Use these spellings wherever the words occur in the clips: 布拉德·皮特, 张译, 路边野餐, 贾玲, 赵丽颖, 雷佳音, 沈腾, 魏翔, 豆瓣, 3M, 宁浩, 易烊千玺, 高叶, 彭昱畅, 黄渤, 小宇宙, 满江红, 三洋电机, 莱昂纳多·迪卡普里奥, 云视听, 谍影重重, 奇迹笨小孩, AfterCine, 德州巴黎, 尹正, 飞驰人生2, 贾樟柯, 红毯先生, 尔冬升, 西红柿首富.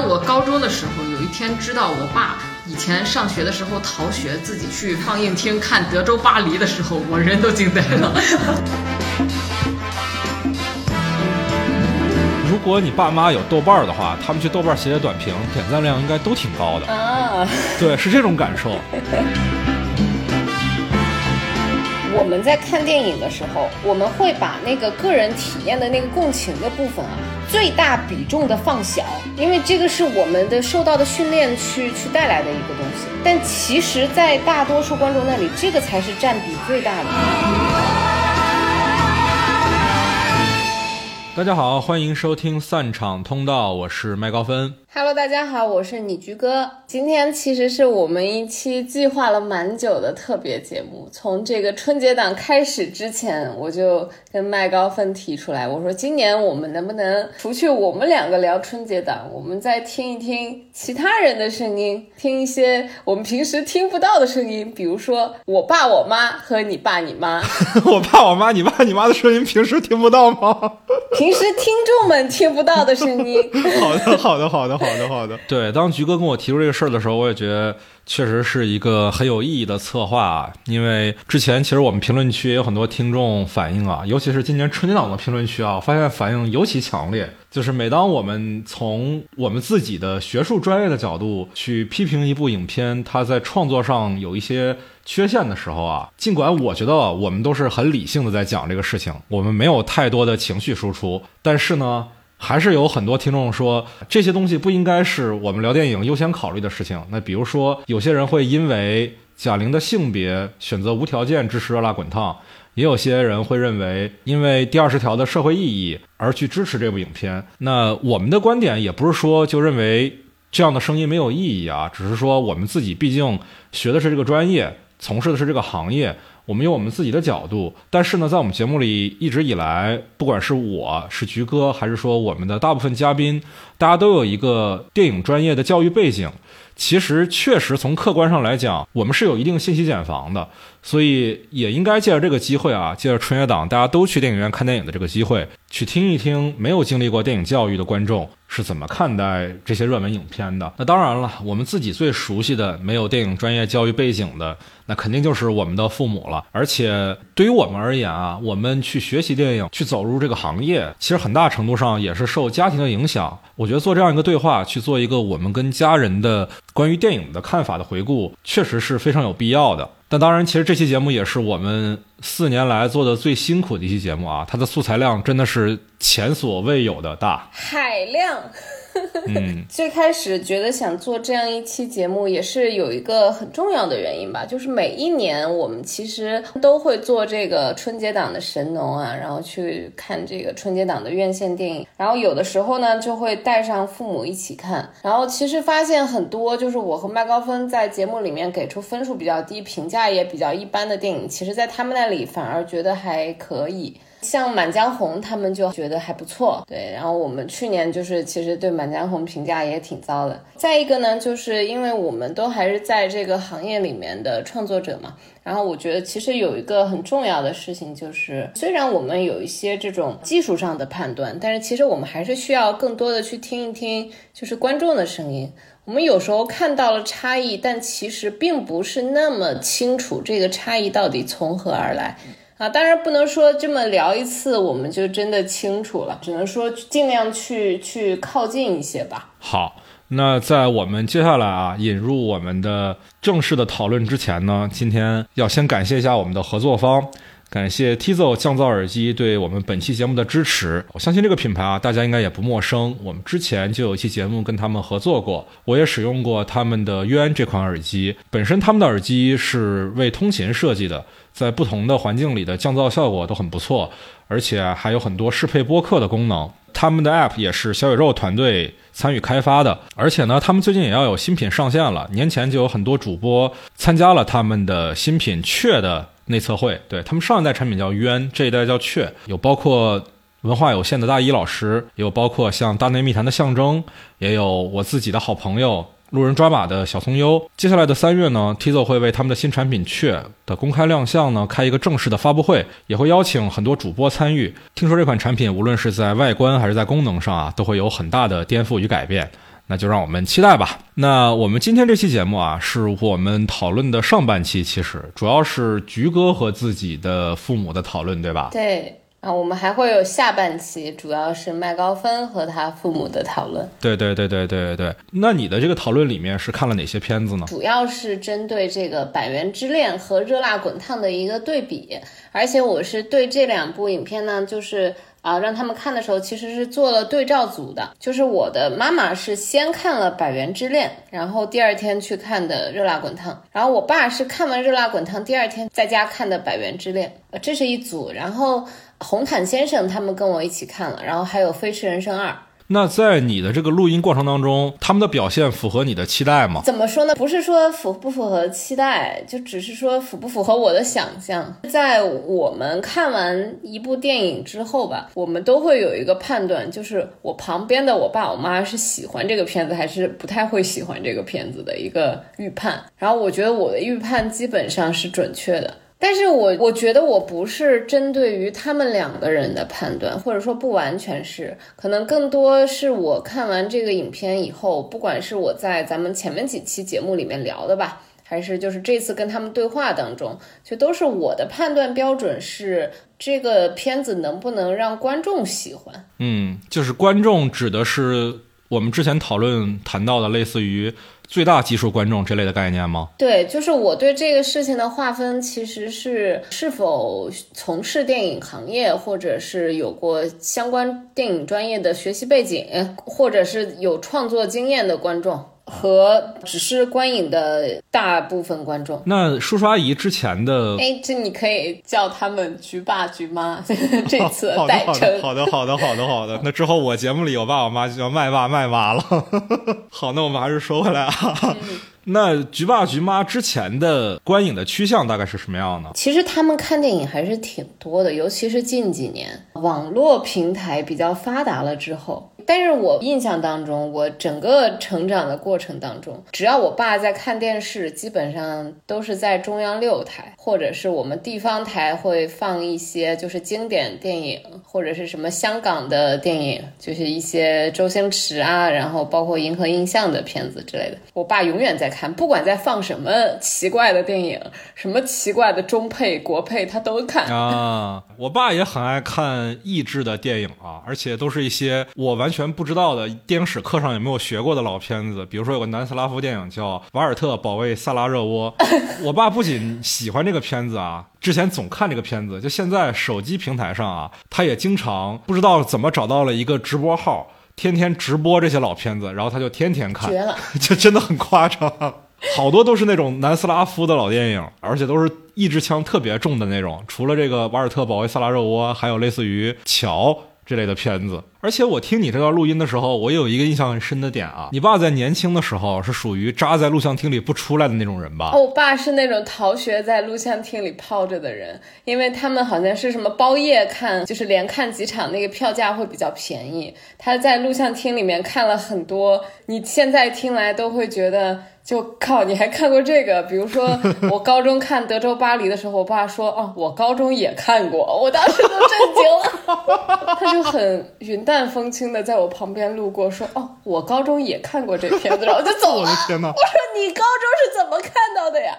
当我高中的时候，有一天知道我爸以前上学的时候逃学自己去放映厅看《德州巴黎》的时候，我人都惊呆了。如果你爸妈有豆瓣的话，他们去豆瓣写短评，点赞量应该都挺高的啊。对，是这种感受。我们在看电影的时候，我们会把那个个人体验的那个共情的部分啊，最大比重的放小，因为这个是我们的受到的训练去带来的一个东西。但其实，在大多数观众那里，这个才是占比最大的。大家好，欢迎收听散场通道，我是麦高芬。Hello， 大家好，我是你菊哥。今天其实是我们一期计划了蛮久的特别节目，从这个春节档开始之前，我就跟麦高芬提出来，我说今年我们能不能除去我们两个聊春节档，我们再听一听其他人的声音，听一些我们平时听不到的声音，比如说我爸我妈和你爸你妈。我爸我妈你爸你妈的声音平时听不到吗？平时听众们听不到的声音。好的好的好的好的好的。对，当菊哥跟我提出这个事儿的时候，我也觉得确实是一个很有意义的策划。因为之前其实我们评论区也有很多听众反映啊，尤其是今年春节档的评论区啊，我发现反应尤其强烈。就是每当我们从我们自己的学术专业的角度去批评一部影片，它在创作上有一些缺陷的时候啊，尽管我觉得我们都是很理性的在讲这个事情，我们没有太多的情绪输出，但是呢还是有很多听众说这些东西不应该是我们聊电影优先考虑的事情。那比如说有些人会因为贾玲的性别选择无条件支持热辣滚烫，也有些人会认为因为第20条的社会意义而去支持这部影片。那我们的观点也不是说就认为这样的声音没有意义啊，只是说我们自己毕竟学的是这个专业，从事的是这个行业，我们有我们自己的角度。但是呢，在我们节目里一直以来，不管是我是菊哥，还是说我们的大部分嘉宾，大家都有一个电影专业的教育背景。其实确实从客观上来讲，我们是有一定信息茧房的，所以也应该借着这个机会啊，借着春节档大家都去电影院看电影的这个机会，去听一听没有经历过电影教育的观众是怎么看待这些热门影片的。那当然了，我们自己最熟悉的没有电影专业教育背景的，那肯定就是我们的父母了。而且对于我们而言啊，我们去学习电影，去走入这个行业，其实很大程度上也是受家庭的影响。我觉得做这样一个对话，去做一个我们跟家人的关于电影的看法的回顾，确实是非常有必要的。但当然其实这期节目也是我们4年来做的最辛苦的一期节目啊，它的素材量真的是前所未有的大，海量。最开始觉得想做这样一期节目，也是有一个很重要的原因吧，就是每一年我们其实都会做这个春节档的神农啊，然后去看这个春节档的院线电影，然后有的时候呢就会带上父母一起看。然后其实发现很多就是我和麦高芬在节目里面给出分数比较低，评价也比较一般的电影，其实在他们那里反而觉得还可以。像满江红他们就觉得还不错，对。然后我们去年就是其实对满江红评价也挺糟的。再一个呢，就是因为我们都还是在这个行业里面的创作者嘛，然后我觉得其实有一个很重要的事情，就是虽然我们有一些这种技术上的判断，但是其实我们还是需要更多的去听一听就是观众的声音。我们有时候看到了差异，但其实并不是那么清楚这个差异到底从何而来啊，当然不能说这么聊一次我们就真的清楚了，只能说尽量去靠近一些吧。好，那在我们接下来啊引入我们的正式的讨论之前呢，今天要先感谢一下我们的合作方，感谢 Tizo 降噪耳机对我们本期节目的支持。我相信这个品牌啊，大家应该也不陌生，我们之前就有一期节目跟他们合作过，我也使用过他们的渊这款耳机。本身他们的耳机是为通勤设计的，在不同的环境里的降噪效果都很不错，而且还有很多适配播客的功能。他们的 App 也是小宇宙团队参与开发的，而且呢，他们最近也要有新品上线了。年前就有很多主播参加了他们的新品雀的内测会，对，他们上一代产品叫渊，这一代叫雀，有包括文化有限的大一老师，也有包括像大内密谈的象征，也有我自己的好朋友路人抓马的小松优。接下来的3月呢， Tizo 会为他们的新产品雀的公开亮相呢开一个正式的发布会，也会邀请很多主播参与。听说这款产品无论是在外观还是在功能上啊，都会有很大的颠覆与改变。那就让我们期待吧。那我们今天这期节目啊，是我们讨论的上半期，其实主要是菊哥和自己的父母的讨论，对吧？对啊，我们还会有下半期，主要是麦高芬和他父母的讨论。对对对对对对。那你的这个讨论里面是看了哪些片子呢？主要是针对这个《百元之恋》和《热辣滚烫》的一个对比，而且我是对这两部影片呢，就是让他们看的时候其实是做了对照组的，就是我的妈妈是先看了《百元之恋》，然后第二天去看的《热辣滚烫》，然后我爸是看完《热辣滚烫》第二天在家看的《百元之恋》，这是一组，然后红毯先生他们跟我一起看了，然后还有《飞驰人生2》。那在你的这个录音过程当中，他们的表现符合你的期待吗？怎么说呢，不是说符不符合期待，就只是说符不符合我的想象。在我们看完一部电影之后吧，我们都会有一个判断，就是我旁边的我爸我妈是喜欢这个片子还是不太会喜欢这个片子的一个预判，然后我觉得我的预判基本上是准确的。但是我觉得我不是针对于他们两个人的判断，或者说不完全是，可能更多是我看完这个影片以后，不管是我在咱们前面几期节目里面聊的吧，还是就是这次跟他们对话当中，就都是我的判断标准是这个片子能不能让观众喜欢。嗯，就是观众指的是我们之前讨论谈到的类似于最大基数观众这类的概念吗？对，就是我对这个事情的划分其实是否从事电影行业，或者是有过相关电影专业的学习背景，或者是有创作经验的观众，和只是观影的大部分观众。那叔叔阿姨之前的，这你可以叫他们菊爸菊妈这次代称。好的好的好的好的好的。那之后我节目里有爸我妈就叫麦爸麦妈了。好，那我们还是说回来啊。那菊爸菊妈之前的观影的趋向大概是什么样呢？其实他们看电影还是挺多的，尤其是近几年网络平台比较发达了之后。但是我印象当中，我整个成长的过程当中，只要我爸在看电视，基本上都是在中央6台，或者是我们地方台会放一些就是经典电影，或者是什么香港的电影，就是一些周星驰啊，然后包括银河映像的片子之类的。我爸永远在看，不管在放什么奇怪的电影，什么奇怪的中配国配他都看啊。我爸也很爱看益智的电影啊，而且都是一些我完全不知道的电影史课上也没有学过的老片子，比如说有个南斯拉夫电影叫《瓦尔特保卫萨拉热窝》，我爸不仅喜欢这个片子啊，之前总看这个片子，就现在手机平台上啊，他也经常不知道怎么找到了一个直播号，天天直播这些老片子，然后他就天天看，绝了，这真的很夸张，好多都是那种南斯拉夫的老电影，而且都是意志腔特别重的那种，除了这个《瓦尔特保卫萨拉热窝》，还有类似于《桥》这类的片子。而且我听你这段录音的时候，我有一个印象很深的点啊，你爸在年轻的时候是属于扎在录像厅里不出来的那种人吧？我爸是那种逃学在录像厅里泡着的人，因为他们好像是什么包夜看，就是连看几场那个票价会比较便宜，他在录像厅里面看了很多，你现在听来都会觉得就靠你还看过这个。比如说我高中看《德州巴黎》的时候，我爸说哦，我高中也看过，我当时都震惊了。他就很云淡风轻的在我旁边路过，说哦，我高中也看过这片子，然后就走了。我的天哪！我说你高中是怎么看到的呀？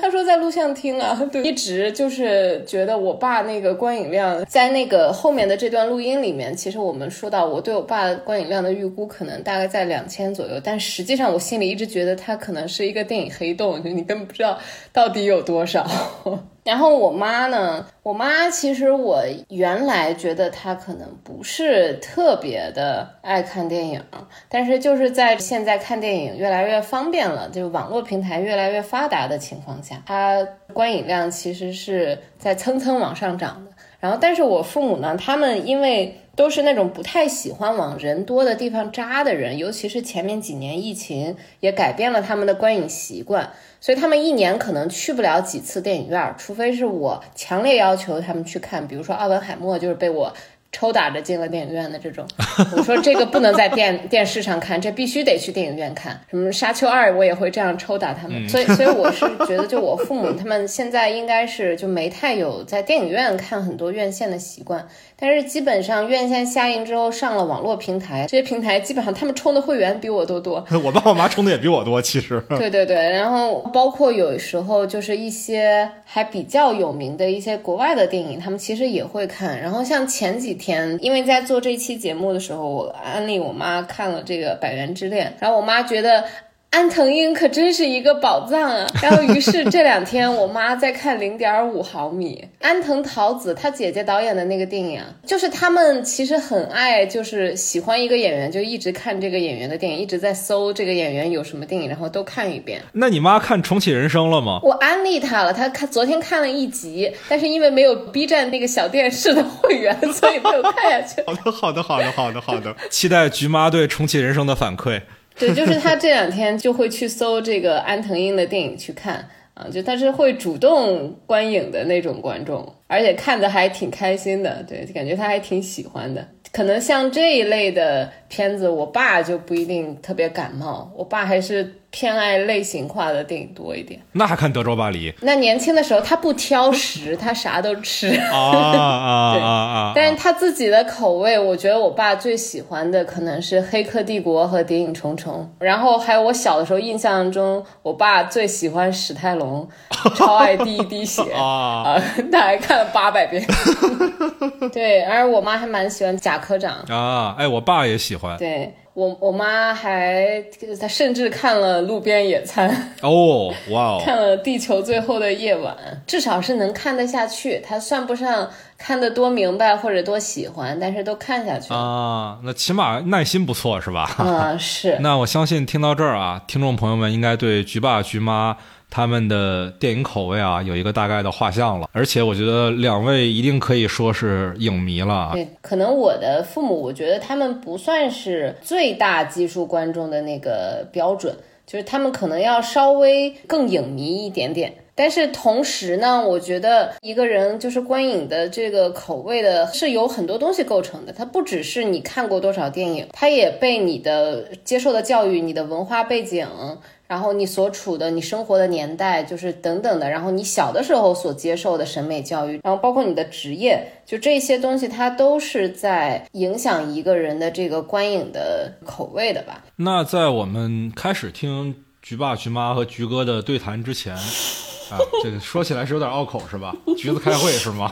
他说在录像厅啊。对，一直就是觉得我爸那个观影量，在那个后面的这段录音里面，其实我们说到我对我爸观影量的预估可能大概在2000左右，但实际上我心里一直觉得他可能是一个电影黑洞，就你根本不知道到底有多少。然后我妈呢，我妈其实我原来觉得她可能不是特别的爱看电影，但是就是在现在看电影越来越方便了，就网络平台越来越发达的情况下，她观影量其实是在蹭蹭往上涨的。然后但是我父母呢，他们因为都是那种不太喜欢往人多的地方扎的人，尤其是前面几年疫情也改变了他们的观影习惯，所以他们一年可能去不了几次电影院，除非是我强烈要求他们去看，比如说奥本海默就是被我抽打着进了电影院的这种，我说这个不能在电视上看，这必须得去电影院看。什么沙丘2我也会这样抽打他们，所以我是觉得就我父母他们现在应该是就没太有在电影院看很多院线的习惯，但是基本上院线下映之后上了网络平台，这些平台基本上他们充的会员比我都多，我爸我妈充的也比我多其实对对对，然后包括有时候就是一些还比较有名的一些国外的电影他们其实也会看。然后像前几天因为在做这期节目的时候我安利我妈看了这个《百元之恋》，然后我妈觉得安藤樱可真是一个宝藏啊，然后于是这两天我妈在看 0.5 毫米安藤桃子她姐姐导演的那个电影，就是他们其实很爱就是喜欢一个演员就一直看这个演员的电影，一直在搜这个演员有什么电影然后都看一遍。那你妈看重启人生了吗？我安利她了，她昨天看了一集，但是因为没有 B 站那个小电视的会员所以没有看下去好的期待菊妈对重启人生的反馈对，就是他这两天就会去搜这个安藤樱的电影去看啊，就他是会主动观影的那种观众，而且看的还挺开心的，对，感觉他还挺喜欢的。可能像这一类的片子我爸就不一定特别感冒，我爸还是偏爱类型化的电影多一点。那还看德州巴黎，那年轻的时候他不挑食他啥都吃但是他自己的口味我觉得我爸最喜欢的可能是黑客帝国和谍影重重，然后还有我小的时候印象中我爸最喜欢史泰龙超爱第一滴血他还看了800遍对，而我妈还蛮喜欢贾科长啊，哎，我爸也喜欢，对，我妈还她甚至看了路边野餐哦，哇、wow ，看了地球最后的夜晚，至少是能看得下去，她算不上看得多明白或者多喜欢，但是都看下去啊，那起码耐心不错是吧？啊，是。那我相信听到这儿啊，听众朋友们应该对菊爸菊妈他们的电影口味啊有一个大概的画像了，而且我觉得两位一定可以说是影迷了。对，可能我的父母我觉得他们不算是最大基数观众的那个标准，就是他们可能要稍微更影迷一点点，但是同时呢我觉得一个人就是观影的这个口味的是由很多东西构成的，它不只是你看过多少电影，它也被你的接受的教育、你的文化背景，然后你所处的你生活的年代，就是等等的，然后你小的时候所接受的审美教育，然后包括你的职业，就这些东西它都是在影响一个人的这个观影的口味的吧。那在我们开始听菊爸菊妈和菊哥的对谈之前啊，这个说起来是有点拗口是吧？橘子开会是吗？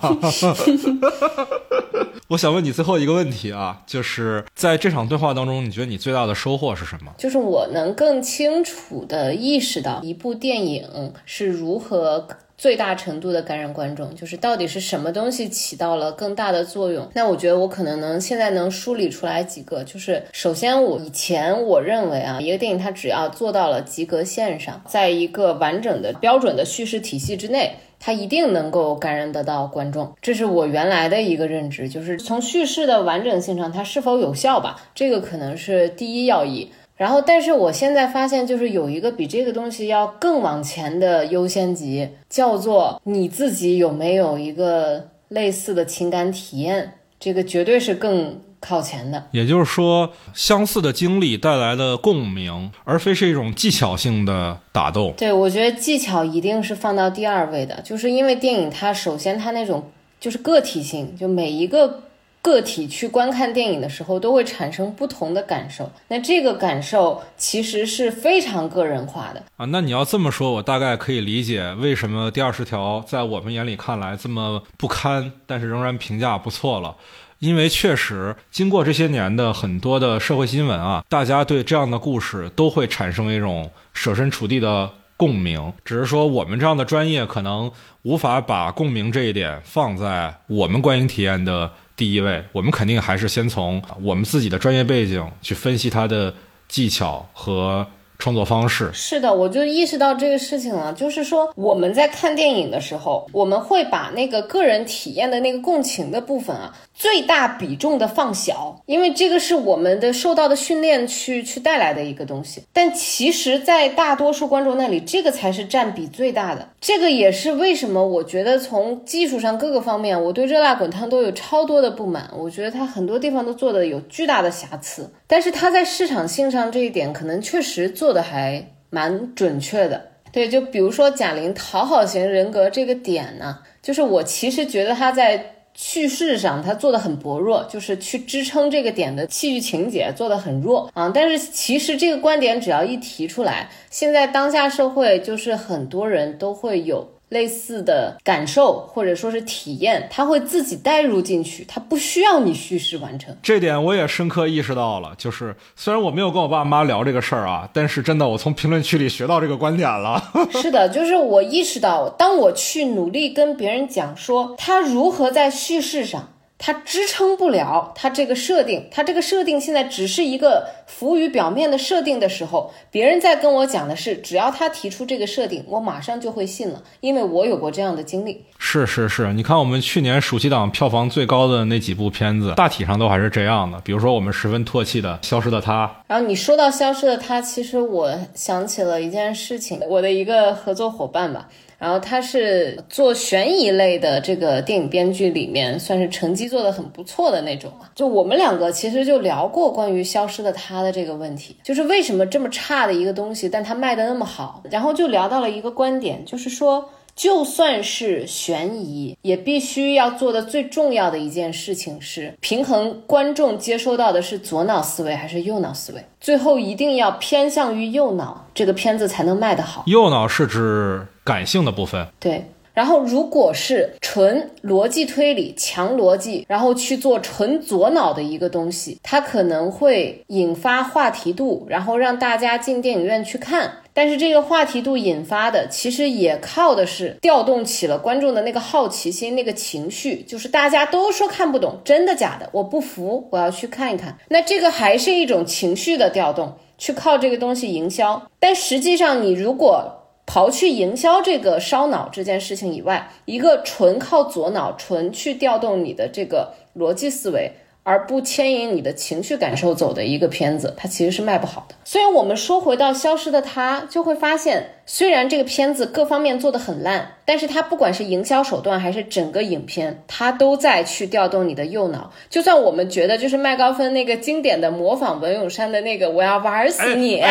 我想问你最后一个问题啊，就是在这场对话当中你觉得你最大的收获是什么？就是我能更清楚地意识到一部电影是如何最大程度的感染观众，就是到底是什么东西起到了更大的作用。那我觉得我可能现在能梳理出来几个，就是首先我以前我认为啊，一个电影它只要做到了及格线上，在一个完整的标准的叙事体系之内，它一定能够感染得到观众，这是我原来的一个认知，就是从叙事的完整性上它是否有效吧，这个可能是第一要义。然后但是我现在发现就是有一个比这个东西要更往前的优先级，叫做你自己有没有一个类似的情感体验，这个绝对是更靠前的。也就是说相似的经历带来的共鸣，而非是一种技巧性的打斗。对，我觉得技巧一定是放到第二位的，就是因为电影它首先它那种就是个体性，就每一个个体去观看电影的时候都会产生不同的感受，那这个感受其实是非常个人化的啊。那你要这么说我大概可以理解为什么第20条在我们眼里看来这么不堪，但是仍然评价不错了。因为确实经过这些年的很多的社会新闻啊，大家对这样的故事都会产生一种设身处地的共鸣，只是说我们这样的专业可能无法把共鸣这一点放在我们观影体验的第一位，我们肯定还是先从我们自己的专业背景去分析它的技巧和创作方式。是的，我就意识到这个事情了，就是说我们在看电影的时候，我们会把那个个人体验的那个共情的部分啊，最大比重的放小，因为这个是我们的受到的训练去带来的一个东西。但其实在大多数观众那里，这个才是占比最大的。这个也是为什么我觉得从技术上各个方面我对热辣滚烫都有超多的不满，我觉得它很多地方都做的有巨大的瑕疵，但是它在市场性上这一点可能确实做的还蛮准确的。对，就比如说贾玲讨好型人格这个点呢，就是我其实觉得她在叙事上它做得很薄弱，就是去支撑这个点的戏剧情节做得很弱啊。但是其实这个观点只要一提出来，现在当下社会就是很多人都会有类似的感受或者说是体验，他会自己带入进去，他不需要你叙事完成。这点我也深刻意识到了，就是虽然我没有跟我爸妈聊这个事儿啊，但是真的我从评论区里学到这个观点了。是的，就是我意识到，当我去努力跟别人讲说他如何在叙事上它支撑不了它这个设定，它这个设定现在只是一个浮于表面的设定的时候，别人在跟我讲的是只要他提出这个设定我马上就会信了，因为我有过这样的经历。是是是，你看我们去年暑期档票房最高的那几部片子大体上都还是这样的，比如说我们十分唾弃的《消失的她》。然后你说到《消失的她》，其实我想起了一件事情，我的一个合作伙伴吧，然后他是做悬疑类的这个电影编剧里面算是成绩做得很不错的那种啊。就我们两个其实就聊过关于《消失的她》的这个问题，就是为什么这么差的一个东西但它卖得那么好，然后就聊到了一个观点，就是说就算是悬疑也必须要做的最重要的一件事情是平衡观众接收到的是左脑思维还是右脑思维，最后一定要偏向于右脑，这个片子才能卖得好。右脑是指感性的部分。对，然后如果是纯逻辑推理强逻辑然后去做纯左脑的一个东西，它可能会引发话题度，然后让大家进电影院去看，但是这个话题度引发的其实也靠的是调动起了观众的那个好奇心那个情绪，就是大家都说看不懂真的假的我不服我要去看一看，那这个还是一种情绪的调动，去靠这个东西营销。但实际上你如果刨去营销这个烧脑这件事情以外，一个纯靠左脑纯去调动你的这个逻辑思维而不牵引你的情绪感受走的一个片子，它其实是卖不好的。所以我们说回到《消失的她》，就会发现虽然这个片子各方面做得很烂，但是它不管是营销手段还是整个影片，它都在去调动你的右脑。就算我们觉得就是麦高芬那个经典的模仿文咏珊的那个我要玩死你，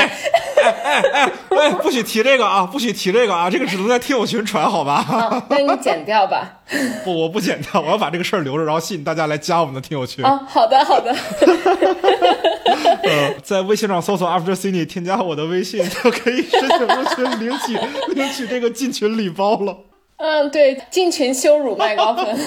不许提这个啊，不许提这个啊，这个只能在听友群传好吧、哦、那你剪掉吧。不，我不剪掉，我要把这个事儿留着，然后吸引大家来加我们的听友群。哦，好的，好的。在微信上搜索 AfterCine 添加我的微信，就可以申请入群领取这个进群礼包了。嗯，对，进群羞辱麦高芬。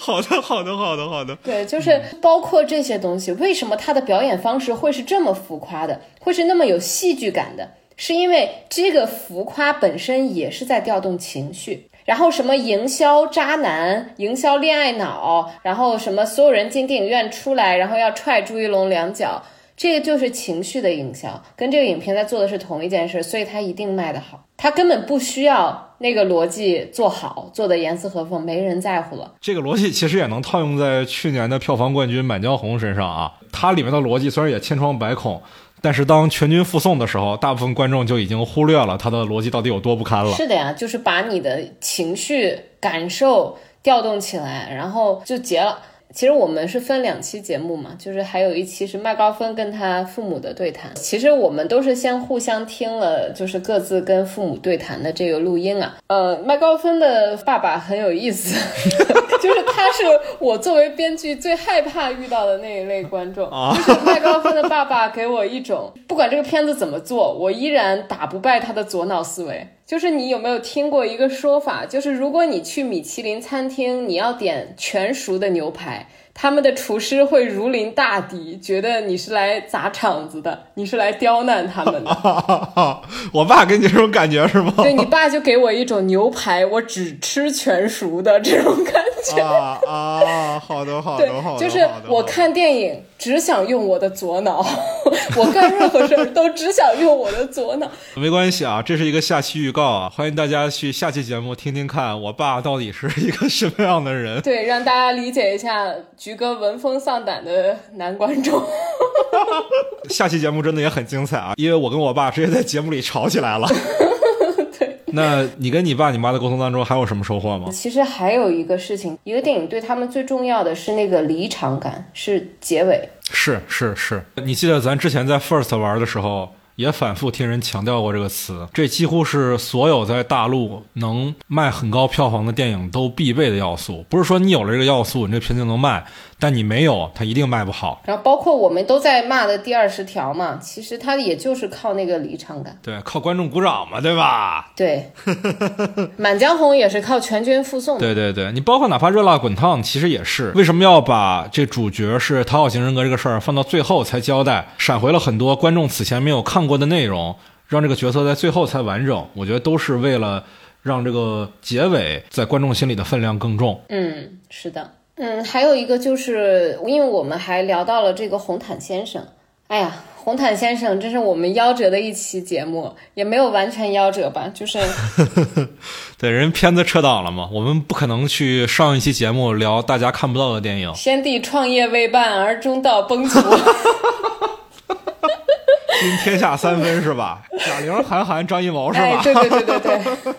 好的，好的，好的，好的。对，就是包括这些东西，为什么他的表演方式会是这么浮夸的，会是那么有戏剧感的？是因为这个浮夸本身也是在调动情绪。然后什么营销渣男营销恋爱脑，然后什么所有人进电影院出来然后要踹朱一龙两脚，这个就是情绪的营销，跟这个影片在做的是同一件事，所以它一定卖得好。它根本不需要那个逻辑做好做的严丝合缝，没人在乎了。这个逻辑其实也能套用在去年的票房冠军满江红身上啊，它里面的逻辑虽然也千疮百孔，但是当全军覆送的时候，大部分观众就已经忽略了他的逻辑到底有多不堪了。是的呀，就是把你的情绪感受调动起来，然后就结了。其实我们是分两期节目嘛，就是还有一期是麦高芬跟他父母的对谈。其实我们都是先互相听了就是各自跟父母对谈的这个录音啊。麦高芬的爸爸很有意思。就是他是我作为编剧最害怕遇到的那一类观众，就是麦高芬的爸爸给我一种不管这个片子怎么做我依然打不败他的左脑思维。就是你有没有听过一个说法，就是如果你去米其林餐厅你要点全熟的牛排，他们的厨师会如临大敌，觉得你是来砸场子的，你是来刁难他们的。我爸给你这种感觉是吗？对，你爸就给我一种牛排我只吃全熟的这种感觉。好的好的好的，就是我看电影只想用我的左脑，我干任何事都只想用我的左脑。没关系啊，这是一个下期预告啊，欢迎大家去下期节目听听看我爸到底是一个什么样的人。对，让大家理解一下菊哥闻风丧胆的男观众。下期节目真的也很精彩啊，因为我跟我爸直接在节目里吵起来了。对，那你跟你爸你妈的沟通当中还有什么收获吗？其实还有一个事情，一个电影对他们最重要的是那个离场感，是结尾。是是是，你记得咱之前在 First 玩的时候也反复听人强调过这个词，这几乎是所有在大陆能卖很高票房的电影都必备的要素。不是说你有了这个要素你这片就能卖，但你没有它一定卖不好。然后包括我们都在骂的第20条嘛，其实它也就是靠那个离场感，对，靠观众鼓掌嘛，对吧？对满江红也是靠全军覆宋，对对对，你包括哪怕热辣滚烫其实也是，为什么要把这主角是讨好型人格这个事儿放到最后才交代，闪回了很多观众此前没有看过的内容，让这个角色在最后才完整，我觉得都是为了让这个结尾在观众心里的分量更重。嗯，是的。嗯，还有一个就是因为我们还聊到了这个红毯先生，哎呀，红毯先生这是我们夭折的一期节目，也没有完全夭折吧，就是对，人片子撤档了嘛，我们不可能去上一期节目聊大家看不到的电影。先帝创业未半而中道崩殂今天下3分是吧？贾玲、韩寒、张艺谋是吧？哎，对对对对对。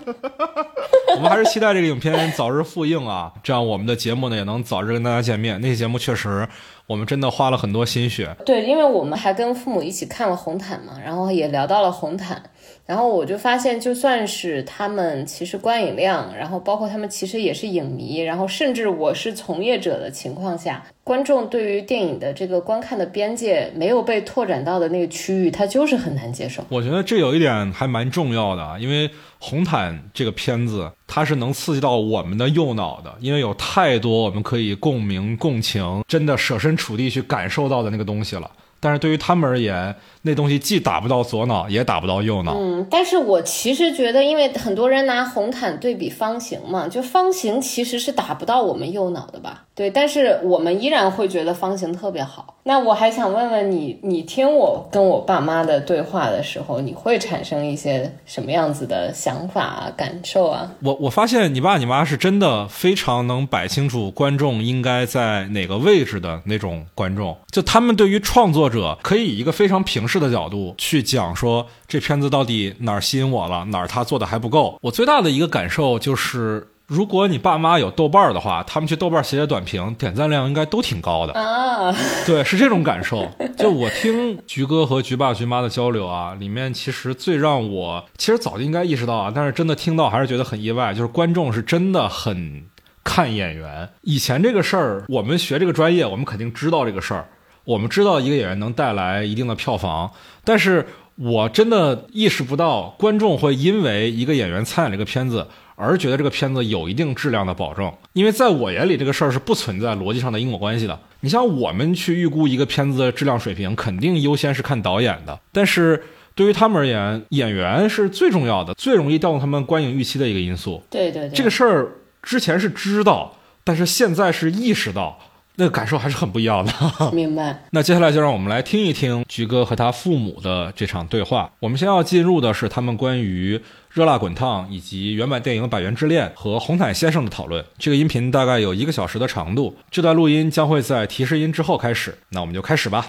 我们还是期待这个影片早日复映啊，这样我们的节目呢也能早日跟大家见面。那期节目确实我们真的花了很多心血。对，因为我们还跟父母一起看了红毯嘛，然后也聊到了红毯，然后我就发现就算是他们其实观影量，然后包括他们其实也是影迷，然后甚至我是从业者的情况下，观众对于电影的这个观看的边界没有被拓展到的那个区域，他就是很难接受。我觉得这有一点还蛮重要的，因为红毯这个片子它是能刺激到我们的右脑的，因为有太多我们可以共鸣共情真的设身处地去感受到的那个东西了，但是对于他们而言那东西既打不到左脑也打不到右脑。嗯，但是我其实觉得因为很多人拿红毯对比方形嘛，就方形其实是打不到我们右脑的吧，对，但是我们依然会觉得方形特别好。那我还想问问你，你听我跟我爸妈的对话的时候，你会产生一些什么样子的想法啊感受啊？我发现你爸你妈是真的非常能摆清楚观众应该在哪个位置的那种观众，就他们对于创作者可以以一个非常平视的角度去讲说这片子到底哪儿吸引我了，哪儿他做的还不够。我最大的一个感受就是如果你爸妈有豆瓣的话，他们去豆瓣写短评点赞量应该都挺高的啊。对，是这种感受。就我听菊哥和菊爸菊妈的交流啊，里面其实最让我其实早就应该意识到啊，但是真的听到还是觉得很意外，就是观众是真的很看演员。以前这个事儿我们学这个专业我们肯定知道这个事儿，我们知道一个演员能带来一定的票房，但是我真的意识不到观众会因为一个演员参演这个片子而觉得这个片子有一定质量的保证，因为在我眼里这个事儿是不存在逻辑上的因果关系的。你像我们去预估一个片子的质量水平肯定优先是看导演的，但是对于他们而言演员是最重要的，最容易调动他们观影预期的一个因素。对对对，这个事儿之前是知道，但是现在是意识到，那个感受还是很不一样的。明白。那接下来就让我们来听一听菊哥和他父母的这场对话。我们先要进入的是他们关于热辣滚烫以及原版电影《百元之恋》和红毯先生的讨论。这个音频大概有1个小时的长度，这段录音将会在提示音之后开始。那我们就开始吧。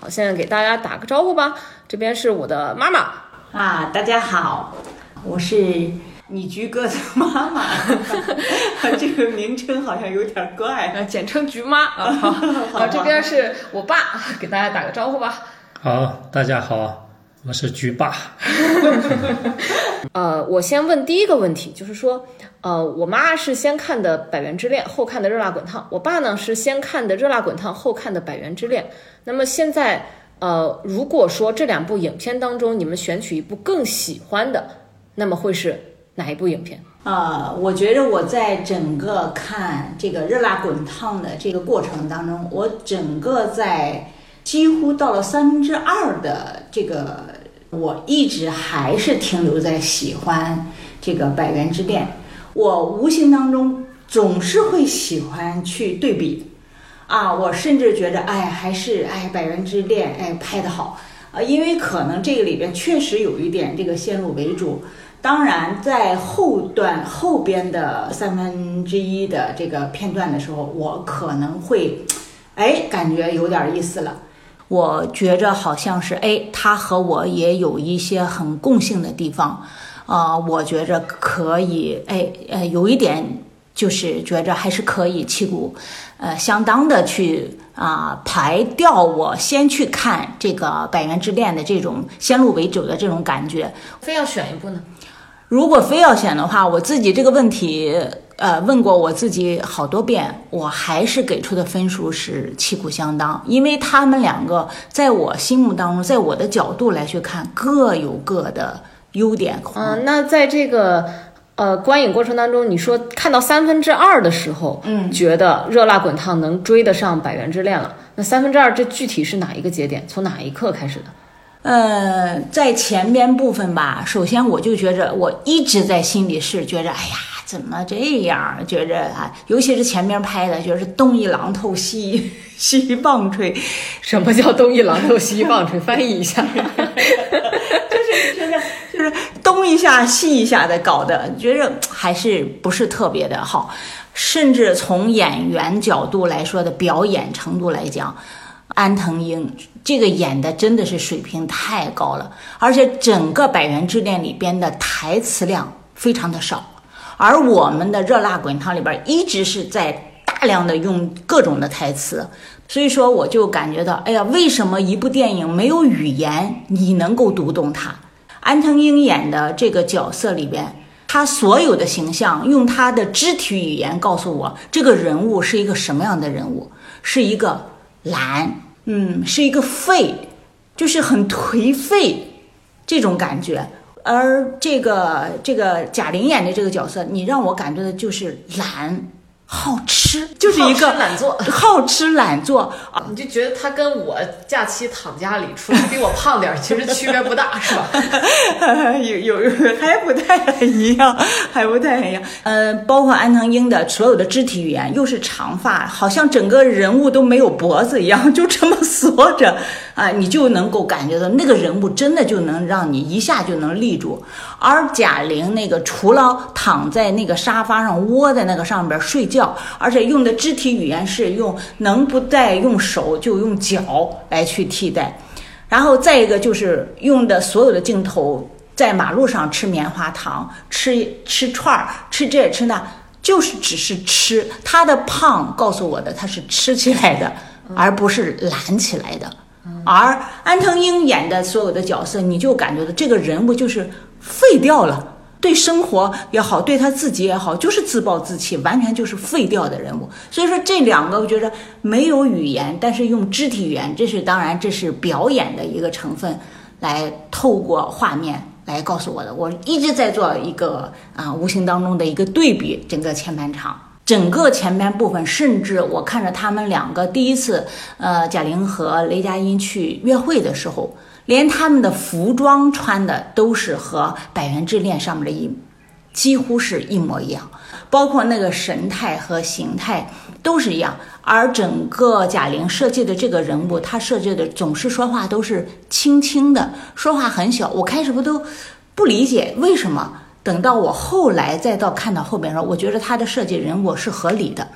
好，现在给大家打个招呼吧。这边是我的妈妈啊，大家好，我是你菊哥的妈妈这个名称好像有点怪，简称菊妈啊。好，这边是我爸，给大家打个招呼吧。好，大家好，我是菊爸我先问第一个问题，就是说我妈是先看的《百元之恋》后看的《热辣滚烫》，我爸呢是先看的《热辣滚烫》后看的《百元之恋》。那么现在如果说这2部影片当中你们选取一部更喜欢的，那么会是哪一部影片？我觉得我在整个看这个《热辣滚烫》的这个过程当中，我整个在几乎到了2/3的这个，我一直还是停留在喜欢这个《百元之恋》。我无形当中总是会喜欢去对比，啊，我甚至觉得，哎，还是哎，《百元之恋》哎拍得好，因为可能这个里边确实有一点这个先入为主。当然在后边的1/3的这个片段的时候，我可能会感觉有点意思了，我觉着好像是他和我也有一些很共性的地方啊，我觉着可以有一点就是觉着还是可以旗鼓相当的去排掉我先去看这个《百元之恋》的这种先入为主的这种感觉。非要选一部呢？如果非要选的话，我自己这个问题问过我自己好多遍，我还是给出的分数是旗鼓相当，因为他们两个在我心目当中，在我的角度来去看，各有各的优点。那在这个观影过程当中，你说看到2/3的时候，觉得热辣滚烫能追得上《百元之恋》了，那2/3这具体是哪一个节点，从哪一刻开始的？在前边部分吧，首先我就觉着，我一直在心里是觉着，哎呀，怎么这样？觉着啊，尤其是前边拍的，觉着东一榔头西一棒槌。什么叫东一榔头西一棒槌？翻译一下，就是东一下西一下的搞的，觉着还是不是特别的好。甚至从演员角度来说的表演程度来讲，安藤樱这个演的真的是水平太高了，而且整个《百元之恋》里边的台词量非常的少，而我们的《热辣滚烫》里边一直是在大量的用各种的台词，所以说我就感觉到，哎呀，为什么一部电影没有语言你能够读懂它？安藤樱演的这个角色里边，他所有的形象用他的肢体语言告诉我，这个人物是一个什么样的人物，是一个懒，是一个废，就是很颓废这种感觉。而这个贾玲演的这个角色，你让我感觉的就是懒、好吃，就是一个好吃懒做。你就觉得他跟我假期躺家里出来比我胖点，其实区别不大，是吧？有还不太一样。包括安藤樱的所有的肢体语言，又是长发，好像整个人物都没有脖子一样，就这么缩着啊，你就能够感觉到那个人物真的就能让你一下就能立住。而贾玲那个除了躺在那个沙发上窝在那个上边睡觉，而且用的肢体语言是不再用手就用脚来去替代。然后再一个就是用的所有的镜头，在马路上吃棉花糖，吃串儿，吃这吃那，就是只是吃。他的胖告诉我的，他是吃起来的，而不是懒起来的。而安藤樱演的所有的角色，你就感觉到这个人物就是废掉了，对生活也好，对他自己也好，就是自暴自弃，完全就是废掉的人物。所以说这两个我觉得没有语言，但是用肢体语言，这是表演的一个成分，来透过画面来告诉我的。我一直在做一个无形当中的一个对比，整个前半部分，甚至我看着他们两个第一次贾玲和雷佳音去约会的时候，连他们的服装穿的都是和《百元之恋》上面的几乎是一模一样，包括那个神态和形态都是一样。而整个贾玲设计的这个人物，她设计的总是说话都是轻轻的，说话很小，我开始都不理解为什么，等到我后来再到看到后边的时候，我觉得她的设计人物是合理的。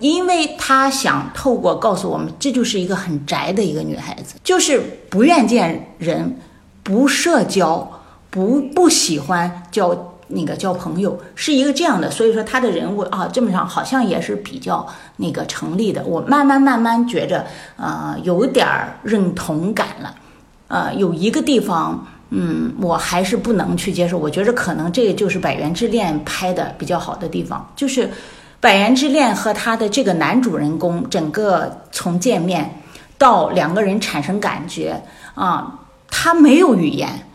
因为她想透过告诉我们，这就是一个很宅的一个女孩子，就是不愿见人，不社交，不喜欢交朋友，是一个这样的。所以说她的人物这么上好像也是比较成立的。我慢慢觉着有点认同感了。有一个地方我还是不能去接受，我觉着可能这就是《百元之恋》拍的比较好的地方，就是《百元之恋》和他的这个男主人公，整个从见面到两个人产生感觉他没有语言，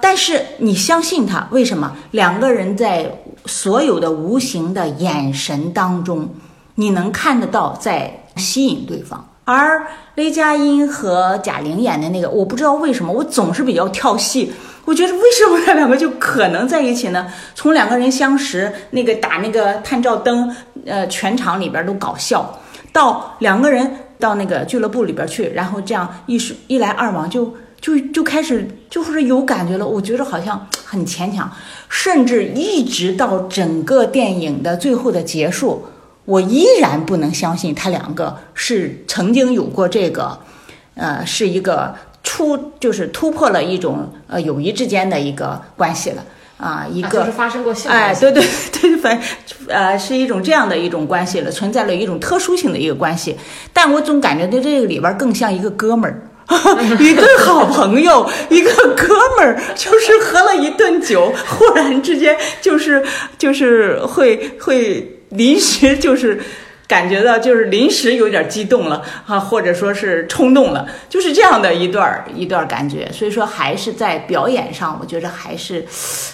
但是你相信他，为什么？两个人在所有的无形的眼神当中，你能看得到在吸引对方。而雷佳音和贾玲演的那个，我不知道为什么，我总是比较跳戏，我觉得为什么这两个就可能在一起呢？从两个人相识打探照灯，全场里边都搞笑，到两个人到俱乐部里边去，然后这样一来二往就开始就是有感觉了。我觉得好像很牵强，甚至一直到整个电影的最后的结束，我依然不能相信他两个是曾经有过是一个就是突破了一种友谊之间的一个关系了一个就是发生过性关系，哎，对对对，是一种这样的一种关系了，存在了一种特殊性的一个关系。但我总感觉对这个里边更像一个哥们儿。一个好朋友，一个哥们儿，就是喝了一顿酒，忽然之间就是会临时就是感觉到就是临时有点激动了啊，或者说是冲动了，就是这样的一段感觉。所以说还是在表演上，我觉得还是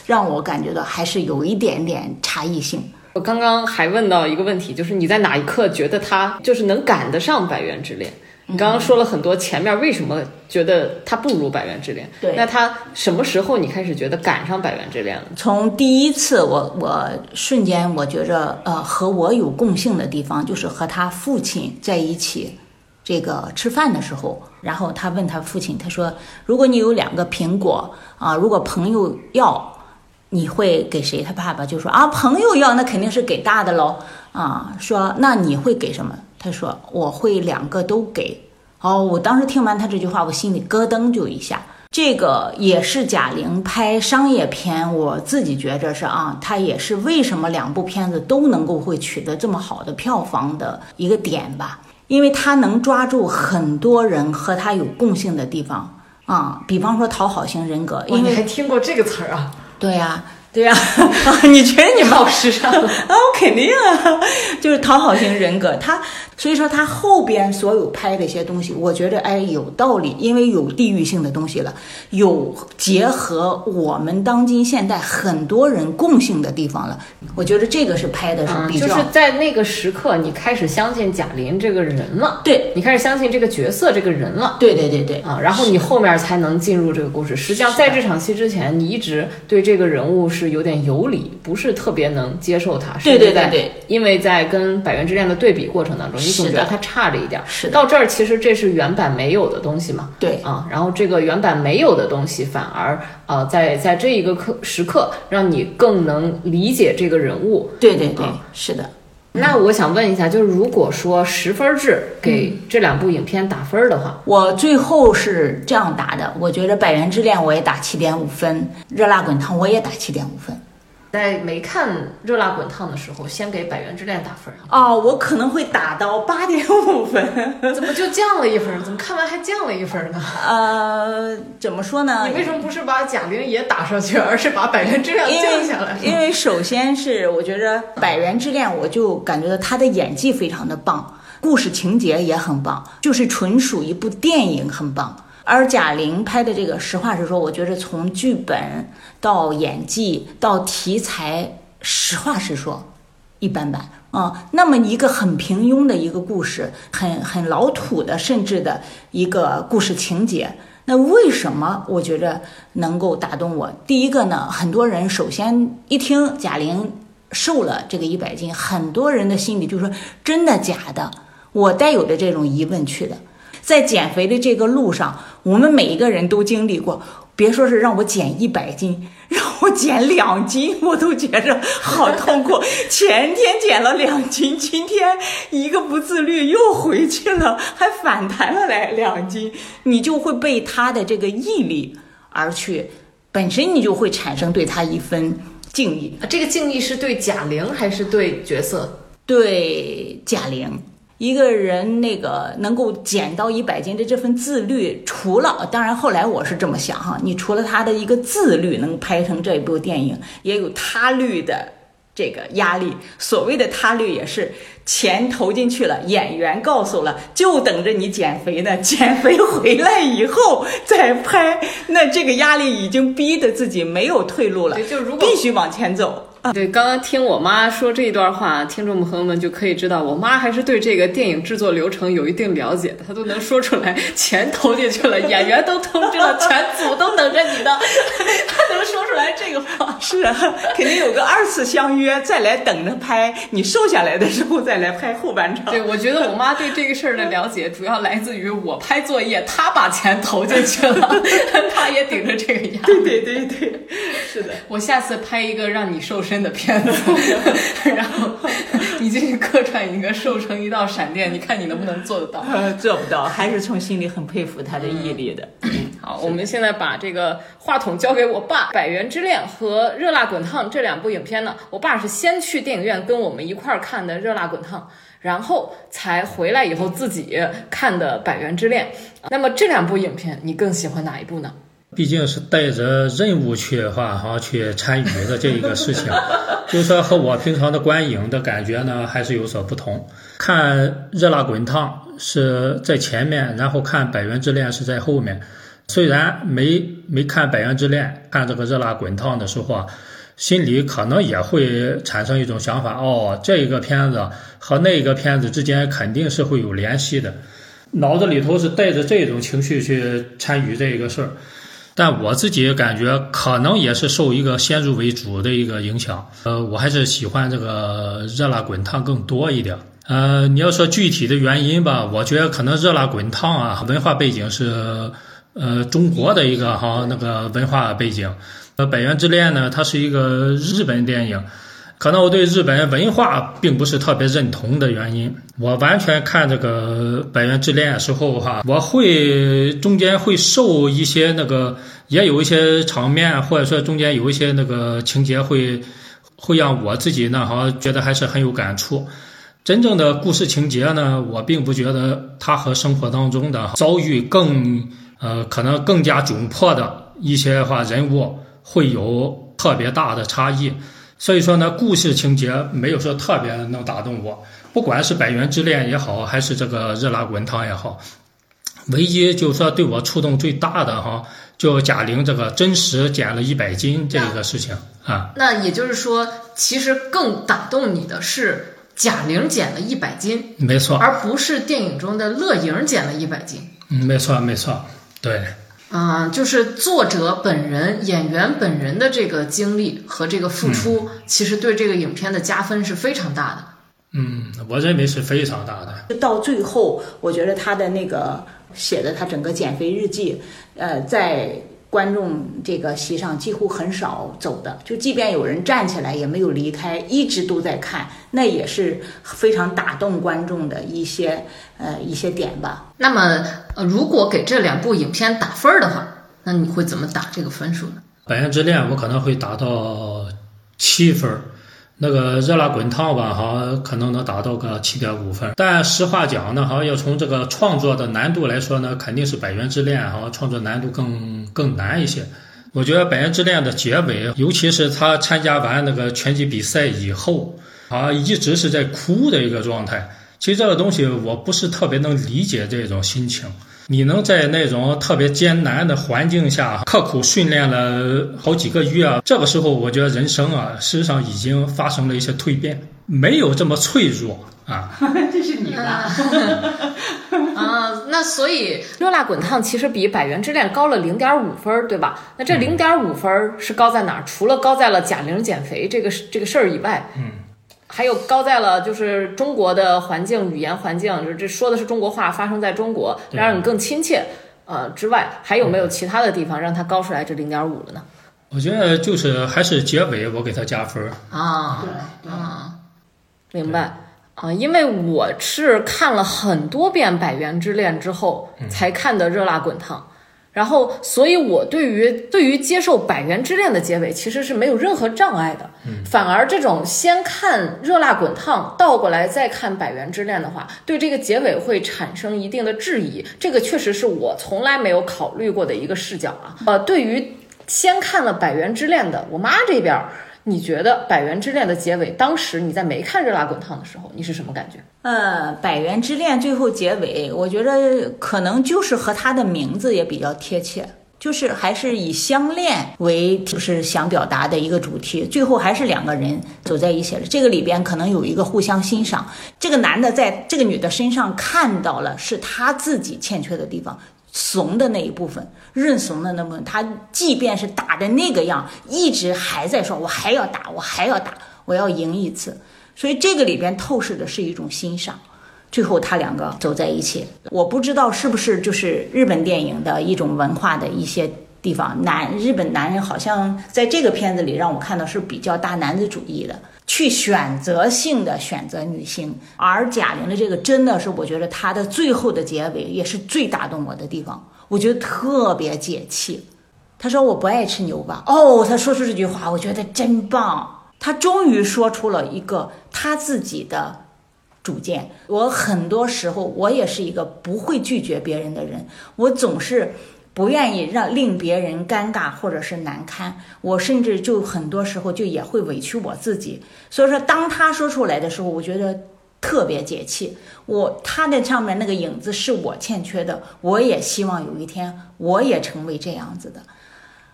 让我感觉到还是有一点点差异性。我刚刚还问到一个问题，就是你在哪一刻觉得他就是能赶得上《百元之恋》？你刚刚说了很多前面为什么觉得它不如《百元之恋》，对，那它什么时候你开始觉得赶上《百元之恋》了？从第一次我瞬间我觉着和我有共性的地方就是和他父亲在一起这个吃饭的时候，然后他问他父亲，他说如果你有2个苹果啊，如果朋友要你会给谁？他爸爸就说啊，朋友要那肯定是给大的喽啊，说那你会给什么？他说我会2个都给。哦，我当时听完他这句话，我心里咯噔就一下。这个也是贾玲拍商业片，我自己觉着是啊，他也是为什么2部片子都能够会取得这么好的票房的一个点吧，因为他能抓住很多人和他有共性的地方啊，比方说讨好型人格，因为你还听过这个词啊？对呀。对呀、啊，你觉得你们好时尚啊？我肯定啊，就是讨好型人格。所以说他后边所有拍的一些东西，我觉得哎有道理，因为有地域性的东西了，有结合我们当今现代很多人共性的地方了。我觉得这个是拍的是比较，就是在那个时刻，你开始相信贾玲这个人了，对，你开始相信这个角色这个人了，对对对对啊，然后你后面才能进入这个故事。实际上，在这场戏之前，你一直对这个人物是有点游离，不是特别能接受他。对对对对，因为在跟《百元之恋》的对比过程当中，你总觉得他差了一点。是到这儿，其实这是原版没有的东西嘛。对啊，然后这个原版没有的东西，反而在这一个时刻，让你更能理解这个人物。对对对，是的。那我想问一下，就是如果说10分制给这2部影片打分的话，我最后是这样打的，我觉得《百元之恋》我也打7.5分，热辣滚烫我也打7.5分。在没看热辣滚烫的时候，先给《百元之恋》打分啊、哦，我可能会打到8.5分。怎么就降了一分？怎么看完还降了一分呢？怎么说呢？你为什么不是把贾玲也打上去，而是把《百元之恋》降下来？因为首先是我觉着《百元之恋》，我就感觉到她的演技非常的棒，故事情节也很棒，就是纯属一部电影很棒。而贾玲拍的这个，实话实说，我觉得从剧本到演技到题材，实话实说，一般般啊。那么一个很平庸的一个故事，很老土的，甚至的一个故事情节，那为什么我觉得能够打动我？第一个呢，很多人首先一听贾玲瘦了这个100斤，很多人的心里就说真的假的？我带有的这种疑问去的。在减肥的这个路上，我们每一个人都经历过，别说是让我减100斤，让我减2斤，我都觉着好痛苦。前天减了2斤，今天一个不自律又回去了，还反弹了来2斤，你就会被他的这个毅力而去，本身你就会产生对他一份敬意。这个敬意是对贾玲还是对角色？对贾玲。一个人那个能够减到100斤的这份自律，除了当然后来我是这么想哈，你除了他的一个自律能拍成这一部电影，也有他律的这个压力。所谓的他律也是钱投进去了，演员告诉了，就等着你减肥呢，减肥回来以后再拍，那这个压力已经逼得自己没有退路了，必须往前走。对，刚刚听我妈说这一段话，听众朋友们就可以知道，我妈还是对这个电影制作流程有一定了解的，她都能说出来，钱投进去了，演员都通知了，全组都等着你的，她能说出来这个话。是啊，肯定有个2次相约，再来等着拍，你瘦下来的时候再来拍后半场。对，我觉得我妈对这个事儿的了解，主要来自于我拍作业，她把钱投进去了，她也顶着这个压力。对对对对，是的。我下次拍一个让你瘦身的片子，然后你进去客串一个，瘦成一道闪电，你看你能不能做得到？做不到，还是从心里很佩服他的毅力的。好，我们现在把这个话筒交给我爸。《百元之恋》和《热辣滚烫》这两部影片呢，我爸是先去电影院跟我们一块儿看的《热辣滚烫》，然后才回来以后自己看的《百元之恋》。那么这两部影片你更喜欢哪一部呢？毕竟是带着任务去的话哈，去参与的这一个事情，就是说和我平常的观影的感觉呢还是有所不同。看《热辣滚烫》是在前面，然后看《百元之恋》是在后面。虽然没看《百元之恋》，看这个《热辣滚烫》的时候啊，心里可能也会产生一种想法，哦，这一个片子和那一个片子之间肯定是会有联系的，脑子里头是带着这种情绪去参与这个事儿。但我自己感觉可能也是受一个先入为主的一个影响，我还是喜欢这个《热辣滚烫》更多一点。你要说具体的原因吧，我觉得可能《热辣滚烫》啊，文化背景是中国的一个哈那个文化背景，百元之恋呢，它是一个日本电影，可能我对日本文化并不是特别认同的原因。我完全看这个《百元之恋》的时候哈，我会中间会受一些那个，也有一些场面或者说中间有一些那个情节会让我自己呢哈觉得还是很有感触。真正的故事情节呢，我并不觉得它和生活当中的遭遇更可能更加窘迫的一些话人物会有特别大的差异。所以说呢，故事情节没有说特别能打动我，不管是《百元之恋》也好，还是这个《热辣滚烫》也好，唯一就是说对我触动最大的哈，就贾玲这个真实减了100斤这个事情啊。那也就是说，其实更打动你的是贾玲减了100斤，没错，而不是电影中的乐莹减了100斤。嗯，没错，没错，对。就是作者本人、演员本人的这个经历和这个付出，其实对这个影片的加分是非常大的。嗯，我认为是非常大的。到最后，我觉得他的那个写的他整个减肥日记，在观众这个席上几乎很少走的，就即便有人站起来也没有离开，一直都在看，那也是非常打动观众的一些点吧。那么如果给这两部影片打分的话，那你会怎么打这个分数呢？《百元之恋》我可能会打到7分，那个《热辣滚烫》吧，哈，可能能达到个7.5分。但实话讲呢，哈，要从这个创作的难度来说呢，肯定是《百元之恋》哈，创作难度更难一些。我觉得《百元之恋》的结尾，尤其是他参加完那个拳击比赛以后，啊，一直是在哭的一个状态。其实这个东西我不是特别能理解这种心情。你能在那种特别艰难的环境下刻苦训练了好几个月啊，这个时候我觉得人生啊，事实上已经发生了一些蜕变，没有这么脆弱啊。这是你的啊，那所以《热辣滚烫》其实比《百元之恋》高了0.5分，对吧？那这0.5分是高在哪儿？除了高在了贾玲减肥这个事儿以外，还有高在了就是中国的环境、语言环境，这说的是中国话，发生在中国，让你更亲切之外，还有没有其他的地方让它高出来这0.5了呢？我觉得就是还是结尾我给它加分啊。对啊，明白啊，因为我是看了很多遍《百元之恋》之后才看的《热辣滚烫》，然后所以我对于接受《百元之恋》的结尾其实是没有任何障碍的，反而这种先看《热辣滚烫》倒过来再看《百元之恋》的话，对这个结尾会产生一定的质疑，这个确实是我从来没有考虑过的一个视角啊。对于先看了《百元之恋》的我妈这边，你觉得《百元之恋》的结尾，当时你在没看《热辣滚烫》的时候，你是什么感觉？《百元之恋》最后结尾，我觉得可能就是和他的名字也比较贴切，就是还是以相恋为就是想表达的一个主题，最后还是两个人走在一起了。这个里边可能有一个互相欣赏，这个男的在这个女的身上看到了是他自己欠缺的地方。怂的那一部分，认怂的那部分，他即便是打的那个样，一直还在说我还要打，我要赢一次。所以这个里边透视的是一种欣赏，最后他两个走在一起。我不知道是不是就是日本电影的一种文化的一些地方，日本男人好像在这个片子里让我看到是比较大男子主义的，去选择性的选择女性。而贾玲的这个真的是我觉得她的最后的结尾也是最打动我的地方，我觉得特别解气。他说我不爱吃牛蛙，哦，他说出这句话，我觉得真棒，他终于说出了一个他自己的主见。我很多时候我也是一个不会拒绝别人的人，我总是不愿意令别人尴尬或者是难堪，我甚至就很多时候就也会委屈我自己。所以说当他说出来的时候，我觉得特别解气，他的上面那个影子是我欠缺的，我也希望有一天我也成为这样子的。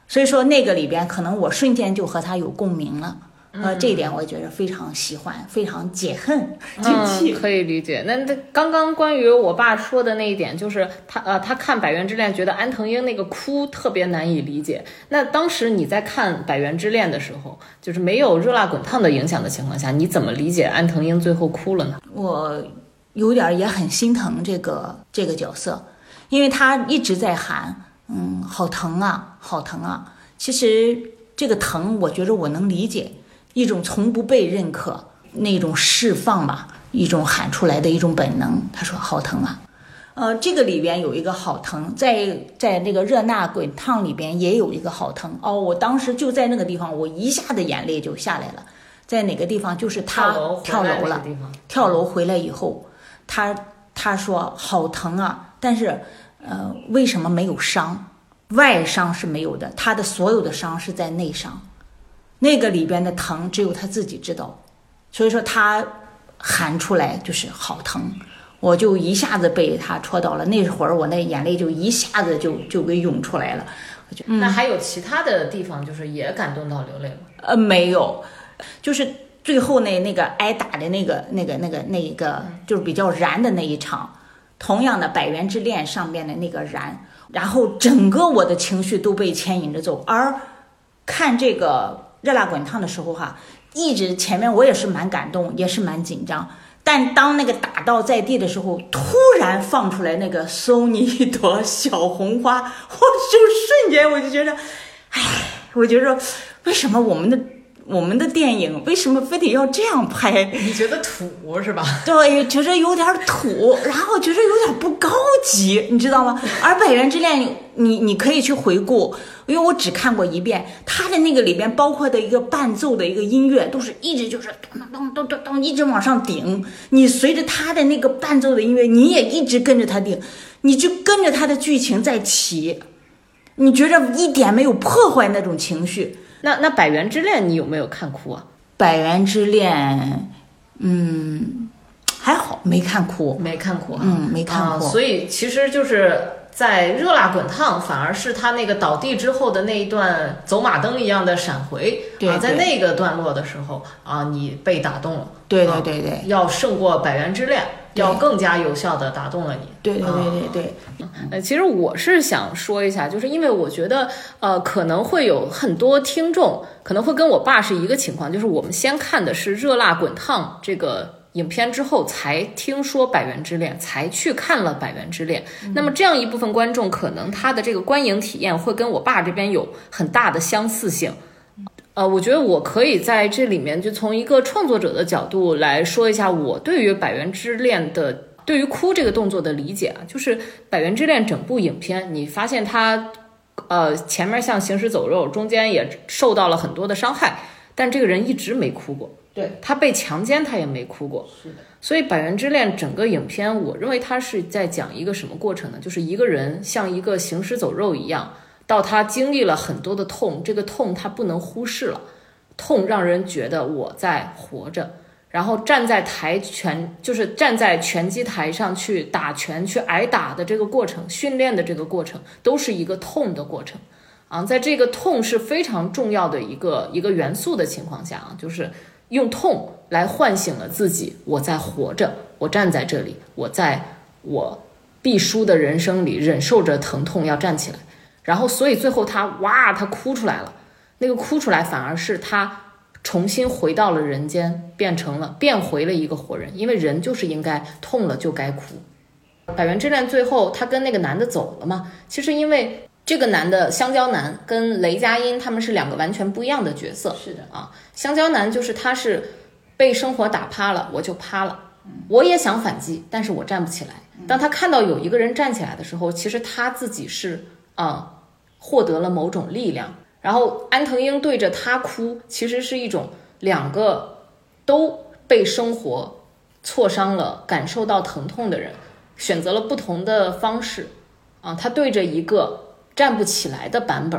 所以说那个里边可能我瞬间就和他有共鸣了，这一点我觉得非常喜欢，非常解恨解气，可以理解。那刚刚关于我爸说的那一点，就是他看《百元之恋》觉得安藤樱那个哭特别难以理解。那当时你在看《百元之恋》的时候，就是没有热辣滚烫的影响的情况下，你怎么理解安藤樱最后哭了呢？我有点也很心疼这个角色，因为他一直在喊，好疼啊，好疼啊。其实这个疼，我觉得我能理解。一种从不被认可那种释放吧，一种喊出来的一种本能。他说好疼啊，这个里边有一个好疼，在那个热辣滚烫里边也有一个好疼哦。我当时就在那个地方，我一下子眼泪就下来了。在哪个地方？就是他跳楼了，跳楼回来以后，他说好疼啊，但是为什么没有伤？外伤是没有的，他的所有的伤是在内伤。那个里边的疼只有他自己知道，所以说他喊出来就是好疼，我就一下子被他戳到了。那会儿我那眼泪就一下子就给涌出来了。那还有其他的地方就是也感动到流泪吗？没有，就是最后那个挨打的那个就是比较燃的那一场，同样的《百元之恋》上面的那个燃，然后整个我的情绪都被牵引着走。而看这个热辣滚烫的时候哈，一直前面我也是蛮感动，也是蛮紧张，但当那个打到在地的时候，突然放出来那个送你一朵小红花，我就瞬间我就觉得，哎，我觉得为什么我们的电影为什么非得要这样拍？你觉得土是吧？对，觉得有点土，然后觉得有点不高级，你知道吗？而《百元之恋》你可以去回顾，因为我只看过一遍，它的那个里边包括的一个伴奏的一个音乐都是一直就是咚咚咚咚咚一直往上顶，你随着它的那个伴奏的音乐，你也一直跟着它顶，你就跟着它的剧情在起，你觉得一点没有破坏那种情绪。那《百元之恋》你有没有看哭啊？《百元之恋》还好没看哭、没看哭。所以其实就是在热辣滚烫，反而是他那个倒地之后的那一段走马灯一样的闪回，对对，在那个段落的时候啊，你被打动了。对对对对，要胜过《百元之恋》，要更加有效的打动了你。对对对对对，其实我是想说一下，就是因为我觉得可能会有很多听众可能会跟我爸是一个情况，就是我们先看的是《热辣滚烫》这个影片之后才听说《百元之恋》，才去看了《百元之恋》。那么这样一部分观众可能他的这个观影体验会跟我爸这边有很大的相似性。我觉得我可以在这里面就从一个创作者的角度来说一下我对于《百元之恋》的对于哭这个动作的理解啊，就是《百元之恋》整部影片，你发现它前面像行尸走肉，中间也受到了很多的伤害，但这个人一直没哭过。对，他被强奸他也没哭过。是的。所以《百元之恋》整个影片，我认为它是在讲一个什么过程呢？就是一个人像一个行尸走肉一样，到他经历了很多的痛，这个痛他不能忽视了，痛让人觉得我在活着，然后站在拳击台上去打拳，去挨打的这个过程，训练的这个过程，都是一个痛的过程啊。在这个痛是非常重要的一个元素的情况下啊，就是用痛来唤醒了自己，我在活着，我站在这里，我在我必输的人生里忍受着疼痛要站起来。然后所以最后他哭出来了，那个哭出来反而是他重新回到了人间，变回了一个活人，因为人就是应该痛了就该哭。百元之恋最后他跟那个男的走了嘛，其实因为这个男的香蕉男跟雷佳音他们是两个完全不一样的角色。是的啊，香蕉男就是他是被生活打趴了，我就趴了，我也想反击，但是我站不起来。当他看到有一个人站起来的时候，其实他自己是获得了某种力量。然后安藤英对着他哭，其实是一种两个都被生活挫伤了，感受到疼痛的人选择了不同的方式啊。他对着一个站不起来的版本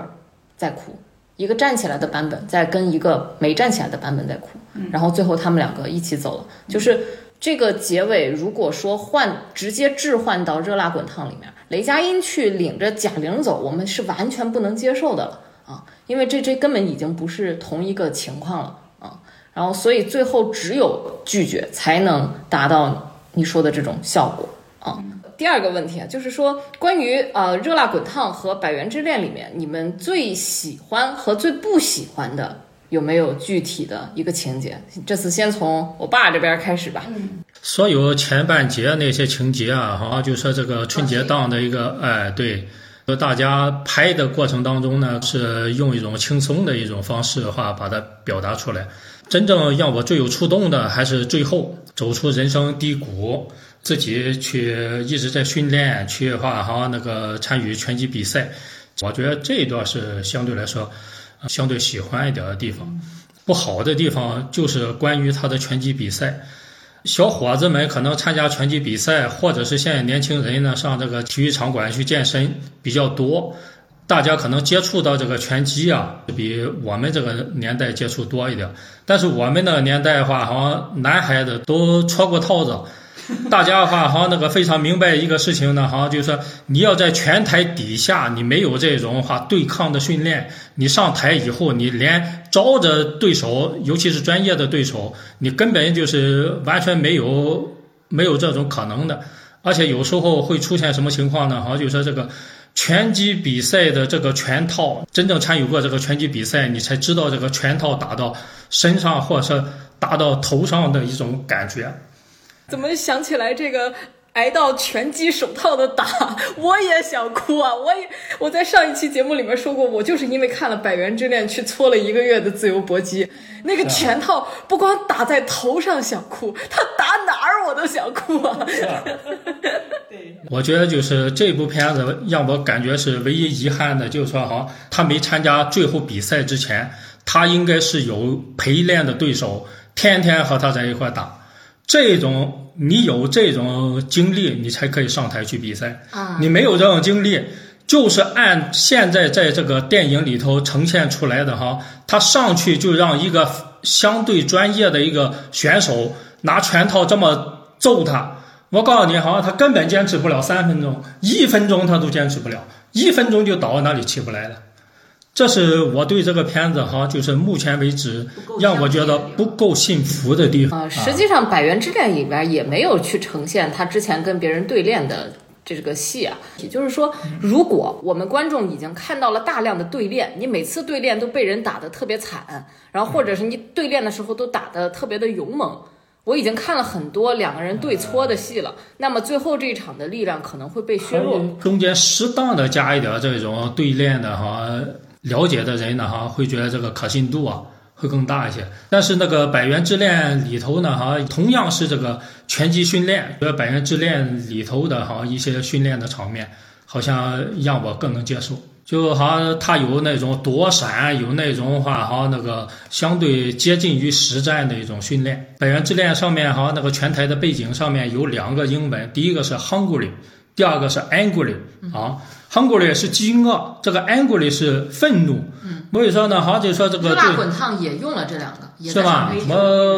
在哭，一个站起来的版本在跟一个没站起来的版本在哭，然后最后他们两个一起走了。就是这个结尾如果说直接置换到热辣滚烫里面，雷佳音去领着贾玲走，我们是完全不能接受的了啊，因为这根本已经不是同一个情况了啊。然后所以最后只有拒绝才能达到你说的这种效果啊。第二个问题啊，就是说关于热辣滚烫和百元之恋里面，你们最喜欢和最不喜欢的有没有具体的一个情节？这次先从我爸这边开始吧。所有前半节那些情节啊，好像就说这个春节档的一个对，大家拍的过程当中呢，是用一种轻松的一种方式的话把它表达出来。真正让我最有触动的还是最后走出人生低谷，自己去一直在训练，去参与拳击比赛。我觉得这一段是相对来说相对喜欢一点的地方。不好的地方就是关于他的拳击比赛，小伙子们可能参加拳击比赛，或者是现在年轻人呢上这个体育场馆去健身比较多，大家可能接触到这个拳击啊，比我们这个年代接触多一点。但是我们那个年代的话，好像男孩子都戳过套子，大家的话好像非常明白一个事情呢，好像就是说你要在拳台底下，你没有这种对抗的训练，你上台以后，你连招着对手，尤其是专业的对手，你根本就是完全没有这种可能的。而且有时候会出现什么情况呢？好像就是说这个拳击比赛的这个拳套，真正参与过这个拳击比赛，你才知道这个拳套打到身上或者是打到头上的一种感觉。怎么想起来这个挨到拳击手套的打，我也想哭啊！我在上一期节目里面说过，我就是因为看了《百元之恋》去搓了一个月的自由搏击，那个拳套不光打在头上想哭，他打哪儿我都想哭啊！对，我觉得就是这部片子让我感觉是唯一遗憾的，就是说他没参加最后比赛之前，他应该是有陪练的对手，天天和他在一块打。这种你有这种经历，你才可以上台去比赛啊！你没有这种经历，就是按现在在这个电影里头呈现出来的他上去就让一个相对专业的一个选手拿拳套这么揍他，我告诉你他根本坚持不了3分钟，1分钟他都坚持不了，1分钟就倒那里起不来了。这是我对这个片子就是目前为止让我觉得不够幸福的地方。实际上《百元之恋》里边也没有去呈现他之前跟别人对练的这个戏啊，也就是说，如果我们观众已经看到了大量的对练，你每次对练都被人打得特别惨，然后或者是你对练的时候都打得特别的勇猛，我已经看了很多两个人对搓的戏了，那么最后这一场的力量可能会被削弱。中间适当的加一点这种对练的了解的人呢会觉得这个可信度会更大一些。但是那个《百元之恋》里头呢同样是这个拳击训练，《百元之恋》里头的一些训练的场面好像让我更能接受，就好像它有那种躲闪，有那种相对接近于实战的一种训练。《百元之恋》上面那个拳台的背景上面有两个英文，第一个是 hungry， 第二个是 angry Hungry 是饥饿，这个 angry 是愤怒。所以说呢，就是说这个热辣滚烫也用了这两个，也是吧？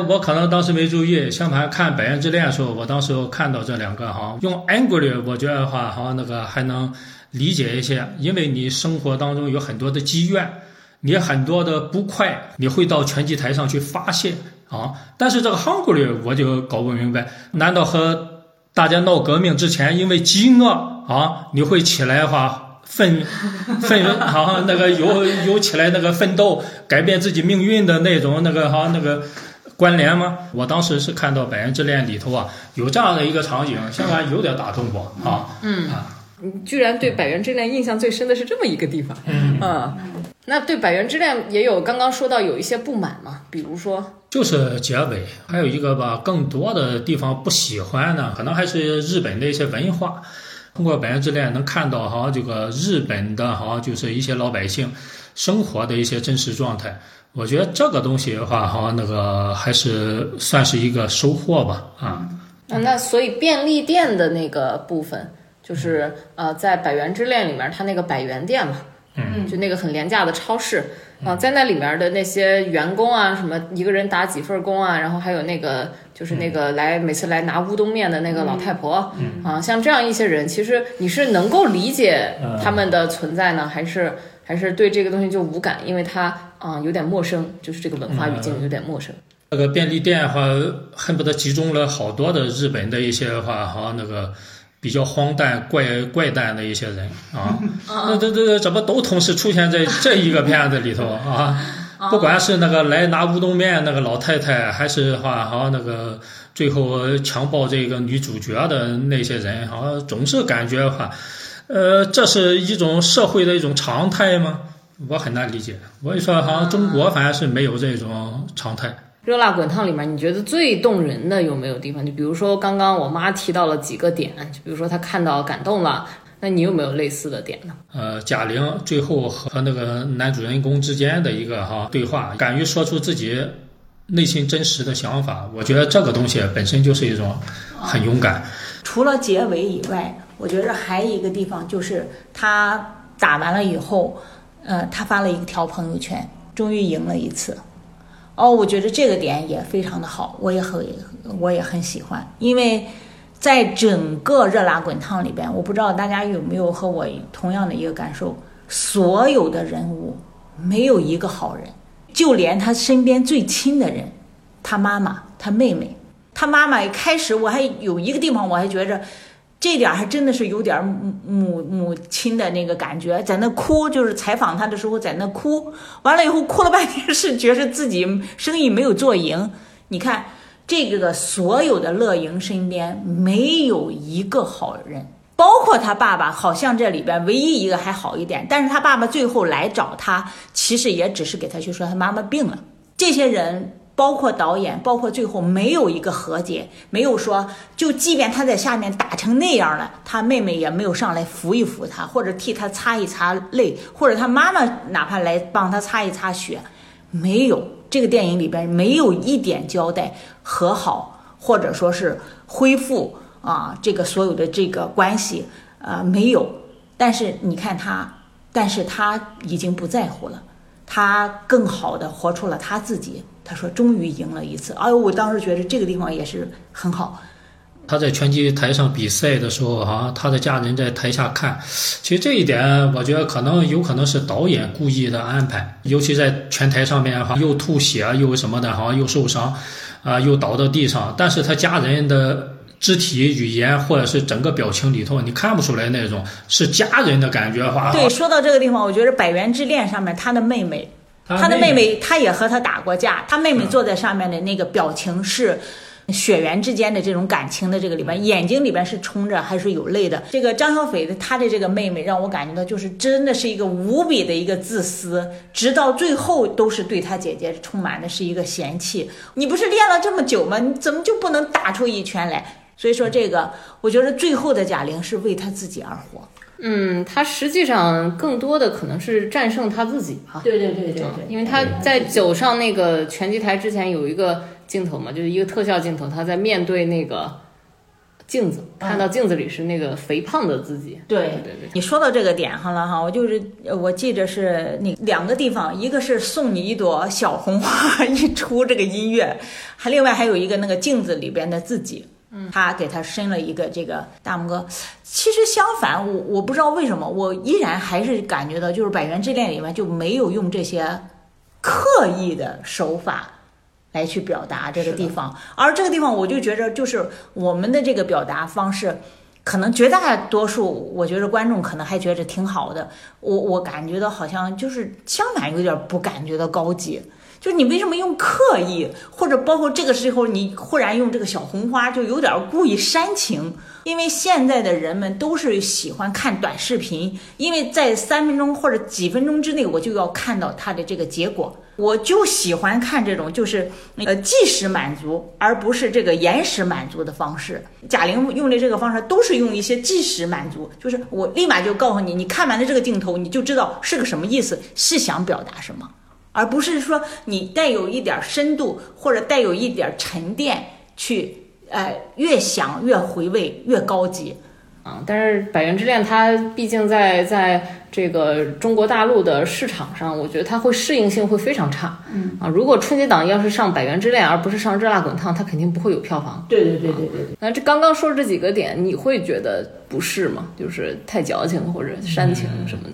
我可能当时没注意，相反看《百元之恋》的时候，我当时看到这两个用 angry， 我觉得的话还能理解一些，因为你生活当中有很多的积怨，你很多的不快，你会到拳击台上去发泄但是这个 hungry 我就搞不明白，难道和大家闹革命之前，因为饥饿你会起来的话有起来那个奋斗改变自己命运的那种关联吗？我当时是看到《百元之恋》里头有这样的一个场景，相反有点打动我你居然对《百元之恋》印象最深的是这么一个地方。那对百元之恋也有刚刚说到有一些不满嘛，比如说就是结尾，还有一个吧，更多的地方不喜欢呢，可能还是日本的一些文化。通过百元之恋能看到哈，这个日本的哈，就是一些老百姓生活的一些真实状态。我觉得这个东西的话哈，那个还是算是一个收获吧啊。那所以便利店的那个部分，就是在百元之恋里面，它那个百元店嘛。嗯，就那个很廉价的超市啊，在那里面的那些员工啊，什么一个人打几份工啊，然后还有那个就是那个来每次来拿乌冬面的那个老太婆啊，像这样一些人，其实你是能够理解他们的存在呢，还是对这个东西就无感，因为它有点陌生，就是这个文化语境有点陌生。那个便利店的话，恨不得集中了好多的日本的一些的话，好那个。比较荒诞怪诞的一些人啊，那这怎么都同时出现在这一个片子里头啊？不管是那个来拿乌冬面那个老太太，还是哈那个最后强暴这个女主角的那些人，好像总是感觉哈，这是一种社会的一种常态吗？我很难理解。我跟你说，好像中国反正是没有这种常态。热辣滚烫里面你觉得最动人的有没有地方？就比如说刚刚我妈提到了几个点，就比如说她看到感动了，那你有没有类似的点呢？贾玲最后和那个男主人公之间的一个对话，敢于说出自己内心真实的想法，我觉得这个东西本身就是一种很勇敢。除了结尾以外，我觉得还有一个地方就是她打完了以后，她发了一条朋友圈，终于赢了一次。我觉得这个点也非常的好，我也很喜欢，因为在整个热辣滚烫里边，我不知道大家有没有和我同样的一个感受，所有的人物没有一个好人，就连他身边最亲的人，他妈妈、他妹妹、他妈妈。一开始我还有一个地方，我还觉着这点还真的是有点母亲的那个感觉，在那哭，就是采访他的时候在那哭，完了以后哭了半天，是觉得自己生意没有做赢。你看这个所有的乐莹身边没有一个好人，包括他爸爸，好像这里边唯一一个还好一点，但是他爸爸最后来找他，其实也只是给他去说他妈妈病了。这些人包括导演，包括最后没有一个和解，没有说，就即便他在下面打成那样了，他妹妹也没有上来扶一扶他，或者替他擦一擦泪，或者他妈妈哪怕来帮他擦一擦血，没有。这个电影里边没有一点交代和好，或者说是恢复这个所有的这个关系，没有。但是你看他，但是他已经不在乎了，他更好的活出了他自己。他说终于赢了一次，我当时觉得这个地方也是很好。他在拳击台上比赛的时候他的家人在台下看，其实这一点我觉得有可能是导演故意的安排，尤其在拳台上面又吐血又什么的，又受伤又倒到地上，但是他家人的肢体语言或者是整个表情里头，你看不出来那种是家人的感觉。对，说到这个地方，我觉得百元之恋上面他的妹妹他也和他打过架，他妹妹坐在上面的那个表情是血缘之间的这种感情的，这个里边眼睛里边是冲着还是有泪的。这个张小斐的他的这个妹妹让我感觉到就是真的是一个无比的一个自私，直到最后都是对他姐姐充满的是一个嫌弃，你不是练了这么久吗？你怎么就不能打出一拳来？所以说这个我觉得最后的贾玲是为他自己而活。他实际上更多的可能是战胜他自己吧。对，因为他在走上那个拳击台之前有一个镜头嘛，就是一个特效镜头，他在面对那个镜子，看到镜子里是那个肥胖的自己。对，你说到这个点上了哈，我记着是那两个地方，一个是送你一朵小红花，一出这个音乐，另外还有一个那个镜子里边的自己。他给他伸了一个这个大拇哥。其实相反，我不知道为什么，我依然还是感觉到就是百元之恋里面就没有用这些刻意的手法来去表达这个地方，而这个地方我就觉着就是我们的这个表达方式可能绝大多数，我觉得观众可能还觉着挺好的，我感觉到好像就是相反有点不感觉到高级，就你为什么用刻意，或者包括这个时候你忽然用这个小红花，就有点故意煽情。因为现在的人们都是喜欢看短视频，因为在3分钟或者几分钟之内我就要看到它的这个结果，我就喜欢看这种就是即时满足，而不是这个延时满足的方式。贾玲用的这个方式都是用一些即时满足，就是我立马就告诉你，你看完了这个镜头你就知道是个什么意思，是想表达什么，而不是说你带有一点深度或者带有一点沉淀去越想越回味越高级啊。但是《百元之恋》它毕竟在这个中国大陆的市场上，我觉得它会适应性会非常差。如果春节档要是上《百元之恋》而不是上《热辣滚烫》，它肯定不会有票房。对。那这刚刚说这几个点，你会觉得不是吗？就是太矫情或者煽情什么的。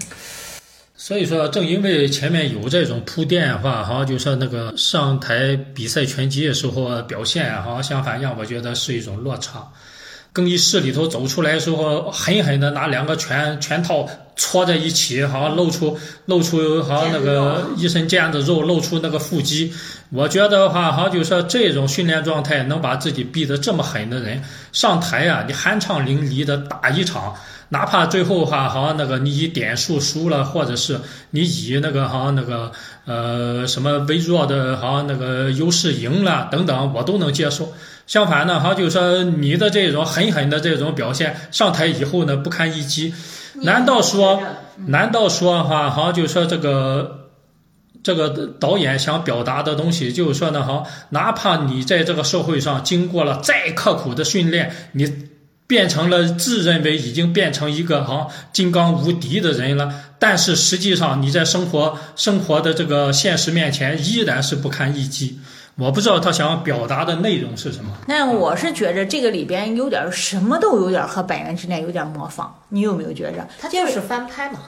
所以说正因为前面有这种铺垫的话哈，就像那个上台比赛拳击的时候表现哈，相反让我觉得是一种落差。更衣室里头走出来的时候，狠狠的拿2个拳套戳在一起，好像露出好像那个一身腱子肉，露出那个腹肌。我觉得的话，好像就是说这种训练状态能把自己逼得这么狠的人上台啊，你酣畅淋漓的打一场，哪怕最后哈好像那个你以点数输了，或者是你以那个好像那个什么微弱的好像那个优势赢了等等，我都能接受。相反呢，好就是说你的这种狠狠的这种表现，上台以后呢不堪一击。难道说哈，好就是说这个导演想表达的东西，就是说呢，好，哪怕你在这个社会上经过了再刻苦的训练，你变成了自认为已经变成一个好金刚无敌的人了，但是实际上你在生活的这个现实面前依然是不堪一击。我不知道他想要表达的内容是什么。那我是觉着这个里边有点什么都有点和百元之恋有点模仿，你有没有觉着？他就是翻拍嘛。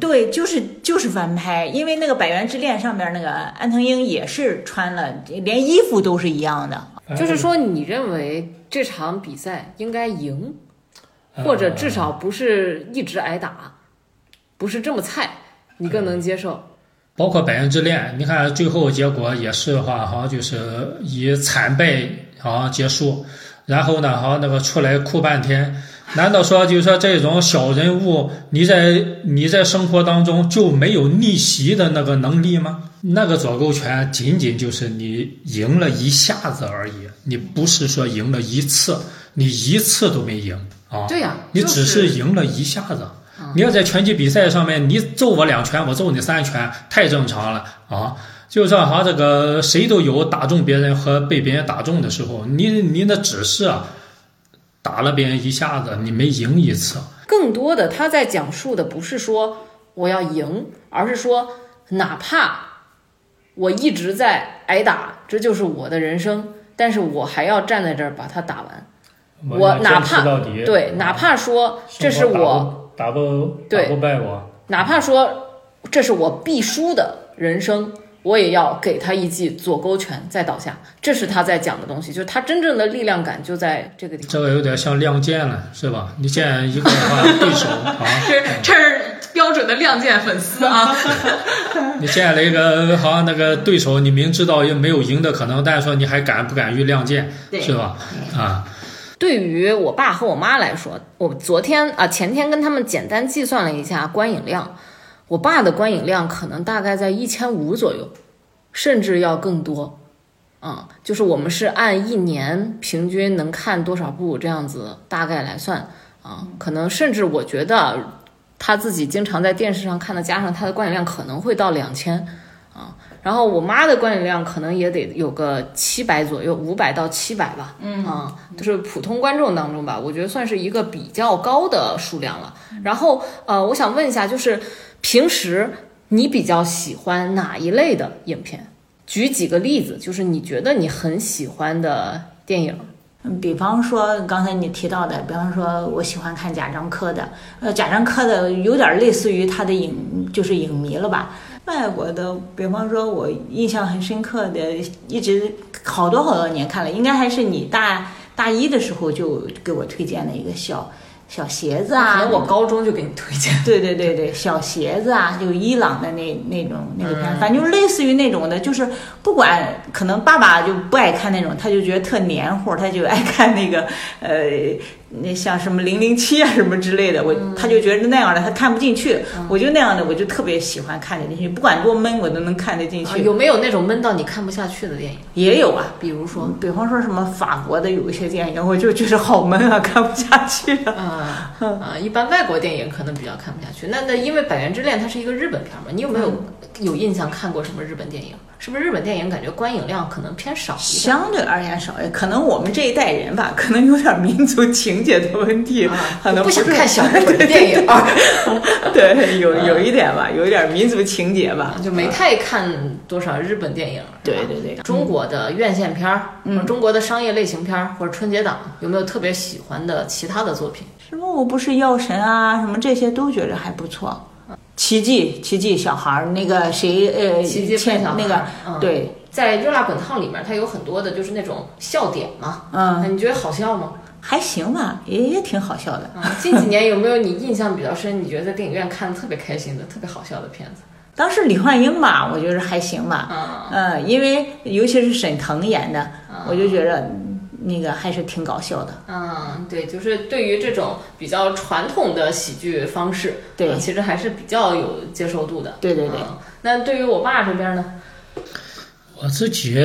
对，就是翻拍，因为那个百元之恋上边那个安藤樱也是穿了，连衣服都是一样的。就是说，你认为这场比赛应该赢，或者至少不是一直挨打，不是这么菜，你更能接受。包括《百元之恋》，你看最后结果也是的话，好像就是以惨败好像结束，然后呢，好像那个出来哭半天。难道说就是说这种小人物，你在生活当中就没有逆袭的那个能力吗？那个左勾拳仅仅就是你赢了一下子而已，你不是说赢了一次，你一次都没赢啊！对呀，你只是赢了一下子。你要在拳击比赛上面，你揍我2拳，我揍你3拳，太正常了啊！就是说哈，这个谁都有打中别人和被别人打中的时候，你那只是打了别人一下子，你没赢一次。更多的他在讲述的不是说我要赢，而是说哪怕我一直在挨打，这就是我的人生，但是我还要站在这儿把它打完。我哪怕对，哪怕说这是我。打不败我，哪怕说这是我必输的人生，我也要给他一记左勾拳再倒下。这是他在讲的东西，就是他真正的力量感就在这个地方。这个有点像亮剑了，是吧？你见一个对手啊，这是标准的亮剑粉丝啊。你见了一个好像那个对手，你明知道也没有赢的可能，但是说你还敢不敢于亮剑，是吧？啊。对于我爸和我妈来说，我前天跟他们简单计算了一下观影量，我爸的观影量可能大概在1500左右，甚至要更多就是我们是按一年平均能看多少部这样子大概来算可能甚至我觉得他自己经常在电视上看的，加上他的观影量可能会到2000然后我妈的观影量可能也得有个700左右，500到700吧，就是普通观众当中吧，我觉得算是一个比较高的数量了。然后我想问一下，就是平时你比较喜欢哪一类的影片？举几个例子，就是你觉得你很喜欢的电影。比方说刚才你提到的，比方说我喜欢看贾樟柯的，贾樟柯的有点类似于他的影迷了吧。外国的，比方说我印象很深刻的，一直好多年看了，应该还是你大一的时候就给我推荐的一个小鞋子啊，可能我高中就给你推荐。对对对对，小鞋子啊，就伊朗的那个片，反正就类似于那种的，就是不管可能爸爸就不爱看那种，他就觉得特黏糊，他就爱看那个那像什么007啊什么之类的，他就觉得那样的他看不进去，我就那样的我就特别喜欢看得进去，不管多闷我都能看得进去。有没有那种闷到你看不下去的电影？也有啊，比如说，比方说什么法国的有一些电影，我就觉得好闷啊，看不下去了。一般外国电影可能比较看不下去。那因为《百元之恋》它是一个日本片嘛，你有没有印象看过什么日本电影？是不是日本电影感觉观影量可能偏少一点？相对而言少，可能我们这一代人吧，可能有点民族情结的问题，可能不想看小日本电影。对，有一点吧，有一点民族情结吧，就没太看多少日本电影。对对对，中国的院线片中国的商业类型片或者春节档，有没有特别喜欢的其他的作品？什么我不是药神啊，什么这些都觉得还不错。奇迹小孩那个谁奇迹小孩那个对，在热辣滚烫里面，它有很多的就是那种笑点嘛。你觉得好笑吗？还行吧，也挺好笑的。近几年有没有你印象比较深，你觉得在电影院看的特别开心的、特别好笑的片子？当时李焕英吧，我觉得还行吧。因为尤其是沈腾演的，我就觉得那个还是挺搞笑的。对，就是对于这种比较传统的喜剧方式，对，其实还是比较有接受度的。对对对。那对于我爸这边呢？我自己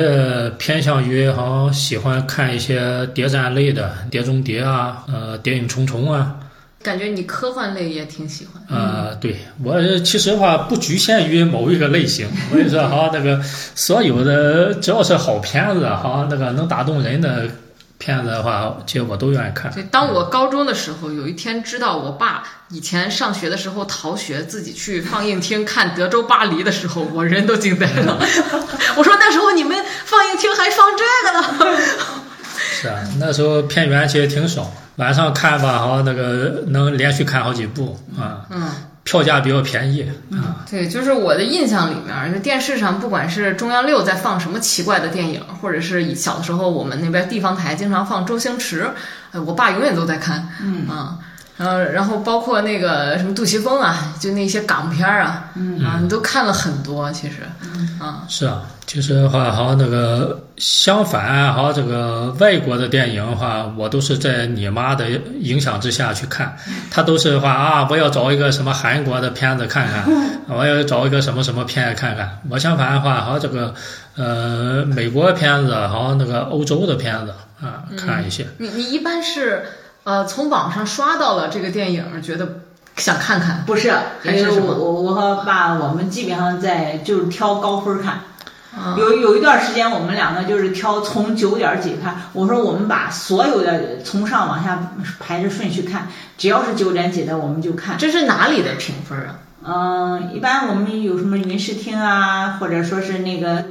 偏向于好喜欢看一些谍战类的，谍中谍啊，谍影重重啊。感觉你科幻类也挺喜欢。对，我其实的话不局限于某一个类型，我跟你说哈，那个所有的只要是好片子哈，那个能打动人的片子的话，其实我都愿意看。所以当我高中的时候，有一天知道我爸以前上学的时候逃学自己去放映厅看《德州巴黎》的时候，我人都惊呆了。我说那时候你们放映厅还放这个呢？是啊，那时候片源其实挺少，晚上看吧，好那个能连续看好几部啊。票价比较便宜啊。对，就是我的印象里面，就电视上不管是中央6在放什么奇怪的电影，或者是小的时候我们那边地方台经常放周星驰，我爸永远都在看。然后包括那个什么杜琪峰啊，就那些港片啊，你都看了很多其实。是啊，其实的话，好那个相反，好这个外国的电影的话，我都是在你妈的影响之下去看，他都是的话啊，我要找一个什么韩国的片子看看，我要找一个什么什么片子看看。我相反的话，好这个美国片子，好那个欧洲的片子啊，看一些。你一般是从网上刷到了这个电影，觉得想看看？不是，还是我和爸我们基本上在就是挑高分看。有一段时间，我们两个就是挑从9点几看。我说我们把所有的从上往下排着顺序看，只要是9点几的我们就看。这是哪里的评分啊？一般我们有什么云视听啊，或者说是那个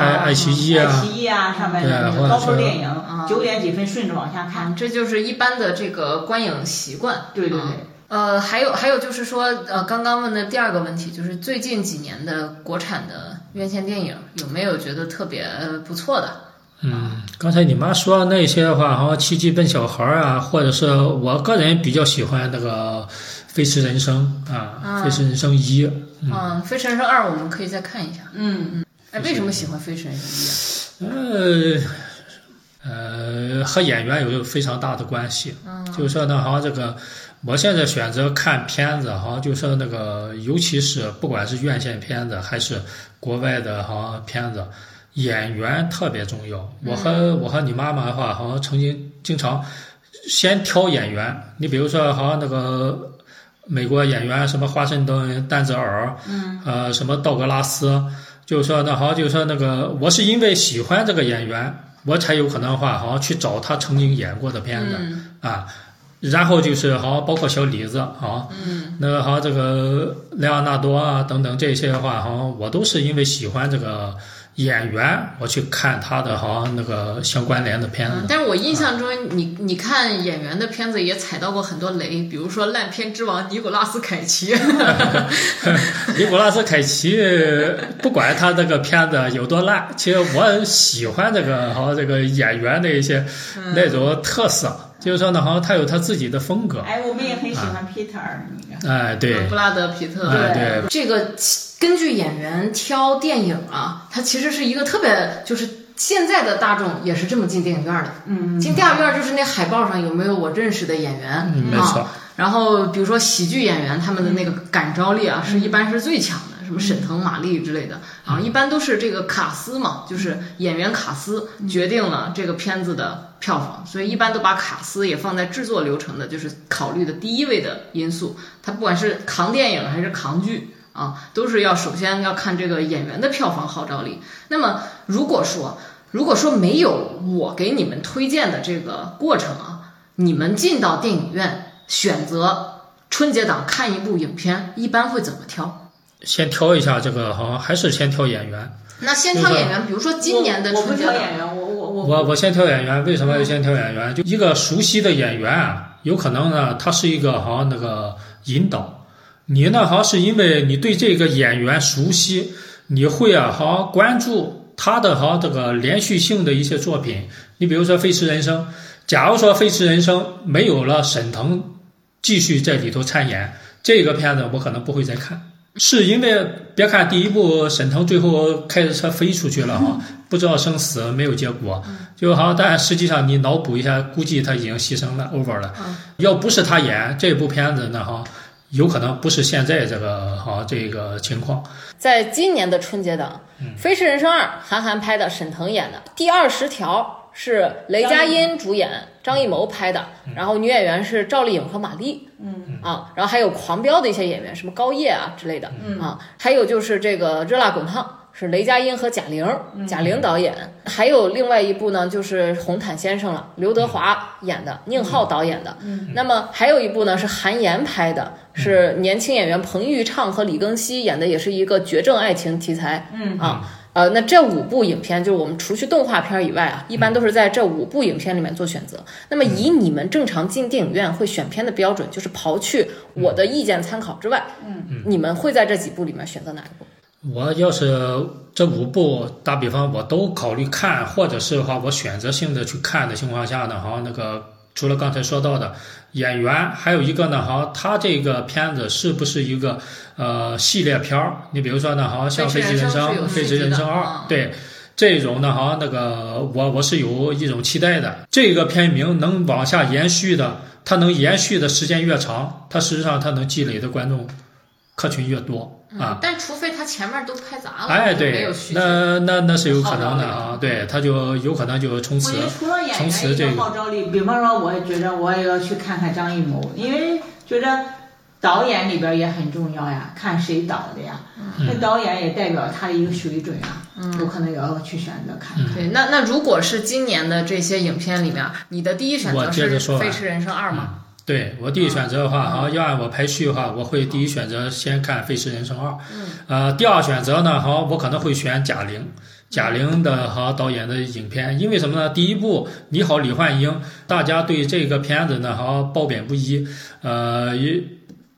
爱奇艺啊上面的那个高分电影，9点几分顺着往下看。这就是一般的这个观影习惯。对对对。还有就是说，刚刚问的第2个问题，就是最近几年的国产的院线电影有没有觉得特别不错的？刚才你妈说的那些的话，好像《奇迹笨小孩》啊，或者是我个人比较喜欢那个《飞驰人生》啊，《飞驰人生1》《飞驰人生2》我们可以再看一下。为什么喜欢《飞驰人生1》啊？和演员有非常大的关系。就是说呢，好像这个我现在选择看片子，好像就是说那个，尤其是不管是院线片子还是国外的好像片子，演员特别重要。我和你妈妈的话，好像曾经经常先挑演员。你比如说，好像那个美国演员什么华盛顿、丹泽尔，什么道格拉斯，就是说那好像就是说那个，我是因为喜欢这个演员，我才有可能的话，好像去找他曾经演过的片子啊，然后就是好像包括小李子啊，那个好像这个莱昂纳多啊等等这些的话，好像我都是因为喜欢这个演员，我去看他的好像那个相关联的片子。但是我印象中，你看演员的片子也踩到过很多雷，比如说烂片之王尼古拉斯凯奇。尼古拉斯凯奇不管他这个片子有多烂，其实我喜欢这个好像这个演员的一些那种特色。就是说呢，好像他有他自己的风格。哎，我们也很喜欢皮特尔，哎，对，布拉德皮特，对，这个根据演员挑电影啊，它其实是一个特别就是。现在的大众也是这么进电影院的，嗯，进电影院就是那海报上有没有我认识的演员，嗯，没错。然后比如说喜剧演员，他们的那个感召力啊，是一般是最强的，什么沈腾、马丽之类的啊，一般都是这个卡司嘛，就是演员卡司决定了这个片子的票房，所以一般都把卡司也放在制作流程的，就是考虑的第一位的因素。它不管是扛电影还是扛剧。啊，都是要首先要看这个演员的票房号召力。那么如果说没有我给你们推荐的这个过程啊，你们进到电影院选择春节档看一部影片，一般会怎么挑？先挑一下这个，好像还是先挑演员。那先挑演员，比如说今年的春节档，我不挑演员，我先挑演员。为什么要先挑演员？就一个熟悉的演员啊，有可能呢，他是一个好像那个引导。你呢，好像是因为你对这个演员熟悉，你会啊，好像关注他的好像这个连续性的一些作品。你比如说《飞驰人生》，假如说《飞驰人生》没有了沈腾继续在里头参演，这个片子我可能不会再看。是因为别看第一部沈腾最后开着车飞出去了哈，不知道生死没有结果，就好像但实际上你脑补一下，估计他已经牺牲了 over 了。要不是他演这部片子呢哈。有可能不是现在这个这个情况。在今年的春节档，《飞驰人生2》韩寒拍的，沈腾演的，《第20条》是雷佳音主演，张艺谋拍的，然后女演员是赵丽颖和马丽，啊，然后还有《狂飙》的一些演员，什么高叶啊之类的，啊，还有就是这个《热辣滚烫》是雷佳音和贾玲导演，还有另外一部呢就是《红毯先生》了，刘德华演的，宁浩导演的，那么还有一部呢是韩延拍的。是年轻演员彭昱畅和李庚希演的，也是一个绝症爱情题材。那这5部影片，就是我们除去动画片以外啊，一般都是在这5部影片里面做选择。那么以你们正常进电影院会选片的标准，就是刨去我的意见参考之外，你们会在这几部里面选择哪一部？我要是这5部打比方我都考虑看，或者是的话我选择性的去看的情况下呢，好像那个。除了刚才说到的演员，还有一个呢，好像他这个片子是不是一个系列片儿？你比如说呢，好像像《飞驰人生》《飞驰人生2》，对这种呢，好像那个我是有一种期待的。这个片名能往下延续的，它能延续的时间越长，它实际上它能积累的观众客群越多啊。但除非他前面都拍砸了，哎，对，那是有可能的啊，对，他就有可能就从此。从此这个号召力，比方说，我也觉得我也要去看看张艺谋，因为觉得导演里边也很重要呀，看谁导的呀，那导演也代表他的一个水准啊，我可能也要去选择看看。对，那如果是今年的这些影片里面，你的第一选择是《飞驰人生2》吗？对，我第一选择的话，啊，要按我排序的话，我会第一选择先看《飞驰人生2》，第二选择呢，好，我可能会选贾玲的和导演的影片，因为什么呢？第一部《你好，李焕英》，大家对这个片子呢好褒贬不一，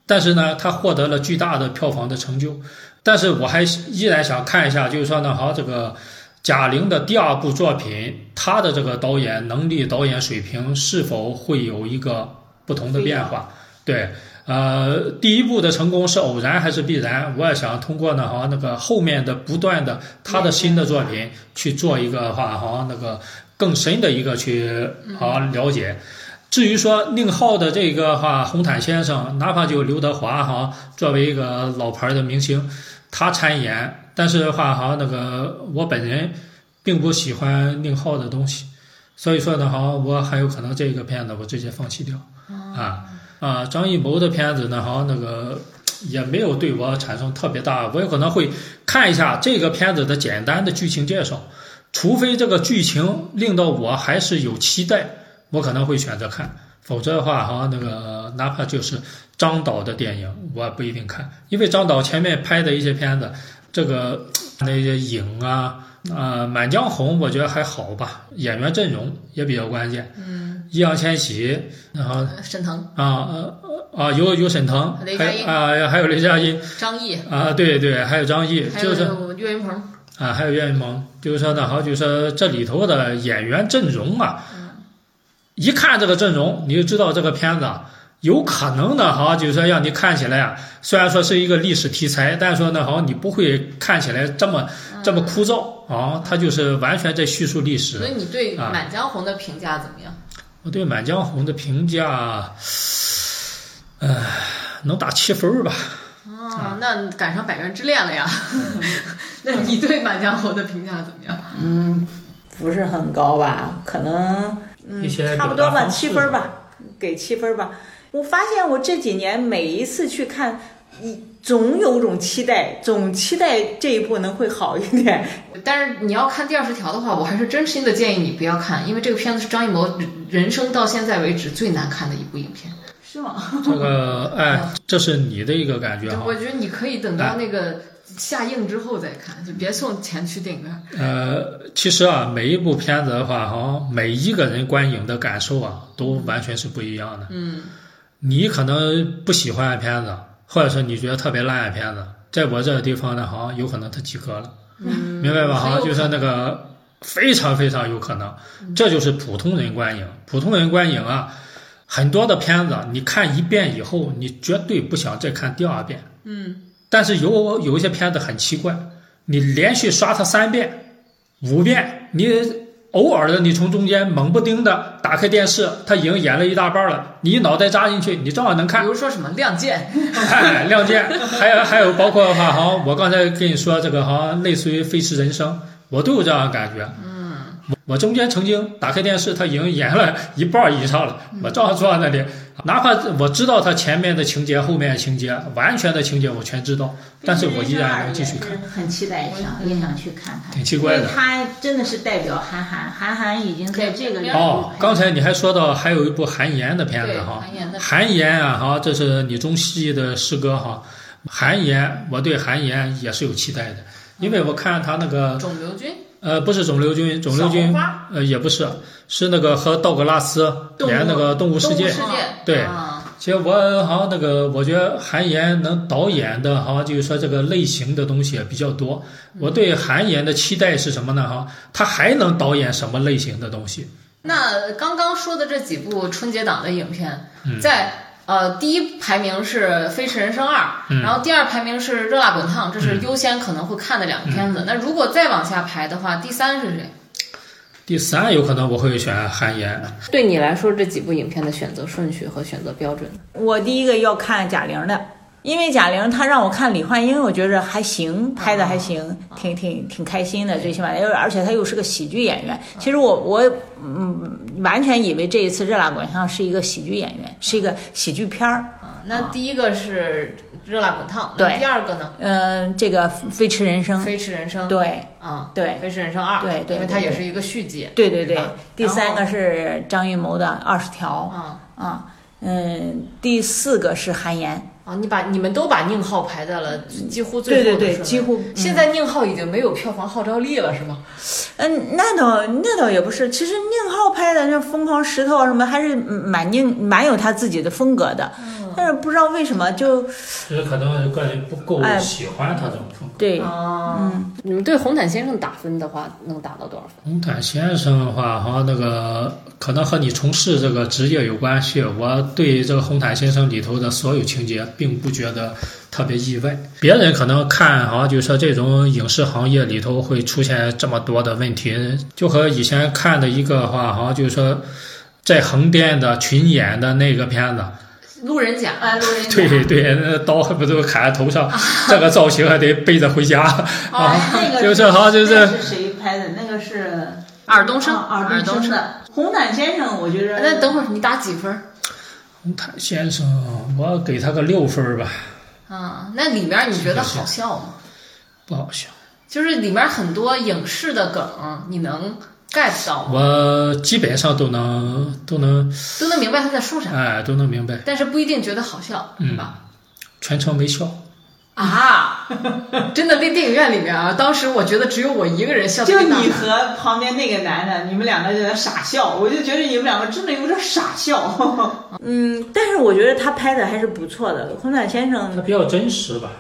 但是呢，它获得了巨大的票房的成就。但是我还依然想看一下，就是说呢，好，这个贾玲的第二部作品，她的这个导演能力、导演水平是否会有一个不同的变化？对。第一部的成功是偶然还是必然？我也想通过呢，好像那个后面的不断的他的新的作品去做一个话，好像那个更深的一个去啊了解。至于说宁浩的这个话，红毯先生，哪怕就刘德华哈作为一个老牌的明星，他参演，但是的话，好像那个我本人并不喜欢宁浩的东西，所以说呢，好像我还有可能这个片子我直接放弃掉啊。张艺谋的片子呢，好像那个也没有对我产生特别大，我有可能会看一下这个片子的简单的剧情介绍，除非这个剧情令到我还是有期待，我可能会选择看，否则的话，好像那个哪怕就是张导的电影，我也不一定看，因为张导前面拍的一些片子，这个那些影啊。满江红我觉得还好吧，演员阵容也比较关键。易烊千玺，然后沈腾有沈腾，雷佳音还有雷佳音，张译对对，还有张译，就是岳云鹏还有岳云鹏，就是说呢，好，就是这里头的演员阵容啊，一看这个阵容，你就知道这个片子有可能呢，好像就是说让你看起来虽然说是一个历史题材，但是说呢，好像你不会看起来这么枯燥啊，它就是完全在叙述历史。所以你对《满江红》的评价怎么样？我对《满江红》的评价，能打7分吧。哦，那赶上《百元之恋》了呀。那你对《满江红》的评价怎么样？不是很高吧，可能差不多吧，7分吧，给7分吧。我发现我这几年每一次去看，总有种期待，总期待这一部能会好一点。但是你要看第20条的话，我还是真心的建议你不要看，因为这个片子是张艺谋人生到现在为止最难看的一部影片。是吗？这个这是你的一个感觉哈。我觉得你可以等到那个下映之后再看，就别送钱去电影院。其实每一部片子的话，每一个人观影的感受都完全是不一样的。你可能不喜欢片子，或者说你觉得特别烂片子，在我这个地方呢，有可能它及格了，明白吧？就是那个非常非常有可能，这就是普通人观影。普通人观影很多的片子你看一遍以后，你绝对不想再看第2遍。但是有一些片子很奇怪，你连续刷它3遍5遍，你偶尔的你从中间猛不丁的打开电视，它已经演了一大半了，你一脑袋扎进去，你照样能看。比如说什么《亮剑》《亮剑》还有包括的话，我刚才跟你说这个类似于《飞驰人生》，我都有这样的感觉。我中间曾经打开电视，它已经演了一半以上了，我照样坐在那里，哪怕我知道它前面的情节、后面的情节、完全的情节我全知道，但是我依然能继续看。很期待，也想去看看。挺奇怪的，他真的是代表韩寒已经在这个领域。刚才你还说到还有一部韩延的片子哈，韩延这是你中戏的师哥哈。韩延，我对韩延也是有期待的，因为我看他那个《肿瘤君》。不是肿瘤君，也不是，是那个和道格拉斯演那个《动物世界》。对，其实我那个，我觉得韩延能导演的就是说这个类型的东西也比较多。我对韩延的期待是什么呢？他还能导演什么类型的东西？那刚刚说的这几部春节档的影片，在第一排名是《飞驰人生2》，然后第二排名是《热辣滚烫》，这是优先可能会看的两个片子。那如果再往下排的话，第3是谁？第3有可能我会选韩延。对你来说，这几部影片的选择顺序和选择标准？我第一个要看贾玲的，因为贾玲她让我看李焕英，我觉着还行，拍的还行，挺开心的，最起码，而且她又是个喜剧演员。其实我完全以为这一次《热辣滚烫》是一个喜剧演员，是一个喜剧片儿。那第一个是《热辣滚烫》，对。第二个呢？这个《飞驰人生》。《飞驰人生》对，对，《飞驰人生2》对对，因为它也是一个续集。对对对。第3个是张艺谋的20条。第4个是韩延。你们都把宁浩排在了几乎最后的。对对对，几乎。现在宁浩已经没有票房号召力了，是吗？那倒也不是。其实宁浩拍的那疯狂石头什么还是蛮有他自己的风格的，但是不知道为什么就是可能有个人不够喜欢他这种风格。对，你们对红毯先生打分的话，能打到多少分？红毯先生的话，那个可能和你从事这个职业有关系。我对这个红毯先生里头的所有情节并不觉得特别意外，别人可能看就是说这种影视行业里头会出现这么多的问题，就和以前看的一个话就是说在横店的群演的那个片子路人甲，对对，那刀不都砍在头上，这个造型还得背着回家就是就是谁拍的？那个是尔冬升的红毯先生，我觉得。那等会儿你打几分？红毯先生，我给他个6分吧。那里面你觉得好笑吗？不好笑。就是里面很多影视的梗，你能get 到吗？我基本上都能明白他在说啥，都能明白，但是不一定觉得好笑，是吧？全程没笑。真的，那电影院里面当时我觉得只有我一个人笑，就你和旁边那个男的，你们两个就在傻笑，我就觉得你们两个真的有点傻笑。但是我觉得他拍的还是不错的，红毯先生他比较真实吧，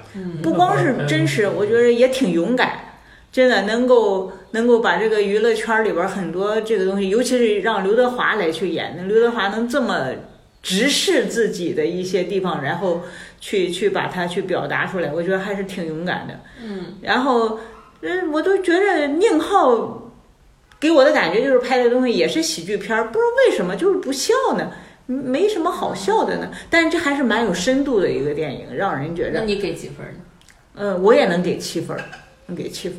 不光是真实，我觉得也挺勇敢。真的能够把这个娱乐圈里边很多这个东西，尤其是让刘德华来去演，刘德华能这么直视自己的一些地方，然后去把它去表达出来，我觉得还是挺勇敢的。嗯，然后我都觉得宁浩给我的感觉就是拍的东西也是喜剧片，不知道为什么就是不笑呢，没什么好笑的呢，但是这还是蛮有深度的一个电影，让人觉得。那你给几分呢？我也能给7分，能给7分。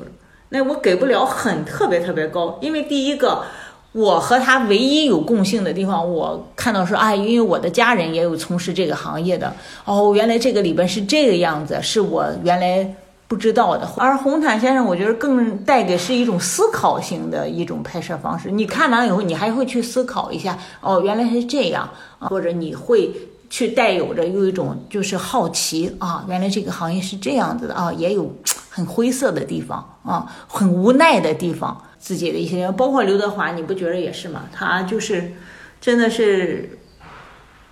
那我给不了很特别高，因为第一个，我和他唯一有共性的地方，我看到说，哎，因为我的家人也有从事这个行业的，哦，原来这个里边是这个样子，是我原来不知道的。而红毯先生，我觉得更带给是一种思考型的一种拍摄方式。你看完了以后，你还会去思考一下，哦，原来是这样，或者你会去带有着有一种就是好奇啊，原来这个行业是这样子的啊，也有很灰色的地方啊，很无奈的地方。自己的一些人，包括刘德华，你不觉得也是吗？他就是真的是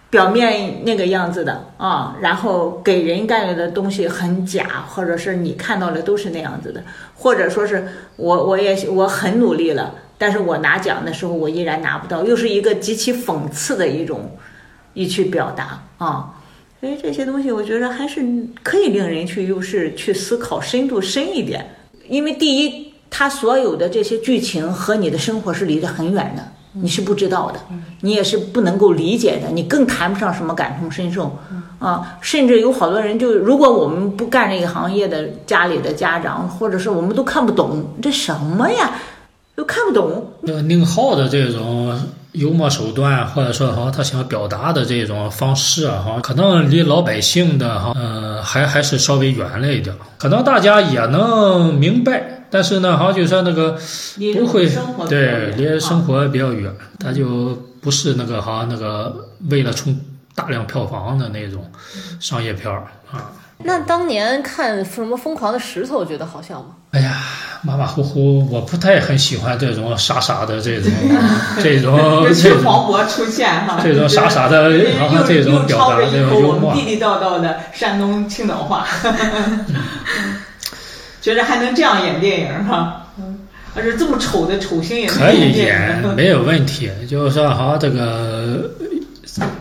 表面那个样子的啊，然后给人感觉的东西很假，或者是你看到的都是那样子的，或者说是我很努力了，但是我拿奖的时候我依然拿不到，又是一个极其讽刺的一去表达啊。所以这些东西我觉得还是可以令人去又是去思考，深度深一点，因为第一，他所有的这些剧情和你的生活是离得很远的，你是不知道的，你也是不能够理解的，你更谈不上什么感同身受啊。甚至有好多人，就如果我们不干这个行业的家里的家长，或者是我们都看不懂这什么呀，都看不懂。宁浩的这种幽默手段，或者说他想表达的这种方式啊，可能离老百姓的还是稍微远了一点，可能大家也能明白。但是呢，好像就说那个不会，对，离生活比较远，他就不是那个好像那个为了冲大量票房的那种商业片儿啊。那当年看什么《疯狂的石头》，觉得好笑吗？哎呀，马马虎虎，我不太很喜欢这种傻傻的这种黄渤出现哈，这种傻傻的，然后这种表达这种幽默，地地道道的山东青岛话。觉得还能这样演电影哈，而且这么丑的丑星也可以演，没有问题。就是说哈，这个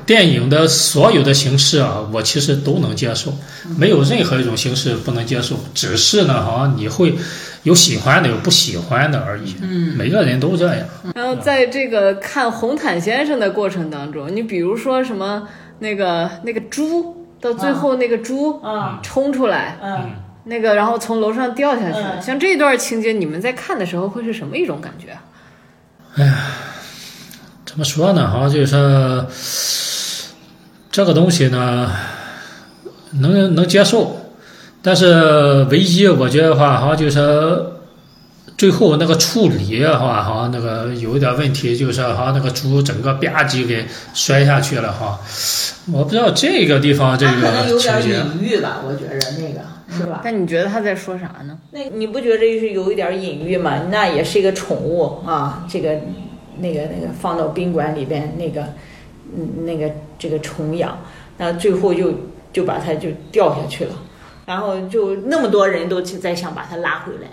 电影的所有的形式啊，我其实都能接受，没有任何一种形式不能接受，只是呢，好像你会有喜欢的，有不喜欢的而已。每个人都这样。然后在这个看《红毯先生》的过程当中，你比如说什么那个猪，到最后那个猪冲出来，那个，然后从楼上掉下去，像这段情节，你们在看的时候会是什么一种感觉？哎呀，怎么说呢？好像就是这个东西呢，能接受，但是唯一我觉得话，好像就是最后那个处理的话，好像那个有一点问题，就是好像那个猪整个吧唧给摔下去了哈。我不知道这个地方这个情节，它可能有点隐喻吧，我觉着那个。是吧？但你觉得他在说啥呢？那你不觉得是有一点隐喻吗？那也是一个宠物啊，这个那个放到宾馆里边那个这个宠养，那最后就把它就掉下去了，然后就那么多人都在想把它拉回来，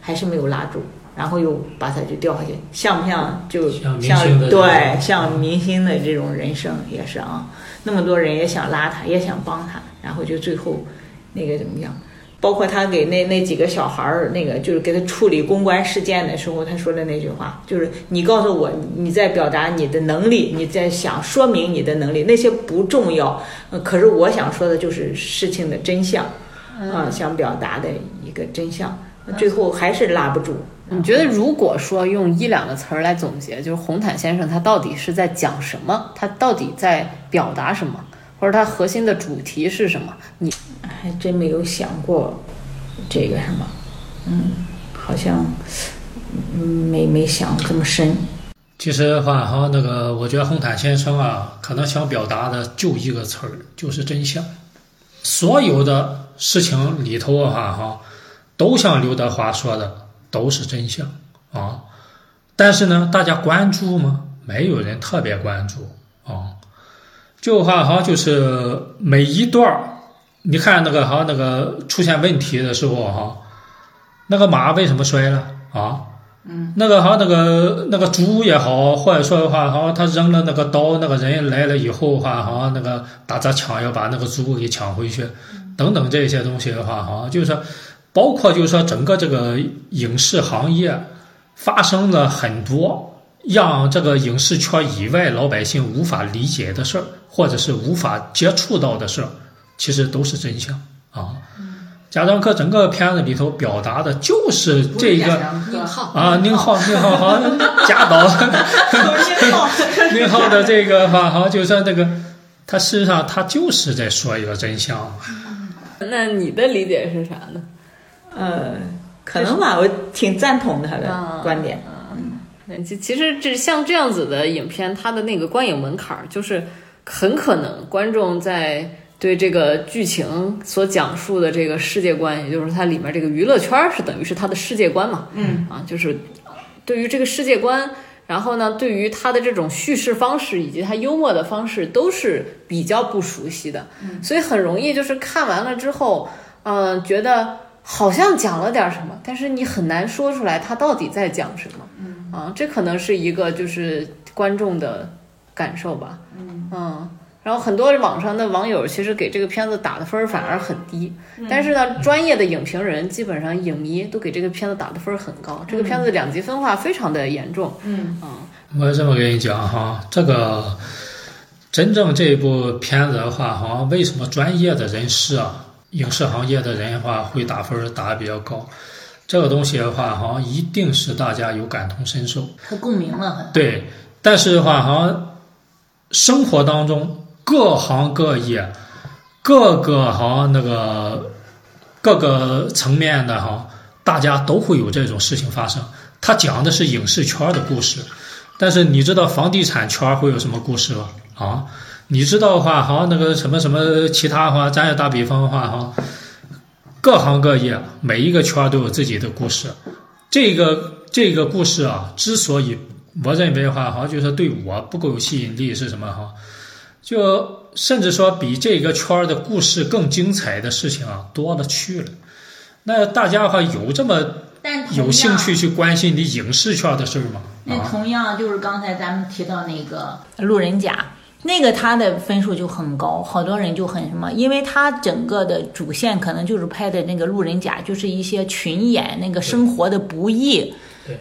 还是没有拉住，然后又把它就掉下去，像不像就像对像明星的这种人生也是啊，那么多人也想拉他，也想帮他，然后就最后。那个怎么样？包括他给那几个小孩儿，那个就是给他处理公关事件的时候，他说的那句话，就是你告诉我你在表达你的能力，你在想说明你的能力，那些不重要，可是我想说的就是事情的真相啊，想表达的一个真相，最后还是拉不住。你觉得如果说用一两个词儿来总结，就是红毯先生他到底是在讲什么？他到底在表达什么？或者他核心的主题是什么？你还真没有想过这个什么，好像没想这么深。其实的话，哈，那个我觉得红毯先生啊，可能想表达的就一个词儿，就是真相。所有的事情里头的话，哈，都像刘德华说的，都是真相啊。但是呢，大家关注吗？没有人特别关注啊。就话好像就是每一段你看那个好像那个出现问题的时候哈，那个马为什么摔了啊？嗯，那个还有那个猪也好，或者说的话，好像他扔了那个刀，那个人来了以后的话，好像那个打砸抢要把那个猪给抢回去，等等这些东西的话，好像就是说，包括就是说整个这个影视行业发生了很多让这个影视圈以外老百姓无法理解的事儿，或者是无法接触到的事儿，其实都是真相啊。贾樟柯整个片子里头表达的就是这个啊，宁浩好贾导，宁浩的这个吧，好就算这个，他事实上他就是在说一个真相。那你的理解是啥呢？可能吧，我挺赞同他的观点。其实这像这样子的影片，它的那个观影门槛就是很可能观众在。对这个剧情所讲述的这个世界观，也就是它里面这个娱乐圈是等于是它的世界观嘛，就是对于这个世界观，然后呢，对于它的这种叙事方式以及它幽默的方式都是比较不熟悉的，所以很容易就是看完了之后，觉得好像讲了点什么，但是你很难说出来它到底在讲什么，这可能是一个就是观众的感受吧，然后很多网上的网友其实给这个片子打的分反而很低，但是呢，专业的影评人基本上影迷都给这个片子打的分很高，这个片子两极分化非常的严重。我这么跟你讲哈，这个真正这部片子的话，好像为什么专业的人士啊，影视行业的人的话会打分打的比较高？这个东西的话，好像一定是大家有感同身受和共鸣了。对，但是的话，好像生活当中。各行各业，各个层面的大家都会有这种事情发生。他讲的是影视圈的故事，但是你知道房地产圈会有什么故事吗？啊，你知道的话，那个什么什么其他的话，咱也打比方的话，各行各业每一个圈都有自己的故事。这个故事啊，之所以我认为的话，就是对我不够有吸引力是什么？就甚至说比这个圈的故事更精彩的事情啊多了去了，那大家的话有这么有兴趣去关心你影视圈的事吗？那同样就是刚才咱们提到那个路人甲，那个他的分数就很高，好多人就很什么，因为他整个的主线可能就是拍的那个路人甲，就是一些群演那个生活的不易，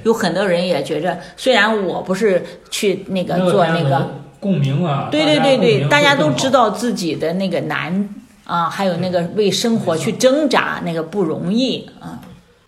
有很多人也觉着，虽然我不是去那个做那个。共鸣啊！对，大家都知道自己的那个难啊，还有那个为生活去挣扎那个不容易啊。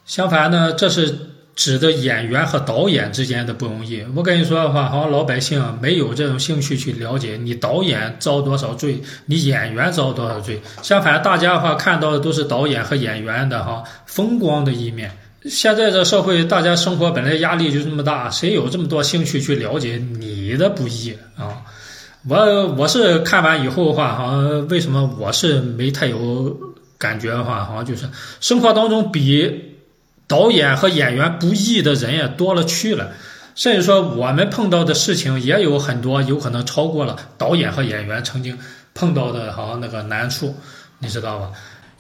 相反呢，这是指的演员和导演之间的不容易。我跟你说的话，好像老百姓没有这种兴趣去了解你导演遭多少罪，你演员遭多少罪。相反，大家的话看到的都是导演和演员的风光的一面。现在这社会，大家生活本来压力就这么大，谁有这么多兴趣去了解你的不易啊？我是看完以后的话，为什么我是没太有感觉的话，就是生活当中比导演和演员不易的人也多了去了，甚至说我们碰到的事情也有很多，有可能超过了导演和演员曾经碰到的那个难处，你知道吧？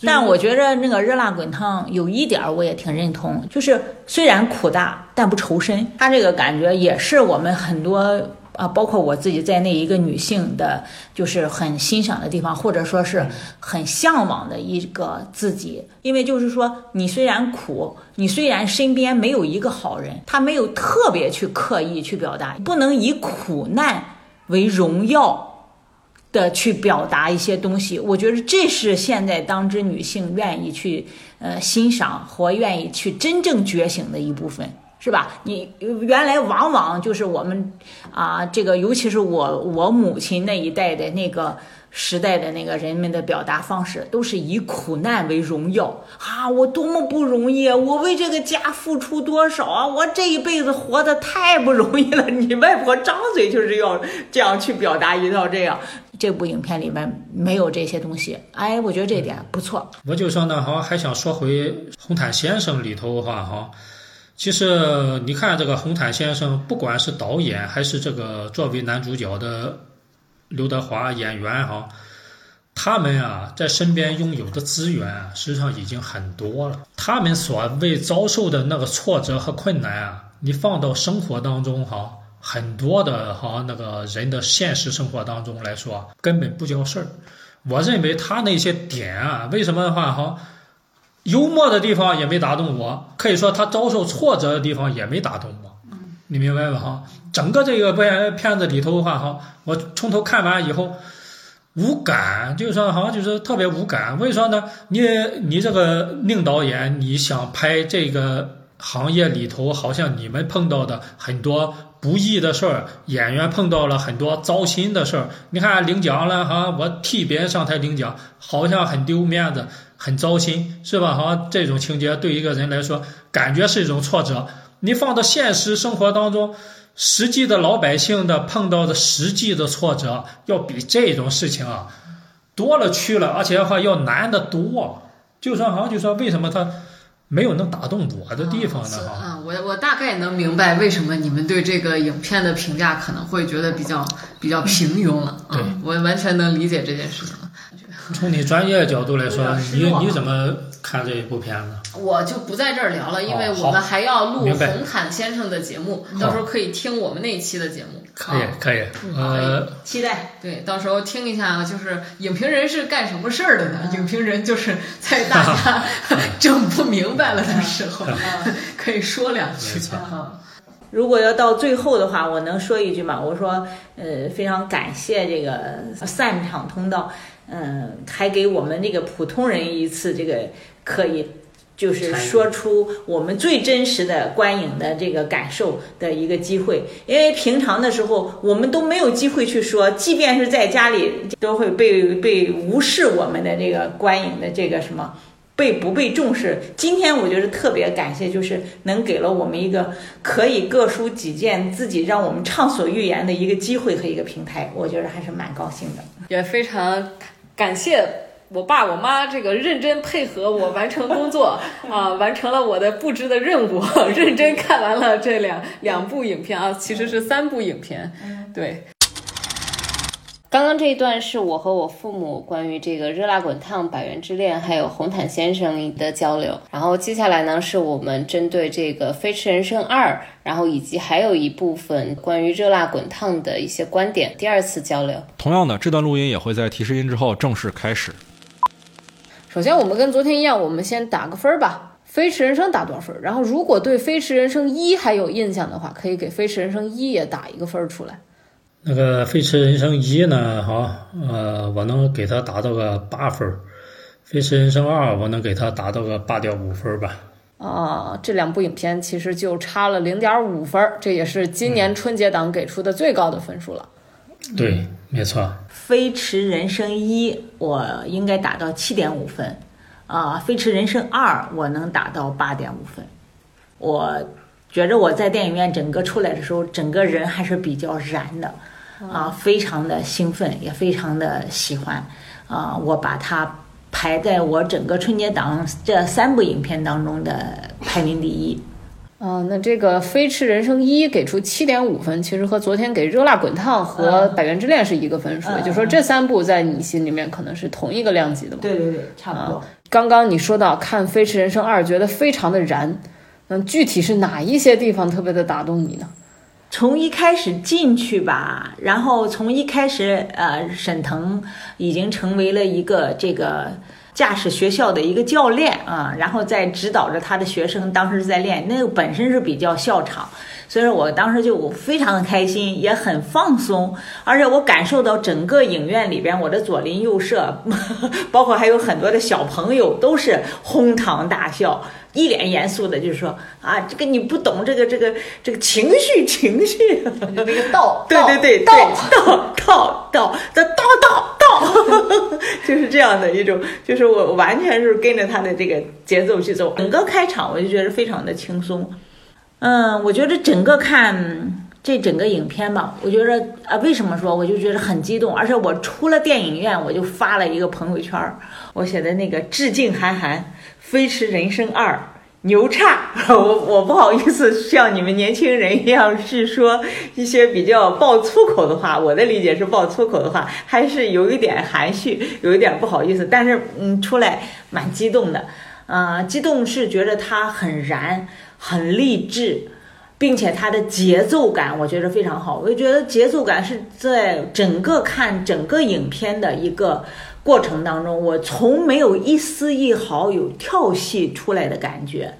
但我觉着那个热辣滚烫有一点我也挺认同，就是虽然苦大但不仇深，他这个感觉也是我们很多包括我自己在内一个女性的就是很欣赏的地方，或者说是很向往的一个自己。因为就是说你虽然苦，你虽然身边没有一个好人，他没有特别去刻意去表达，不能以苦难为荣耀的去表达一些东西，我觉得这是现在当之女性愿意去欣赏和愿意去真正觉醒的一部分，是吧？你原来往往就是我们这个尤其是我母亲那一代的那个时代的那个人们的表达方式都是以苦难为荣耀啊！我多么不容易，我为这个家付出多少啊！我这一辈子活得太不容易了。你外婆张嘴就是要这样去表达一套这样。这部影片里面没有这些东西，哎，我觉得这一点不错。我就说呢，还想说回《红毯先生》里头的话其实你看这个《红毯先生》，不管是导演还是这个作为男主角的刘德华演员他们啊，在身边拥有的资源啊，实际上已经很多了。他们所谓遭受的那个挫折和困难啊，你放到生活当中哈，很多的哈那个人的现实生活当中来说，根本不叫事儿。我认为他那些点啊，为什么的话哈，幽默的地方也没打动我，可以说他遭受挫折的地方也没打动我。你明白吧哈？整个这个片子里头的话哈，我从头看完以后。无感，就是说好像就是特别无感。为什么呢？你这个宁导演，你想拍这个行业里头，好像你们碰到的很多不易的事儿，演员碰到了很多糟心的事儿。你看领奖了哈，我替别人上台领奖，好像很丢面子，很糟心，是吧？哈，这种情节对一个人来说，感觉是一种挫折。你放到现实生活当中。实际的老百姓的碰到的实际的挫折，要比这种事情啊多了去了，而且的话要难得多。就说好像就说为什么他没有能打动我的地方呢？啊，我大概能明白为什么你们对这个影片的评价可能会觉得比较平庸了。对，我完全能理解这件事情了。从你专业角度来说，你怎么看这一部片子？我就不在这儿聊了，因为我们还要录红毯先生的节目，到时候可以听我们那一期的节目。可以，期待。对，到时候听一下，就是影评人是干什么事儿的呢？影评人就是在大家整不明白了的时候，可以说两句。如果要到最后的话，我能说一句吗？我说，非常感谢这个散场通道。还给我们这个普通人一次这个可以就是说出我们最真实的观影的这个感受的一个机会，因为平常的时候我们都没有机会去说，即便是在家里都会被无视我们的这个观影的这个什么不被重视。今天我觉得特别感谢，就是能给了我们一个可以各抒己见，自己让我们畅所欲言的一个机会和一个平台，我觉得还是蛮高兴的，也非常感谢我爸我妈这个认真配合我完成工作啊，完成了我的布置的任务，认真看完了这两部影片啊，其实是三部影片。对，刚刚这一段是我和我父母关于这个热辣滚烫、百元之恋还有红毯先生的交流，然后接下来呢是我们针对这个飞驰人生2，然后以及还有一部分关于热辣滚烫的一些观点第二次交流。同样的，这段录音也会在提示音之后正式开始。首先我们跟昨天一样，我们先打个分吧，飞驰人生打多少分？然后如果对飞驰人生1还有印象的话，可以给飞驰人生1也打一个分出来。那个飞驰人生1呢我能给他达到个8分，飞驰人生2我能给他达到个 8.5 分吧。啊，这两部影片其实就差了 0.5 分，这也是今年春节档给出的最高的分数了。对，没错。飞驰人生1我应该打到 7.5 分啊，飞驰人生2我能打到 8.5 分。我觉着我在电影院整个出来的时候，整个人还是比较燃的啊，非常的兴奋，也非常的喜欢啊。我把它排在我整个春节档这三部影片当中的排名第一。那这个《飞驰人生1》给出 7.5 分，其实和昨天给《热辣滚烫》和《百元之恋》是一个分数，也就是说这三部在你心里面可能是同一个量级的嘛？对对对，差不多。刚刚你说到看《飞驰人生2》觉得非常的燃。具体是哪一些地方特别的打动你呢？从一开始进去吧，然后从一开始沈腾已经成为了一个这个驾驶学校的一个教练啊，然后再指导着他的学生，当时在练那个本身是比较笑场，所以说我当时就非常开心，也很放松，而且我感受到整个影院里边，我的左邻右舍，包括还有很多的小朋友都是哄堂大笑，一脸严肃的，就是说啊，这个你不懂这个情绪，那个道，对对对，道，就是这样的一种，就是我完全是跟着他的这个节奏去走，整个开场我就觉得非常的轻松。我觉得整个看这整个影片吧，我觉得为什么说我就觉得很激动，而且我出了电影院我就发了一个朋友圈，我写的那个致敬韩寒，飞驰人生2牛叉，我不好意思像你们年轻人一样是说一些比较爆粗口的话，我的理解是爆粗口的话还是有一点含蓄，有一点不好意思，但是出来蛮激动的，激动是觉得它很燃很励志，并且它的节奏感我觉得非常好，我觉得节奏感是在整个看整个影片的一个过程当中，我从没有一丝一毫有跳戏出来的感觉，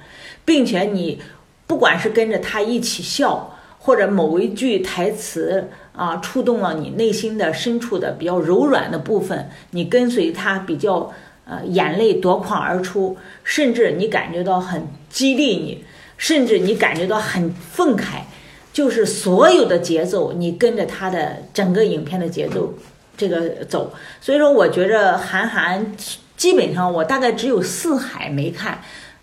并且你不管是跟着他一起笑，或者某一句台词啊触动了你内心的深处的比较柔软的部分，你跟随他比较眼泪夺眶而出，甚至你感觉到很激励你，甚至你感觉到很愤慨，就是所有的节奏你跟着他的整个影片的节奏这个走，所以说我觉着韩寒基本上我大概只有四海没看，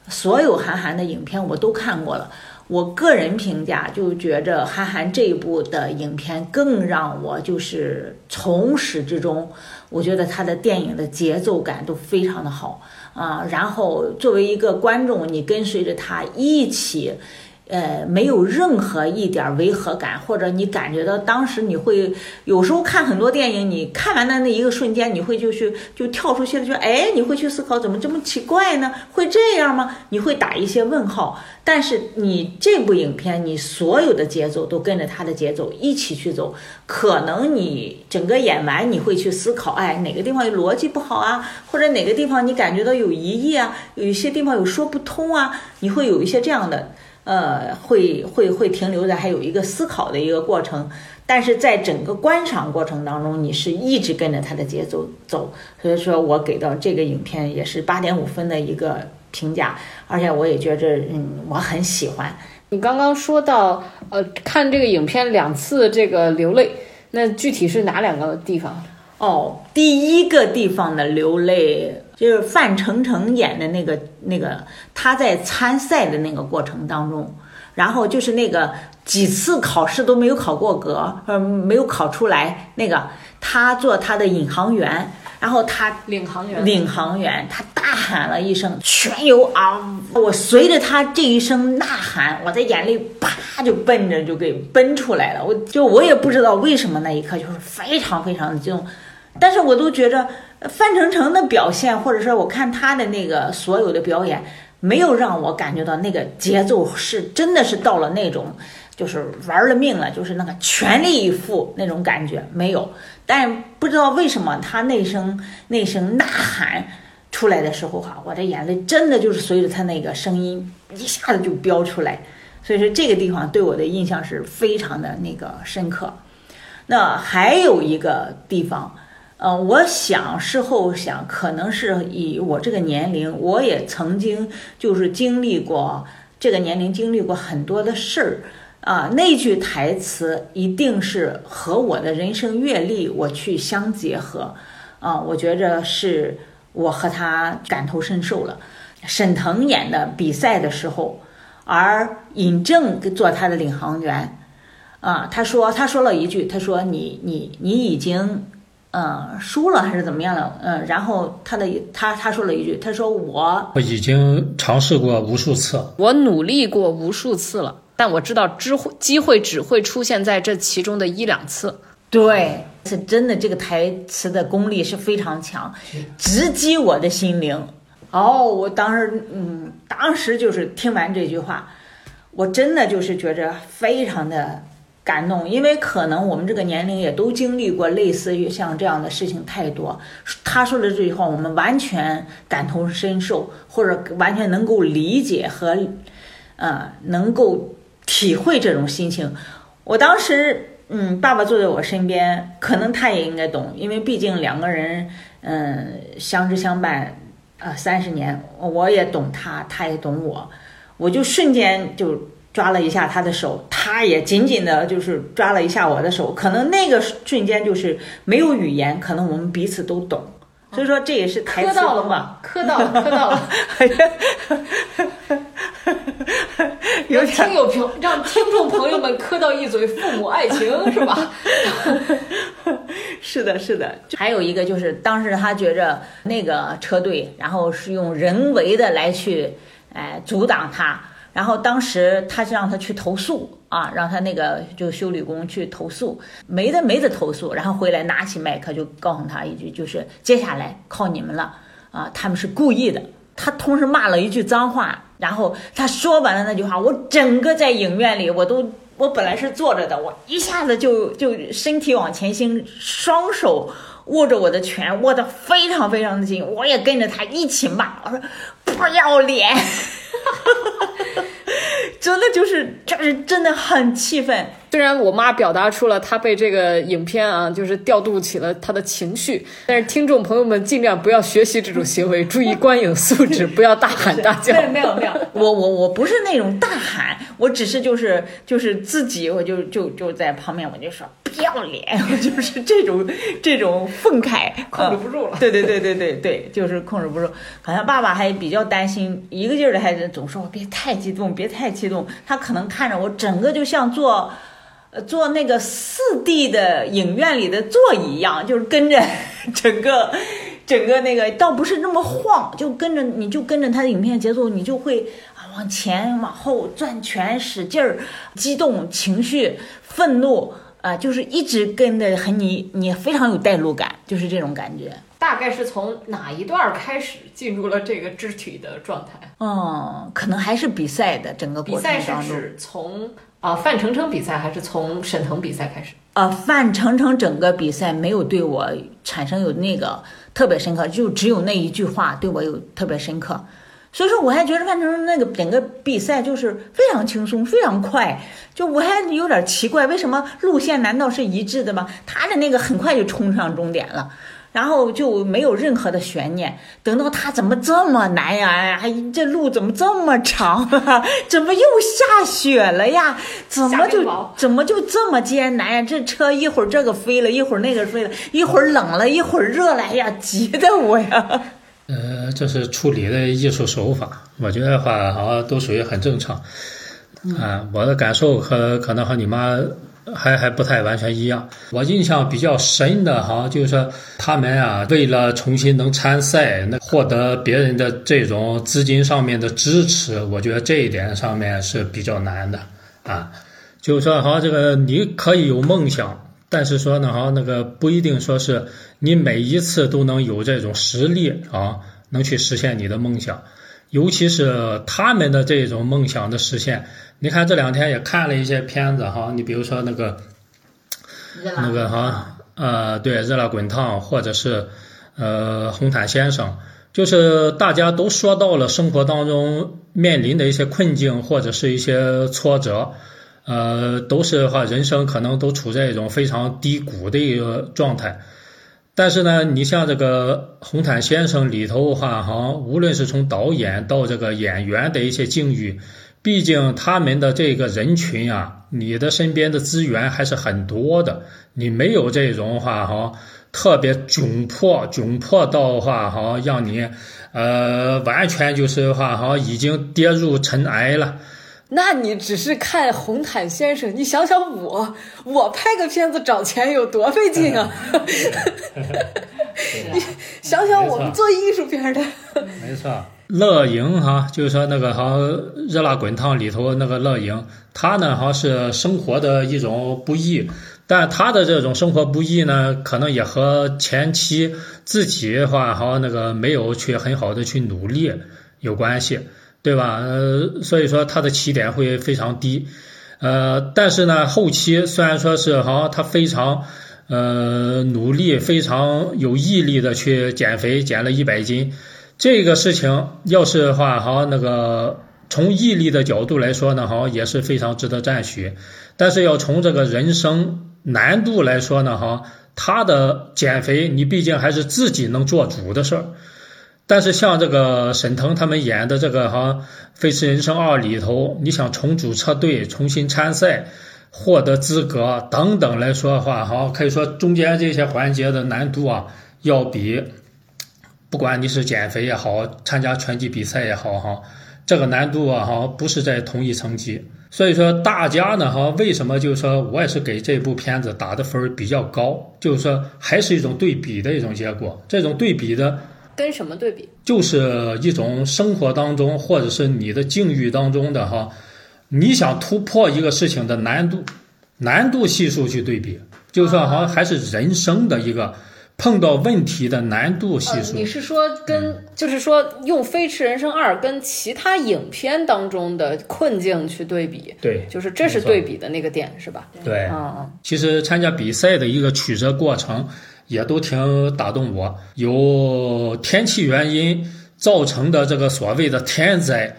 所有韩寒的影片我都看过了，我个人评价就觉着韩寒这一部的影片更让我就是从始至终我觉得他的电影的节奏感都非常的好啊，然后作为一个观众你跟随着他一起没有任何一点违和感，或者你感觉到当时你会有时候看很多电影，你看完的那一个瞬间你会就跳出去了，就哎你会去思考怎么这么奇怪呢，会这样吗，你会打一些问号，但是你这部影片你所有的节奏都跟着它的节奏一起去走，可能你整个演完你会去思考，哎哪个地方有逻辑不好啊，或者哪个地方你感觉到有疑义啊，有一些地方有说不通啊，你会有一些这样的会停留在还有一个思考的一个过程，但是在整个观赏过程当中，你是一直跟着它的节奏走，所以说我给到这个影片也是8.5分的一个评价，而且我也觉着我很喜欢。你刚刚说到看这个影片2次这个流泪，那具体是哪2个地方？哦，第一个地方的流泪。就是范丞丞演的那个他在参赛的那个过程当中，然后就是那个几次考试都没有考过格，没有考出来，那个他做他的引航员，然后他领航员他大喊了一声全油啊，我随着他这一声呐喊，我的眼泪啪就奔着就给奔出来了，我也不知道为什么，那一刻就是非常非常的激动，但是我都觉着范丞丞的表现，或者说我看他的那个所有的表演，没有让我感觉到那个节奏是真的是到了那种就是玩了命了，就是那个全力以赴那种感觉没有。但不知道为什么他那声呐喊出来的时候我这眼泪真的就是随着他那个声音一下子就飙出来，所以说这个地方对我的印象是非常的那个深刻。那还有一个地方。我想事后想，可能是以我这个年龄，我也曾经就是经历过这个年龄，经历过很多的事儿啊。那句台词一定是和我的人生阅历我去相结合啊，我觉着是我和他感同身受了。沈腾演的比赛的时候，而尹正做他的领航员啊，他说了一句，他说你已经。输了还是怎么样了？然后他说了一句，他说我已经尝试过无数次，我努力过无数次了，但我知道机会只会出现在这其中的1-2次。对，是真的，这个台词的功力是非常强，直击我的心灵。我当时就是听完这句话，我真的就是觉着非常的。感动，因为可能我们这个年龄也都经历过类似于像这样的事情太多，他说的这句话我们完全感同身受，或者完全能够理解和能够体会这种心情。我当时爸爸坐在我身边，可能他也应该懂，因为毕竟2个人相知相伴30年，我也懂他也懂我就瞬间就抓了一下他的手，他也紧紧的就是抓了一下我的手，可能那个瞬间就是没有语言，可能我们彼此都懂，所以说这也是台词磕到了嘛，磕到了有点让听众朋友们磕到一嘴父母爱情是吧是的。还有一个就是当时他觉着那个车队然后是用人为的来去阻挡他，然后当时他就让他去投诉啊，让他那个就修理工去投诉，没得投诉，然后回来拿起麦克就告诉他一句，就是接下来靠你们了啊，他们是故意的。他同时骂了一句脏话，然后他说完了那句话，我整个在影院里我本来是坐着的，我一下子就身体往前倾，双手握着我的拳，握得非常非常的紧，我也跟着他一起骂，我说不要脸真的就是真的很气愤。虽然我妈表达出了她被这个影片啊，就是调度起了她的情绪，但是听众朋友们尽量不要学习这种行为，注意观影素质，不要大喊大叫。对，没有，我不是那种大喊，我只是就是自己，我就在旁边，我就说不要脸，我就是这种愤慨控制不住了。对，就是控制不住。好像爸爸还比较担心，一个劲儿的还总说我别太激动，他可能看着我整个就像坐那个4D 的影院里的座椅一样，就是跟着整个那个倒不是那么晃，就跟着他的影片节奏，你就会啊往前往后转圈，使劲儿，激动情绪愤怒啊，就是一直跟着你非常有代入感，就是这种感觉。大概是从哪一段开始进入了这个肢体的状态？嗯，可能还是比赛的整个过程当中。比赛是指从范丞丞比赛还是从沈腾比赛开始？范丞丞整个比赛没有对我产生有那个特别深刻，就只有那一句话对我有特别深刻，所以说我还觉得范丞丞那个整个比赛就是非常轻松非常快，就我还有点奇怪为什么路线难道是一致的吗？他的那个很快就冲上终点了，然后就没有任何的悬念。等到他怎么这么难呀？哎，这路怎么这么长啊？怎么又下雪了呀？怎么就这么艰难呀？这车一会儿这个飞了，一会儿那个飞了，一会儿冷了，一会儿热了，哎呀，急得我呀！这是处理的艺术手法，我觉得话好像都属于很正常。我的感受可能和你妈还不太完全一样。我印象比较深的哈，就是说他们啊，为了重新能参赛，那获得别人的这种资金上面的支持，我觉得这一点上面是比较难的啊。就是说哈，这个你可以有梦想，但是说呢哈，那个不一定说是你每一次都能有这种实力啊，能去实现你的梦想。尤其是他们的这种梦想的实现，你看这两天也看了一些片子哈，你比如说那个哈，对，热辣滚烫，或者是红毯先生，就是大家都说到了生活当中面临的一些困境或者是一些挫折，都是哈，人生可能都处在一种非常低谷的一个状态。但是呢，你像这个红毯先生里头哈，无论是从导演到这个演员的一些境遇，毕竟他们的这个人群啊，你的身边的资源还是很多的，你没有这种话哈，特别窘迫到话哈，让你完全就是话哈，已经跌入尘埃了。那你只是看红毯先生，你想想我拍个片子找钱有多费劲啊！你想想我们做艺术片的，没错。乐莹哈，就是说那个哈热辣滚烫里头那个乐莹，她呢哈是生活的一种不易，但她的这种生活不易呢，可能也和前期自己的话哈那个没有去很好的去努力有关系。对吧？所以说他的起点会非常低，但是呢，后期虽然说是好像他非常努力、非常有毅力的去减肥，减了100斤。这个事情要是的话，好像那个从毅力的角度来说呢，好像也是非常值得赞许。但是要从这个人生难度来说呢，哈，他的减肥你毕竟还是自己能做主的事儿。但是像这个沈腾他们演的这个哈《飞驰人生2》里头，你想重组车队、重新参赛、获得资格等等来说的话，哈，可以说中间这些环节的难度啊，要比不管你是减肥也好、参加拳击比赛也好，哈，这个难度啊，哈，不是在同一层级。所以说大家呢，哈，为什么就是说我也是给这部片子打的分比较高，就是说还是一种对比的一种结果，这种对比的。跟什么对比？就是一种生活当中或者是你的境遇当中的哈，你想突破一个事情的难度系数去对比，就是说好像还是人生的一个碰到问题的难度系数。你是说就是说用《飞驰人生2》跟其他影片当中的困境去对比？对，就是这是对比的那个点，是吧？对，其实参加比赛的一个曲折过程也都挺打动我，由天气原因造成的这个所谓的天灾，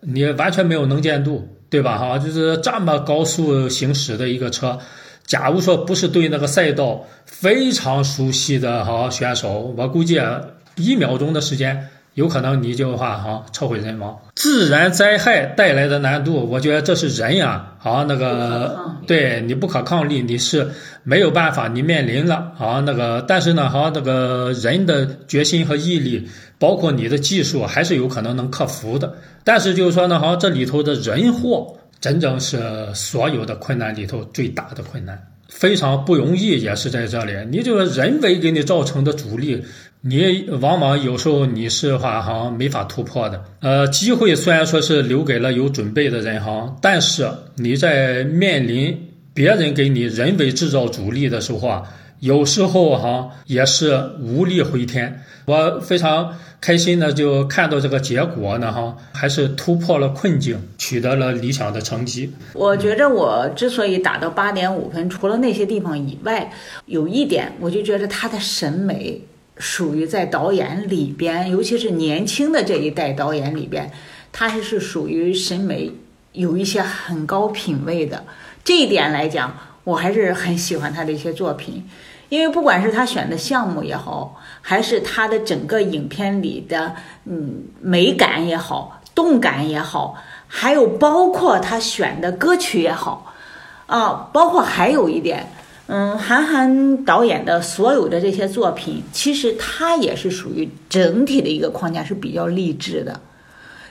你完全没有能见度，对吧？哈，就是这么高速行驶的一个车。假如说不是对那个赛道非常熟悉的哈选手，我估计1秒钟的时间，有可能你就车毁人亡。自然灾害带来的难度，我觉得这是人呀，对你不可抗力，你是没有办法，你面临了但是呢，人的决心和毅力，包括你的技术，还是有可能能克服的。但是就是说呢，这里头的人祸。真正是所有的困难里头最大的困难，非常不容易，也是在这里。你这个人为给你造成的阻力，你往往有时候你是没法突破的。机会虽然说是留给了有准备的人但是你在面临别人给你人为制造阻力的时候有时候也是无力回天。我非常开心的就看到这个结果呢还是突破了困境，取得了理想的成绩。我觉着我之所以打到8.5分，除了那些地方以外，有一点我就觉得他的审美属于在导演里边，尤其是年轻的这一代导演里边，他还是属于审美有一些很高品位的。这一点来讲，我还是很喜欢他的一些作品。因为不管是他选的项目也好，还是他的整个影片里的美感也好，动感也好，还有包括他选的歌曲也好啊，包括还有一点韩寒导演的所有的这些作品，其实他也是属于整体的一个框架是比较励志的。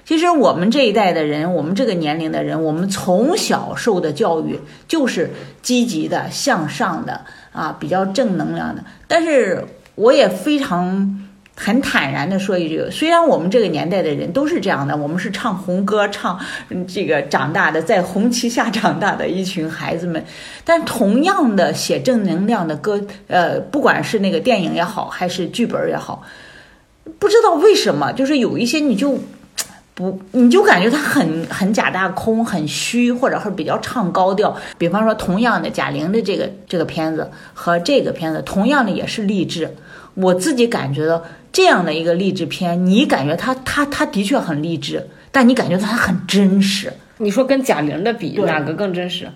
其实我们这一代的人，我们这个年龄的人，我们从小受的教育就是积极的、向上的啊，比较正能量的。但是我也非常很坦然的说一句，虽然我们这个年代的人都是这样的，我们是唱红歌、唱这个长大的，在红旗下长大的一群孩子们，但同样的写正能量的歌，不管是那个电影也好，还是剧本也好，不知道为什么，就是有一些你就感觉他很假大空，很虚，或者是比较唱高调。比方说同样的贾玲的这个片子和这个片子，同样的也是励志。我自己感觉到这样的一个励志片，你感觉他的确很励志，但你感觉他很真实。你说跟贾玲的比，哪个更真实？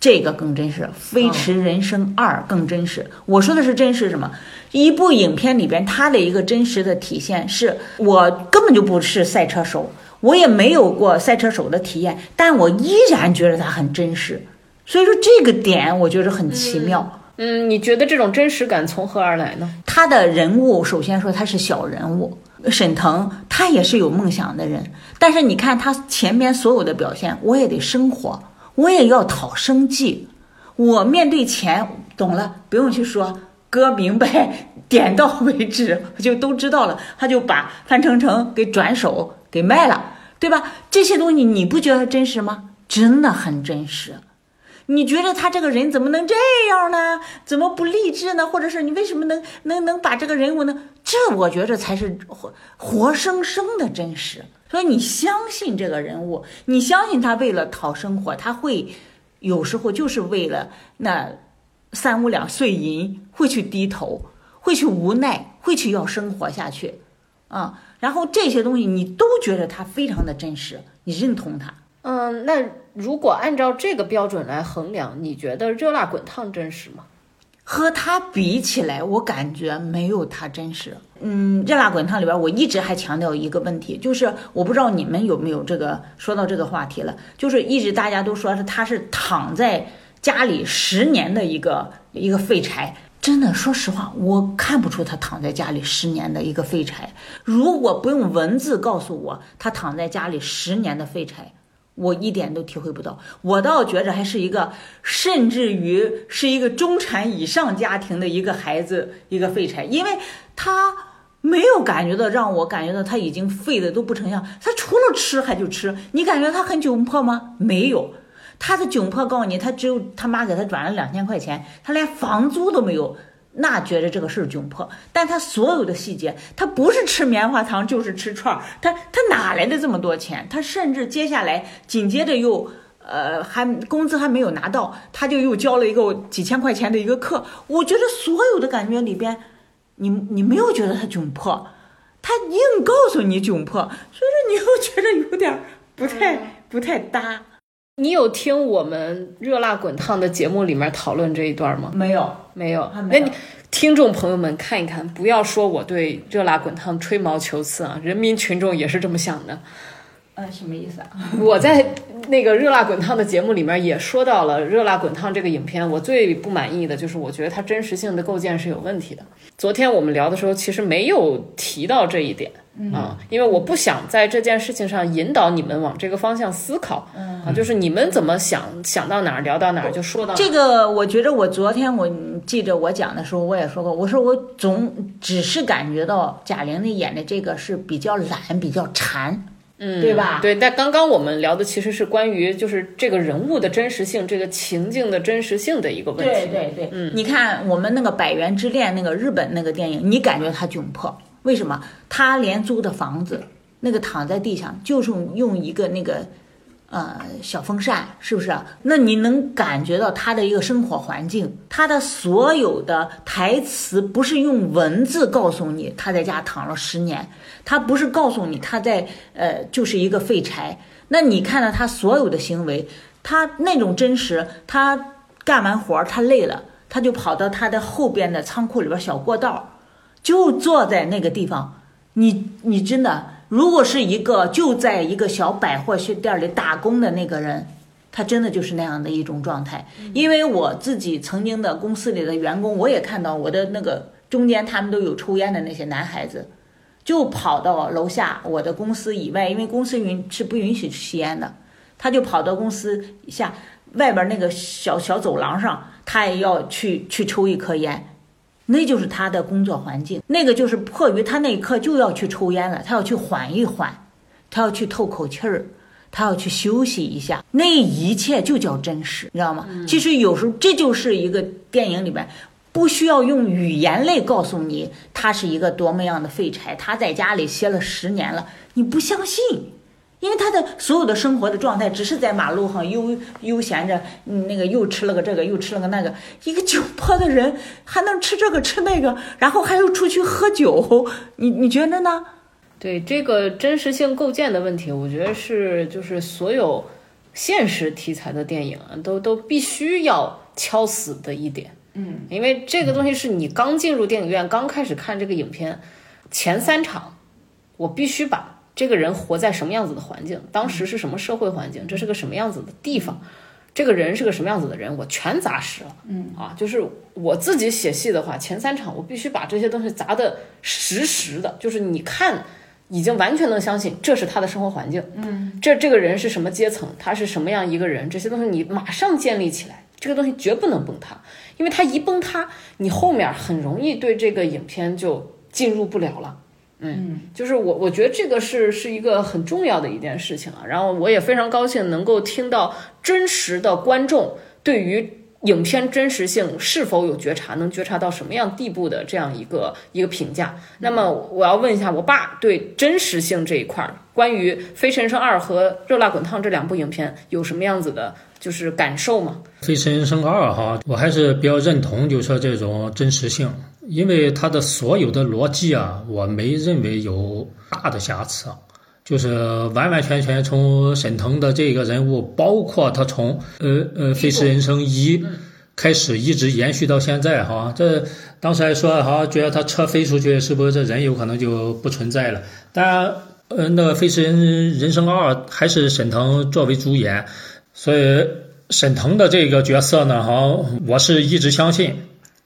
这个更真实，《飞驰人生2》更真实。我说的是真实什么？一部影片里边，它的一个真实的体现是，我根本就不是赛车手，我也没有过赛车手的体验，但我依然觉得它很真实。所以说这个点我觉得很奇妙。你觉得这种真实感从何而来呢？他的人物，首先说他是小人物。沈腾他也是有梦想的人，但是你看他前面所有的表现，我也得生活。我也要讨生计，我面对钱懂了，不用去说，哥明白，点到为止，就都知道了。他就把范丞丞给转手给卖了，对吧？这些东西你不觉得真实吗？真的很真实。你觉得他这个人怎么能这样呢？怎么不励志呢？或者是你为什么能把这个人物呢？这我觉得才是活生生的真实。所以你相信这个人物，你相信他为了讨生活，他会有时候就是为了那3-5两碎银会去低头，会去无奈，会去要生活下去啊。然后这些东西你都觉得他非常的真实，你认同他。那如果按照这个标准来衡量，你觉得《热辣滚烫》真实吗？和他比起来，我感觉没有他真实。《热辣滚烫》里边，我一直还强调一个问题，就是我不知道你们有没有这个说到这个话题了，就是一直大家都说是他是躺在家里10年的一个废柴。真的，说实话，我看不出他躺在家里10年的一个废柴。如果不用文字告诉我他躺在家里10年的废柴，我一点都体会不到。我倒觉着还是一个，甚至于是一个中产以上家庭的一个孩子，一个废柴。因为他没有感觉到让我感觉到他已经废的都不成样，他除了吃还就吃。你感觉他很窘迫吗？没有，他的窘迫告诉你，他只有他妈给他转了2000块钱，他连房租都没有，那觉得这个事窘迫。但他所有的细节，他不是吃棉花糖就是吃串，他哪来的这么多钱？他甚至接下来紧接着又还工资还没有拿到，他就又交了一个几千块钱的一个课。我觉得所有的感觉里边，你没有觉得他窘迫，他硬告诉你窘迫，所以说你又觉得有点不太搭。你有听我们热辣滚烫的节目里面讨论这一段吗？没有。那你听众朋友们看一看，不要说我对热辣滚烫吹毛求疵啊，人民群众也是这么想的。什么意思啊？我在那个热辣滚烫的节目里面也说到了热辣滚烫这个影片，我最不满意的就是我觉得它真实性的构建是有问题的。昨天我们聊的时候其实没有提到这一点啊，因为我不想在这件事情上引导你们往这个方向思考啊，就是你们怎么想到哪儿聊到哪儿就说到哪儿。这个我觉得我昨天我记着我讲的时候我也说过，我说我只是感觉到贾玲的演的这个是比较懒比较馋，对吧？对，但刚刚我们聊的其实是关于就是这个人物的真实性，这个情境的真实性的一个问题。对，你看我们那个《百元之恋》那个日本那个电影，你感觉他窘迫，为什么？他连租的房子，那个躺在地上就是用一个那个小风扇，是不是？那你能感觉到他的一个生活环境，他的所有的台词不是用文字告诉你他在家躺了10年，他不是告诉你他在就是一个废柴。那你看到他所有的行为，他那种真实，他干完活他累了，他就跑到他的后边的仓库里边小过道，就坐在那个地方。你真的如果是一个就在一个小百货店里打工的那个人，他真的就是那样的一种状态。因为我自己曾经的公司里的员工，我也看到我的那个中间他们都有抽烟的那些男孩子，就跑到楼下我的公司以外，因为公司是不允许吸烟的，他就跑到公司下外边那个小走廊上，他也要去抽一颗烟。那就是他的工作环境，那个就是迫于他那一刻就要去抽烟了，他要去缓一缓，他要去透口气儿，他要去休息一下，那一切就叫真实，你知道吗？其实有时候这就是一个电影里面不需要用语言类告诉你他是一个多么样的废柴，他在家里歇了10年了，你不相信，因为他的所有的生活的状态只是在马路上悠闲着，那个又吃了个这个又吃了个那个，一个窘迫的人还能吃这个吃那个，然后还要出去喝酒，你觉得呢？对，这个真实性构建的问题，我觉得是就是所有现实题材的电影都必须要敲死的一点。因为这个东西是你刚进入电影院刚开始看这个影片前3场，我必须把这个人活在什么样子的环境，当时是什么社会环境，这是个什么样子的地方，这个人是个什么样子的人，我全砸实了。就是我自己写戏的话，前3场我必须把这些东西砸得实实的，就是你看已经完全能相信这是他的生活环境，这个人是什么阶层，他是什么样一个人，这些东西你马上建立起来，这个东西绝不能崩塌，因为他一崩塌，你后面很容易对这个影片就进入不了了。就是我觉得这个是一个很重要的一件事情啊。然后我也非常高兴能够听到真实的观众对于影片真实性是否有觉察，能觉察到什么样地步的这样一个评价。那么我要问一下我爸对真实性这一块，关于《非诚勿扰2》和《热辣滚烫》这2部影片有什么样子的就是感受吗？《非诚勿扰2》哈，我还是比较认同，就是说这种真实性，因为它的所有的逻辑啊，我没认为有大的瑕疵，就是完完全全从沈腾的这个人物，包括他从《飞驰人生1》开始一直延续到现在哈。这当时还说哈，觉得他车飞出去是不是这人有可能就不存在了？但那个《飞驰人生2》还是沈腾作为主演，所以沈腾的这个角色呢哈，我是一直相信。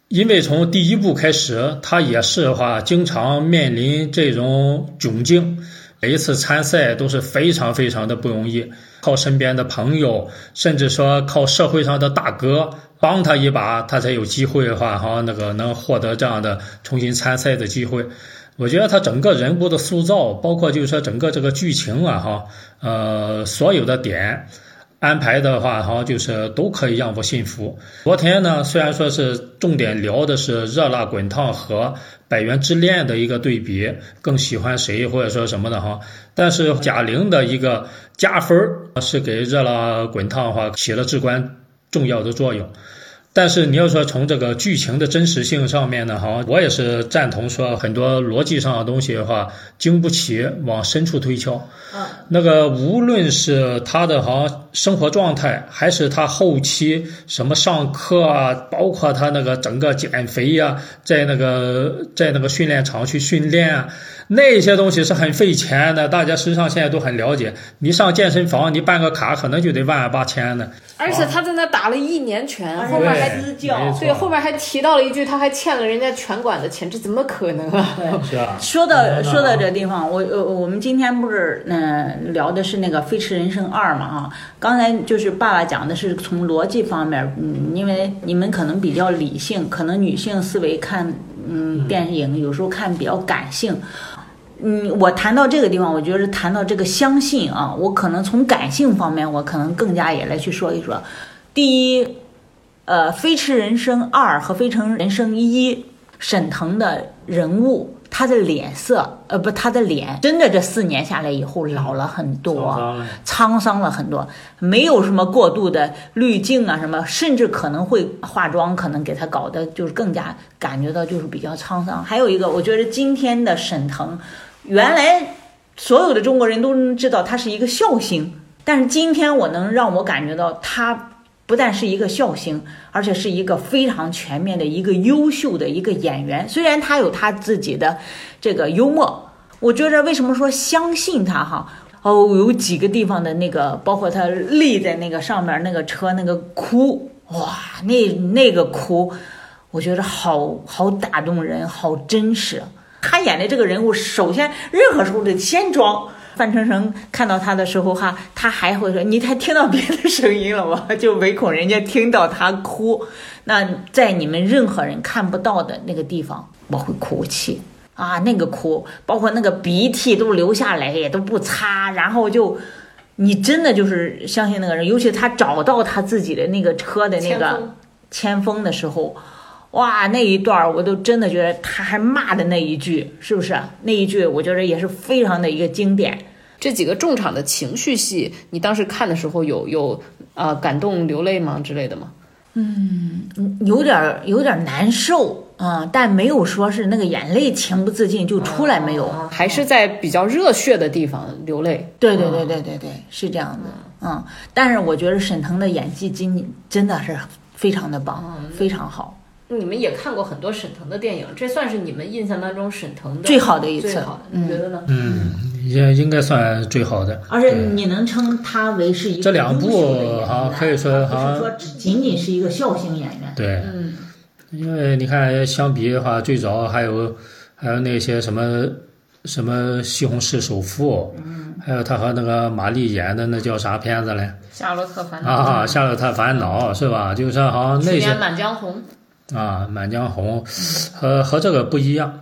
因为从第1部开始，他也是的话，经常面临这种窘境，每一次参赛都是非常非常的不容易，靠身边的朋友，甚至说靠社会上的大哥帮他一把，他才有机会的话，能获得这样的重新参赛的机会。我觉得他整个人物的塑造，包括就是说整个这个剧情啊哈，所有的点安排的话哈，就是都可以让我信服。昨天呢，虽然说是重点聊的是热辣滚烫和百元之恋的一个对比，更喜欢谁或者说什么的哈，但是贾玲的一个加分是给热辣滚烫的话起了至关重要的作用。但是你要说从这个剧情的真实性上面呢，哈，我也是赞同说很多逻辑上的东西的话，经不起往深处推敲。那个无论是他的哈生活状态，还是他后期什么上课啊，包括他那个整个减肥啊，在那个训练场去训练啊，那些东西是很费钱的，大家实际上现在都很了解。你上健身房，你办个卡可能就得18000的。而且他在那打了1年拳，后面。对，后面还提到了一句，他还欠了人家拳馆的钱，这怎么可能啊？对，说到这地方，我们今天不是聊的是那个《飞驰人生2》嘛啊，刚才就是爸爸讲的是从逻辑方面，因为你们可能比较理性，可能女性思维看电影有时候看比较感性。我谈到这个地方，我觉得谈到这个相信啊，我可能从感性方面，我可能更加也来去说一说。第一。飞驰人生2和飞驰人生1，沈腾的人物，他的脸色，他的脸，真的这4年下来以后老了很多，沧桑了很多，没有什么过度的滤镜啊什么，甚至可能会化妆，可能给他搞得就是更加感觉到就是比较沧桑。还有一个，我觉得今天的沈腾，原来所有的中国人都知道他是一个笑星，但是今天我能让我感觉到他。不但是一个笑星，而且是一个非常全面的一个优秀的一个演员。虽然他有他自己的这个幽默，我觉得为什么说相信他哈？有几个地方的那个，包括他立在那个上面那个车那个哭，哇，那个哭，我觉得好打动人，好真实。他演的这个人物，首先任何时候得先装。范丞丞看到他的时候哈，他还会说：“你还听到别的声音了吗？”就唯恐人家听到他哭。那在你们任何人看不到的那个地方，我会哭泣啊，那个哭，包括那个鼻涕都流下来也都不擦，然后就，你真的就是相信那个人。尤其他找到他自己的那个车的那个前锋的时候。哇，那一段我都真的觉得他还骂的那一句，是不是那一句我觉得也是非常的一个经典。这几个重场的情绪戏你当时看的时候有感动流泪吗之类的吗？有点难受啊，但没有说是那个眼泪情不自禁就出来，没有，还是在比较热血的地方流泪。对，是这样的。但是我觉得沈腾的演技真的是非常的棒，非常好。你们也看过很多沈腾的电影，这算是你们印象当中沈腾的最好的一次，你觉得呢？也应该算最好的。而且你能称他为是一个这两部啊，可以说啊，说仅仅是一个笑星演员。对，因为你看相比的话，最早还有那些什么西红柿首富，还有他和那个马丽演的那叫啥片子嘞？夏洛特烦恼啊，夏洛特烦恼是吧？就是好像那些满江红。满江红和这个不一样。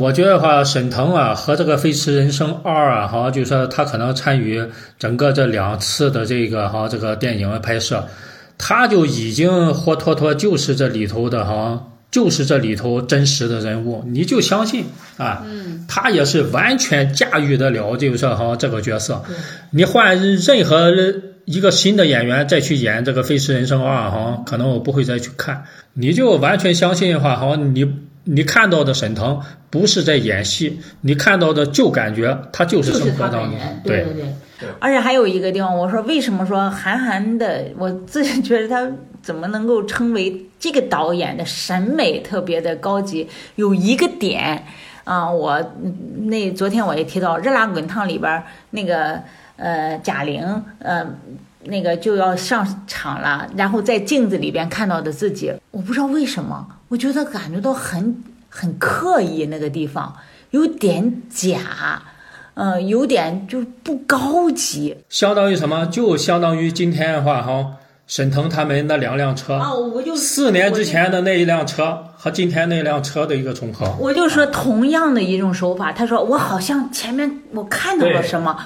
我觉得的话沈腾啊和这个飞驰人生2啊哈，就是说他可能参与整个这两次的这个哈这个电影的拍摄，他就已经活脱脱就是这里头的哈，就是这里头真实的人物，你就相信啊，他也是完全驾驭得了，就是说哈这个角色。你换任何一个新的演员再去演这个《飞驰人生2》哈，可能我不会再去看。你就完全相信的话，哈，你看到的沈腾不是在演戏，你看到的就感觉他就是生活当中。对。而且还有一个地方，我说为什么说韩寒的，我自己觉得他怎么能够称为这个导演的审美特别的高级？有一个点啊，我那昨天我也提到《热辣滚烫》里边那个。贾玲那个就要上场了，然后在镜子里边看到的自己，我不知道为什么，我觉得感觉到很刻意，那个地方有点假，有点就是不高级，相当于什么，就相当于今天的话哈，沈腾他们那两辆车啊，我就4年之前的那一辆车和今天那辆车的一个重合。我就说同样的一种手法，他说我好像前面我看到了什么，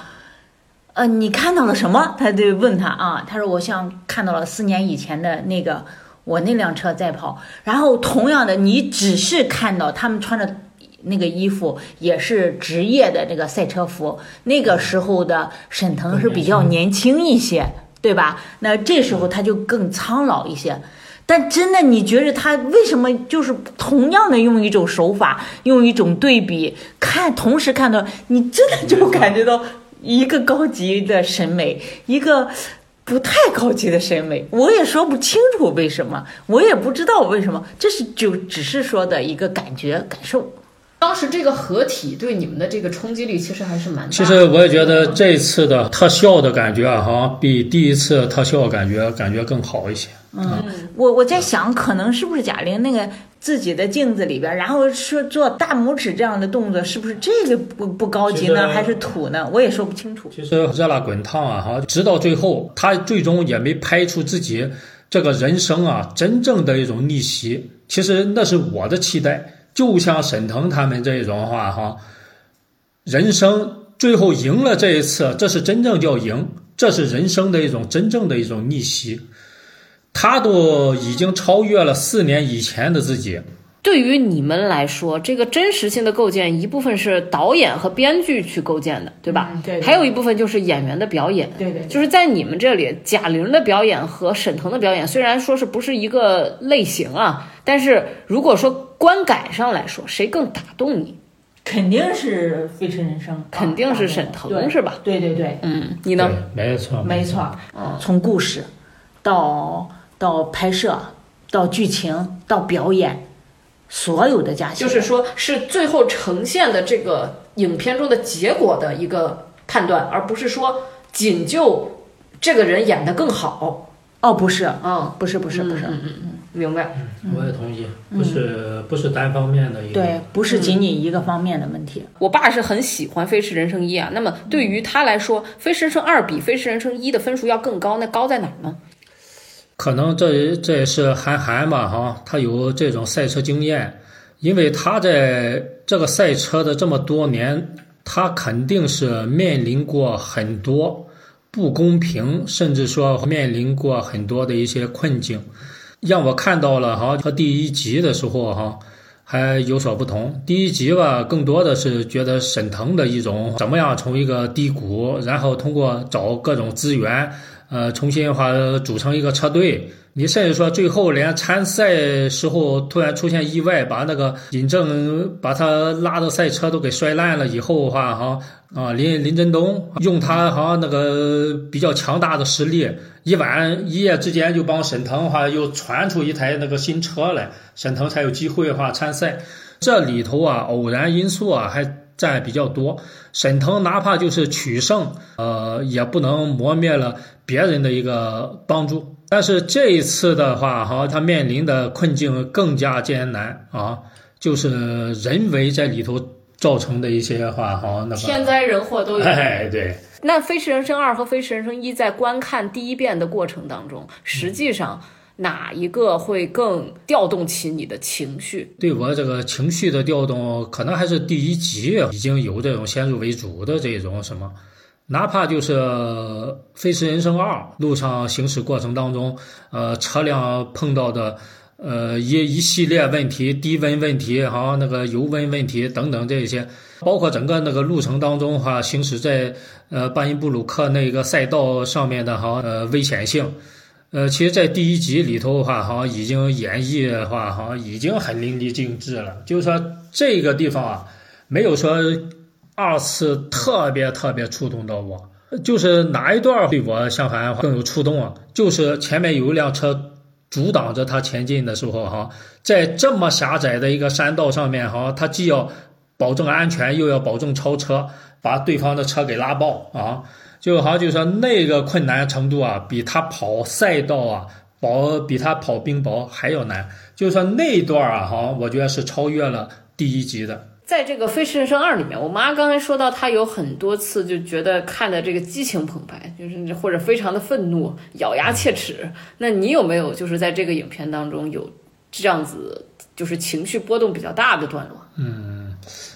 你看到了什么？他就问他啊，他说我像看到了4年以前的那个我那辆车在跑。然后同样的，你只是看到他们穿着那个衣服也是职业的那个赛车服，那个时候的沈腾是比较年轻一些。对吧？那这时候他就更苍老一些，但真的你觉得他为什么就是同样的用一种手法，用一种对比看，同时看到你真的就感觉到一个高级的审美，一个不太高级的审美，我也说不清楚为什么，我也不知道为什么，这是就只是说的一个感觉感受。当时这个合体对你们的这个冲击力其实还是蛮大的。其实我也觉得这次的特效的感觉啊，比第一次特效感觉更好一些。我在想，可能是不是贾玲那个自己的镜子里边，然后说做大拇指这样的动作，是不是这个不高级呢，还是土呢？我也说不清楚。其实热辣滚烫啊，直到最后，他最终也没拍出自己这个人生啊真正的一种逆袭。其实那是我的期待。就像沈腾他们这种话哈，人生最后赢了这一次，这是真正叫赢，这是人生的一种真正的一种逆袭。他都已经超越了4年以前的自己。对于你们来说，这个真实性的构建，一部分是导演和编剧去构建的，对吧？对对。还有一部分就是演员的表演。对 对。就是在你们这里，贾玲的表演和沈腾的表演，虽然说是不是一个类型啊，但是如果说观感上来说，谁更打动你？肯定是《飞驰人生》，肯定是沈腾，是吧？对对对。嗯，你呢？没错，没错。从故事到拍摄，到剧情，到表演。所有的加起来，就是说是最后呈现的这个影片中的结果的一个判断，而不是说仅就这个人演得更好。哦，不是，不是，明白。我也同意，不是单方面的一个，对，不是仅仅一个方面的问题。我爸是很喜欢《飞驰人生1》啊，那么对于他来说，《飞驰人生2》比《飞驰人生1》的分数要更高，那高在哪儿呢？可能这也是韩寒嘛哈，他有这种赛车经验，因为他在这个赛车的这么多年，他肯定是面临过很多不公平，甚至说面临过很多的一些困境，让我看到了哈。和第一集的时候哈还有所不同。第一集吧，更多的是觉得沈腾的一种怎么样从一个低谷，然后通过找各种资源。重新的话组成一个车队，你甚至说最后连参赛时候突然出现意外，把那个尹正把他拉的赛车都给摔烂了以后的话哈啊，林振东用他好像那个比较强大的实力，一夜之间就帮沈腾的话又传出一台那个新车来，沈腾才有机会的话参赛。这里头啊偶然因素啊还占比较多，沈腾哪怕就是取胜，也不能磨灭了别人的一个帮助。但是这一次的话哈，他面临的困境更加艰难啊，就是人为在里头造成的一些话哈，那天灾人祸都有。哎，对。那《飞驰人生2》和《飞驰人生1》在观看第一遍的过程当中，实际上。哪一个会更调动起你的情绪？对我这个情绪的调动，可能还是第一集已经有这种先入为主的这种什么，哪怕就是《飞驰人生2》路上行驶过程当中，车辆碰到的一系列问题，低温问题，哈，那个油温问题等等这些，包括整个那个路程当中哈，行驶在巴音布鲁克那个赛道上面的哈危险性。其实，在第一集里头的话，哈，已经演绎的话，哈，已经很淋漓尽致了。就是说，这个地方啊，没有说二次特别特别触动到我。就是哪一段对我相反更有触动啊？就是前面有一辆车阻挡着他前进的时候，哈，在这么狭窄的一个山道上面，哈，他既要保证安全，又要保证超车，把对方的车给拉爆啊。就好像就是说那个困难程度啊，比他跑赛道啊，比他跑冰雹还要难。就是说那一段啊，我觉得是超越了第一集的。在这个《飞驰人生2》里面，我妈刚才说到她有很多次就觉得看的这个激情澎湃，就是或者非常的愤怒，咬牙切齿。那你有没有就是在这个影片当中有这样子就是情绪波动比较大的段落？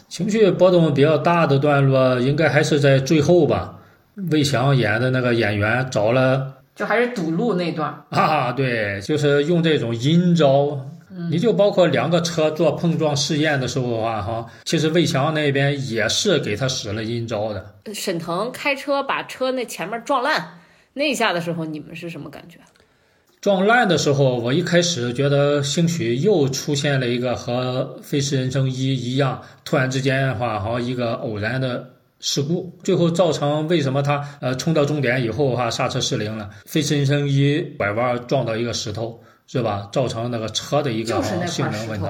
情绪波动比较大的段落应该还是在最后吧，魏翔演的那个演员找了，就还是堵路那段啊，对，就是用这种阴招。你就包括两个车做碰撞试验的时候的话，哈，其实魏翔那边也是给他使了阴招的。沈腾开车把车那前面撞烂，那一下的时候，你们是什么感觉？撞烂的时候，我一开始觉得兴许又出现了一个和《飞驰人生1》一样，突然之间的话，哈，一个偶然的事故，最后造成为什么他冲到终点以后哈刹车失灵了，《飞驰人生1》拐弯撞到一个石头。是吧？造成那个车的一个性能问题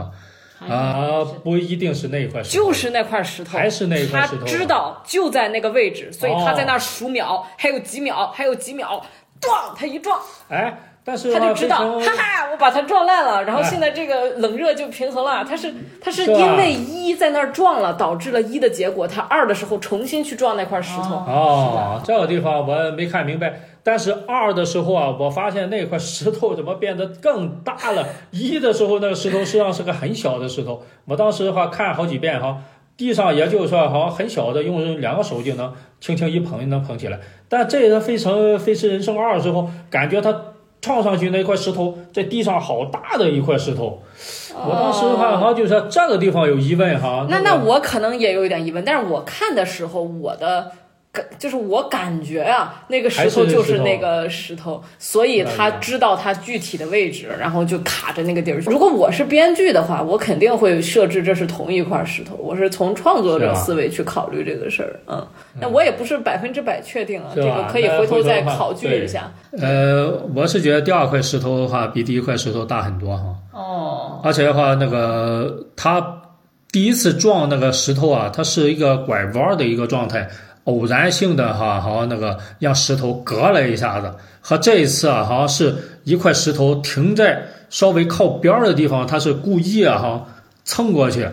啊，不一定是那一块石头，就是那块石头，还是那块石头。他知道就在那个位置，所以他在那数秒，还有几秒，还有几秒，撞他一撞，哎，但是他就知道，哈哈，我把他撞烂了，然后现在这个冷热就平衡了。他是因为一在那儿撞了，导致了一的结果，他二的时候重新去撞那块石头。哦，这个地方我没看明白。但是二的时候啊，我发现那块石头怎么变得更大了。一的时候那个石头实际上是个很小的石头，我当时的话看好几遍哈，地上也就是说好像很小的，用两个手就能轻轻一捧能捧起来。但这个飞驰人生2之后，感觉他撞上去那块石头在地上好大的一块石头，我当时的话就是这个地方有疑问哈。那我可能也有一点疑问，但是我看的时候我的。就是我感觉啊，那个石头就是那个石头，所以他知道他具体的位置，然后就卡着那个地儿。如果我是编剧的话，我肯定会设置这是同一块石头，我是从创作者思维去考虑这个事儿。那我也不是100%确定啊，这个可以回头再考据一下。我是觉得第二块石头的话比第一块石头大很多哈。哦，而且的话，那个他第一次撞那个石头啊，它是一个拐弯的一个状态。偶然性的哈，好像那个让石头隔了一下子，和这一次啊，好像是一块石头停在稍微靠边的地方，它是故意啊，哈蹭过去，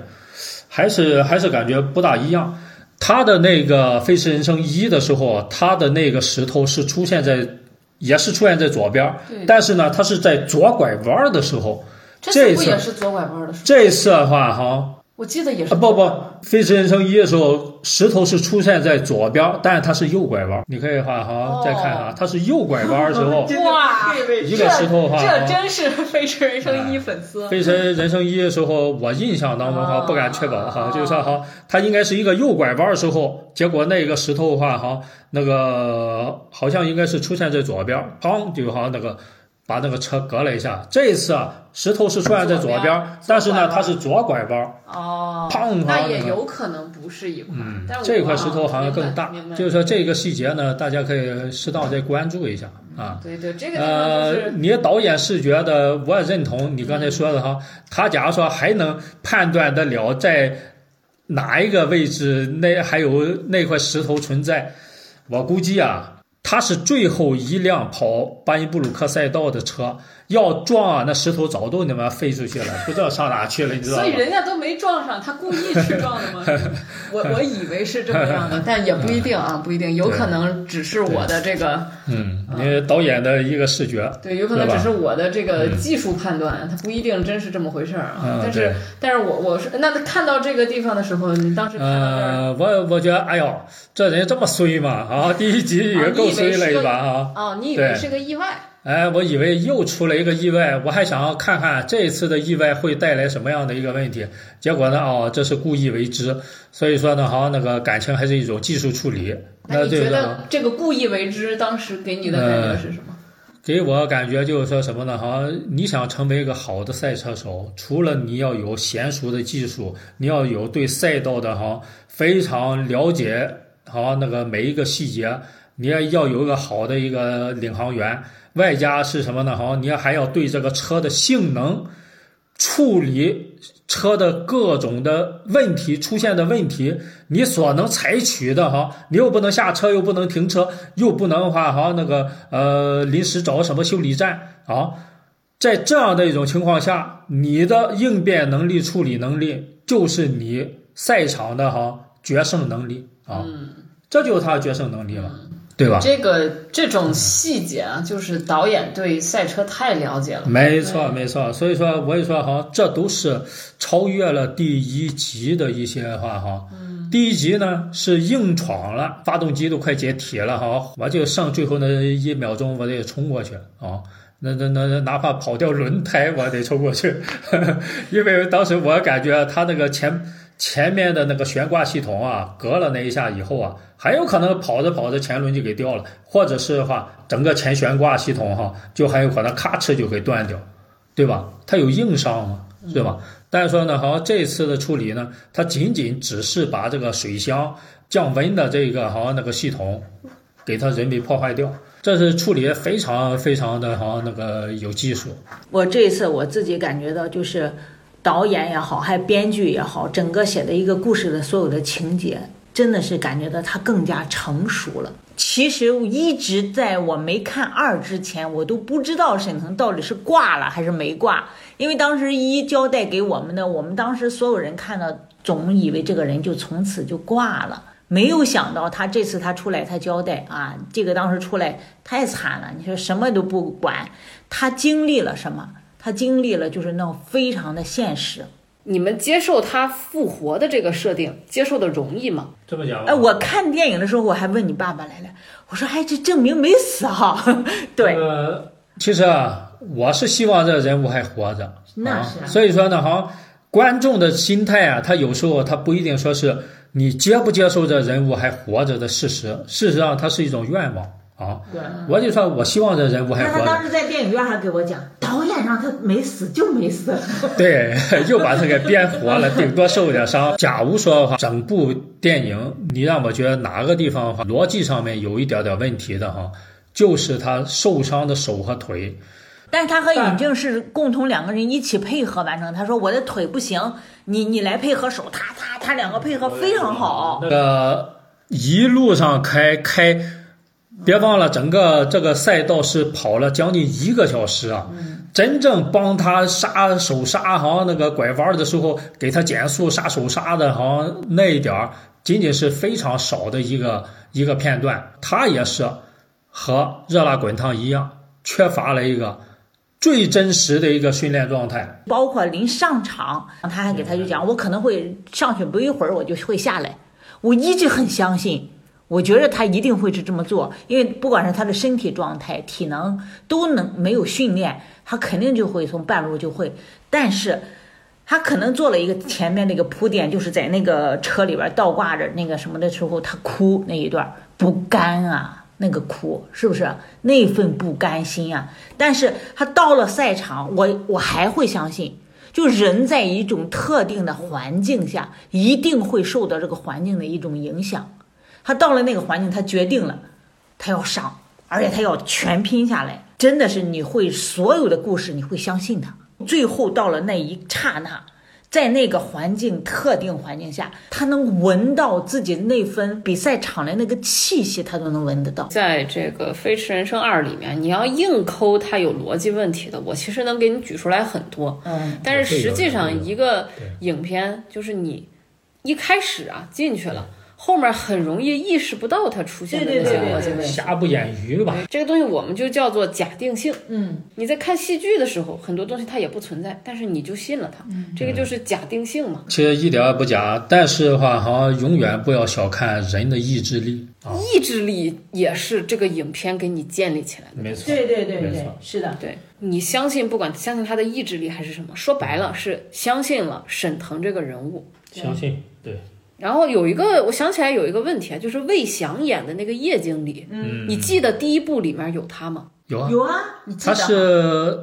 还是感觉不大一样。他的那个《飞驰人生1》的时候，他的那个石头是也是出现在左边，但是呢，他是在左拐弯的时候，这次也是左拐弯的时候，这次的话哈。我记得也是《飞驰人生1》的时候，石头是出现在左边，但是它是右拐弯。你可以再看哈，它是右拐弯的时候，哇，一个石头哈，这真是《飞驰人生1》粉丝。《飞驰人生1》的时候，我印象当中哈，不敢确保哈，就是哈，它应该是一个右拐弯的时候，结果那个石头哈，那个好像应该是出现在左边，砰，就好像那个。把那个车隔了一下，这一次啊，石头是出现在左边，但是呢，它是左拐弯。哦，那也有可能不是一块，但这块石头好像更大。就是说这个细节呢，大家可以适当再关注一下啊。对对，这个你导演视觉的，我也认同你刚才说的哈。他假如说还能判断得了在哪一个位置，那还有那块石头存在，我估计啊。他是最后一辆跑巴音布鲁克赛道的车，要撞啊，那石头早都那边飞出去了，不知道上哪去了，你知道吗？所以人家都没撞上，他故意去撞的吗？我以为是这么样的，但也不一定啊，不一定，有可能只是我的这个你导演的一个视觉，对，有可能只是我的这个技术判断，它不一定真是这么回事啊。但是我是那看到这个地方的时候，你当时看到这儿，我觉得哎呦，这人这么衰嘛啊！第一集也够。追了一把啊！你以为是个意外？哎，我以为又出了一个意外，我还想看看这一次的意外会带来什么样的一个问题。结果呢，这是故意为之。所以说呢，那个感情还是一种技术处理。那你觉得这个故意为之，当时给你的感觉是什么？给我感觉就是说什么呢？你想成为一个好的赛车手，除了你要有娴熟的技术，你要有对赛道的非常了解，那个每一个细节。你要有一个好的一个领航员，外加是什么呢？你还要对这个车的性能处理，车的各种的问题出现的问题，你所能采取的你又不能下车，又不能停车，又不能临时找什么修理站啊，在这样的一种情况下，你的应变能力、处理能力，就是你赛场的决胜能力啊，这就是他的决胜能力了，对吧？这种细节啊，就是导演对赛车太了解了。没错，所以说我也说这都是超越了第一集的一些话第一集呢是硬闯了，发动机都快解体了我就上最后那一秒钟我得冲过去啊。那哪怕跑掉轮胎我得冲过去因为当时我感觉他那个前面的那个悬挂系统啊，隔了那一下以后啊，很有可能跑着前轮就给掉了，或者是整个前悬挂系统就很有可能咔哧就给断掉，对吧？它有硬伤嘛，对吧？但是说呢这次的处理呢，它仅仅只是把这个水箱降温的这个那个系统给它人为破坏掉，这是处理非常非常的那个有技术。我这一次我自己感觉到，就是导演也好，还编剧也好，整个写的一个故事的所有的情节，真的是感觉到它更加成熟了。其实一直在我没看二之前，我都不知道沈腾到底是挂了还是没挂，因为当时一交代给我们的，我们当时所有人看到总以为这个人就从此就挂了。没有想到他这次他出来他交代啊，这个当时出来太惨了，你说什么都不管，他经历了什么？他经历了就是那种非常的现实。你们接受他复活的这个设定，接受的容易吗？这么讲，我看电影的时候我还问你爸爸来了，我说这证明没死对，其实我是希望这人物还活着，那是所以说呢观众的心态啊，他有时候他不一定说是你接不接受这人物还活着的事实，事实上它是一种愿望啊。我就说我希望这人物还活着。他当时在电影院还给我讲，导演让他没死就没死。对，又把他给编活了，顶多受点伤。假如说整部电影，你让我觉得哪个地方逻辑上面有一点点问题的就是他受伤的手和腿。但是他和尹正是共同两个人一起配合完成。他说我的腿不行，你来配合手，他两个配合非常好。一路上开，别忘了整个这个赛道是跑了将近1个小时啊。真正帮他杀手刹那个拐弯的时候给他减速杀手刹的那一点仅仅是非常少的一个片段。他也是和热辣滚烫一样缺乏了一个最真实的一个训练状态，包括临上场，他还给他就讲，我可能会上去不一会儿我就会下来，我一直很相信，我觉得他一定会是这么做，因为不管是他的身体状态、体能都能没有训练，他肯定就会从半路就会，但是他可能做了一个前面那个铺垫，就是在那个车里边倒挂着那个什么的时候，他哭那一段不甘啊。那个哭是不是那份不甘心啊？但是他到了赛场，我还会相信，就人在一种特定的环境下，一定会受到这个环境的一种影响。他到了那个环境，他决定了，他要上，而且他要全拼下来。真的是你会所有的故事，你会相信他。最后到了那一刹那，在那个环境特定环境下，他能闻到自己那份比赛场的那个气息，他都能闻得到。在这个《飞驰人生2》里面，你要硬抠它有逻辑问题的，我其实能给你举出来很多。但是实际上一个影片就是你一开始进去了，后面很容易意识不到它出现的那些逻辑问题，瑕不掩瑜吧。这个东西我们就叫做假定性。你在看戏剧的时候，很多东西它也不存在，但是你就信了它，这个就是假定性嘛。其实一点也不假，但是的话，永远不要小看人的意志力。意志力也是这个影片给你建立起来的。没错，对，是的，对。你相信，不管相信他的意志力还是什么，说白了是相信了沈腾这个人物，相信对。然后有一个，我想起来有一个问题就是魏翔演的那个叶经理，你记得第一部里面有他吗？有啊，你记得他是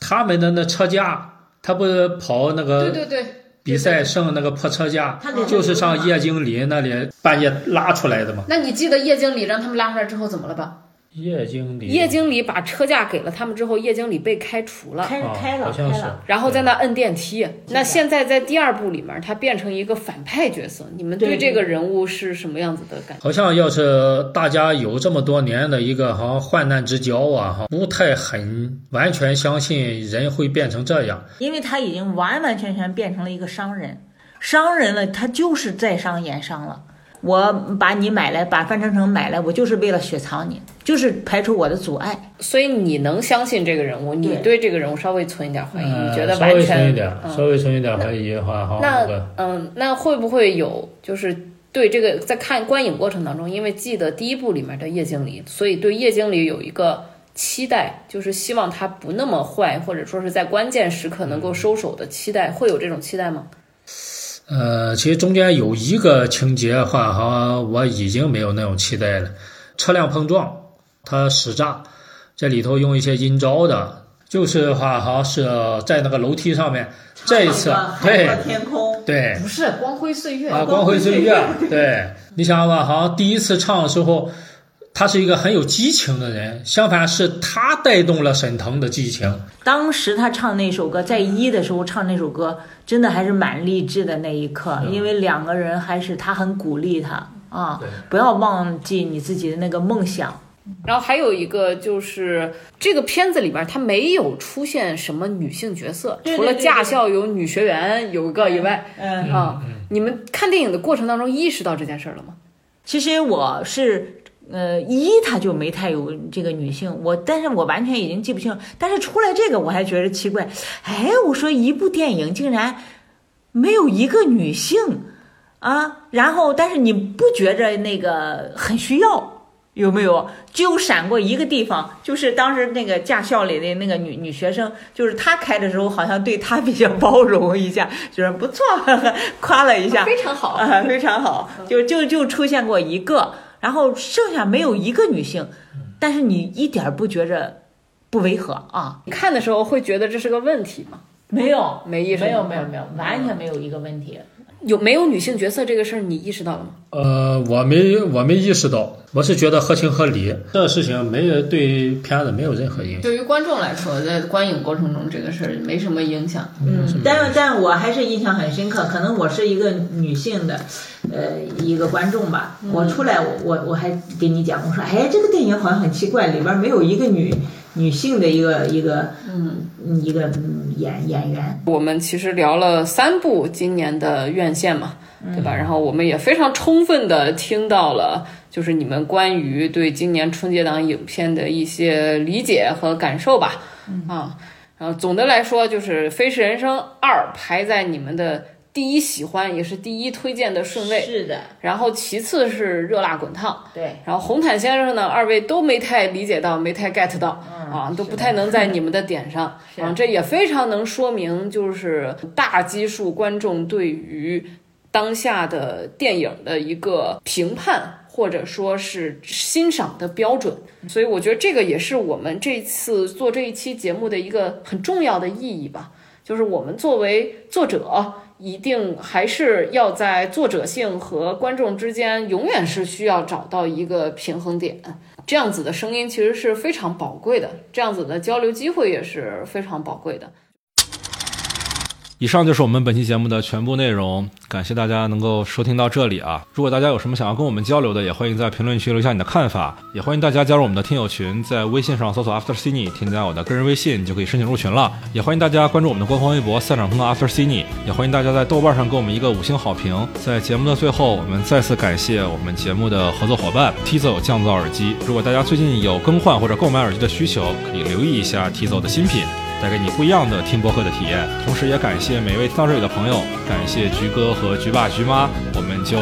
他们的那车架，他不是跑那个对比赛剩那个破车架，就是上叶经理那里半夜拉出来的嘛。那你记得叶经理让他们拉出来之后怎么了吧？叶经理把车架给了他们之后，叶经理被开除了，开了，然后在那摁电梯。那现在在第2部里面，他变成一个反派角色。你们对这个人物是什么样子的感觉？好像要是大家有这么多年的一个患难之交不太很完全相信人会变成这样，因为他已经完完全全变成了一个商人。伤人了，他就是在商言商了。我把你买来，把范丞丞买来，我就是为了雪藏你，就是排除我的阻碍。所以你能相信这个人物，你对这个人物稍微存一点怀疑，你觉得完全稍微存一点怀疑的话，那会不会有就是对这个在看观影过程当中，因为记得第一部里面的叶经理，所以对叶经理有一个期待，就是希望他不那么坏，或者说是在关键时刻能够收手的期待，会有这种期待吗？其实中间有一个情节的话哈，我已经没有那种期待了。车辆碰撞，它使诈，这里头用一些阴招的，就是的话哈是在那个楼梯上面再一次对天空对不是光辉岁月啊光辉岁月对，你想吧哈，第一次唱的时候，他是一个很有激情的人，相反是他带动了沈腾的激情。当时他唱那首歌，在一的时候唱那首歌，真的还是蛮励志的那一刻，因为两个人还是他很鼓励他啊，不要忘记你自己的那个梦想。然后还有一个就是这个片子里边他没有出现什么女性角色，对对对对，除了驾校有女学员有一个以外，你们看电影的过程当中意识到这件事了吗？其实我是。他就没太有这个女性，但是我完全已经记不清。但是出来这个我还觉得奇怪，哎，我说一部电影竟然没有一个女性啊，然后但是你不觉着那个很需要？有没有？只有闪过一个地方，就是当时那个驾校里的那个女学生，就是她开的时候，好像对她比较包容一下，就是不错，呵呵，夸了一下，非常好啊，非常好，就出现过一个，然后剩下没有一个女性，但是你一点不觉着不违和啊？你看的时候会觉得这是个问题吗？没有，没意识，没有，完全没有一个问题。有没有女性角色这个事儿，你意识到了吗？我没意识到，我是觉得合情合理，这事情没有对片子没有任何影响。对于观众来说，在观影过程中这个事儿没什么影响。但我还是印象很深刻，可能我是一个女性的，一个观众吧。我出来，我还给你讲，我说，哎，这个电影好像很奇怪，里边没有一个女性的一个演员。我们其实聊了三部今年的院线嘛，对吧？然后我们也非常充分的听到了，就是你们关于对今年春节档影片的一些理解和感受吧。然后总的来说，就是《飞驰人生2》排在你们的第一喜欢也是第一推荐的顺位，是的。然后其次是热辣滚烫，对。然后红毯先生呢，二位都没太理解到，没太 get 到，都不太能在你们的点上。这也非常能说明，就是大基数观众对于当下的电影的一个评判，或者说是欣赏的标准。所以我觉得这个也是我们这次做这一期节目的一个很重要的意义吧，就是我们作为作者。一定还是要在作者性和观众之间永远是需要找到一个平衡点，这样子的声音其实是非常宝贵的，这样子的交流机会也是非常宝贵的。以上就是我们本期节目的全部内容，感谢大家能够收听到这里啊！如果大家有什么想要跟我们交流的，也欢迎在评论区留下你的看法，也欢迎大家加入我们的听友群，在微信上搜索 AfterCine 添加我的个人微信，你就可以申请入群了。也欢迎大家关注我们的官方微博散场通道 AfterCine， 也欢迎大家在豆瓣上给我们一个5星好评。在节目的最后，我们再次感谢我们节目的合作伙伴 Tizo 降噪耳机。如果大家最近有更换或者购买耳机的需求，可以留意一下 Tizo 的新品，带给你不一样的听播客的体验。同时也感谢每位听到这里的朋友，感谢菊哥和菊爸菊妈，我们就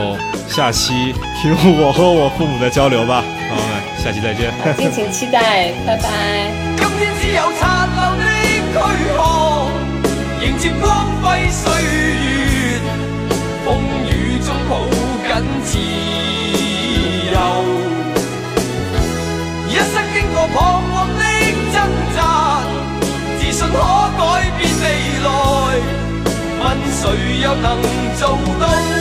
下期听我和我父母的交流吧，朋友们，下期再见，敬请期待，拜拜。今天只有殘留的軀殼，迎接光輝歲月，風雨中抱緊自由，一生經過彷徨的掙扎，自信可改變未來，問誰又能做到？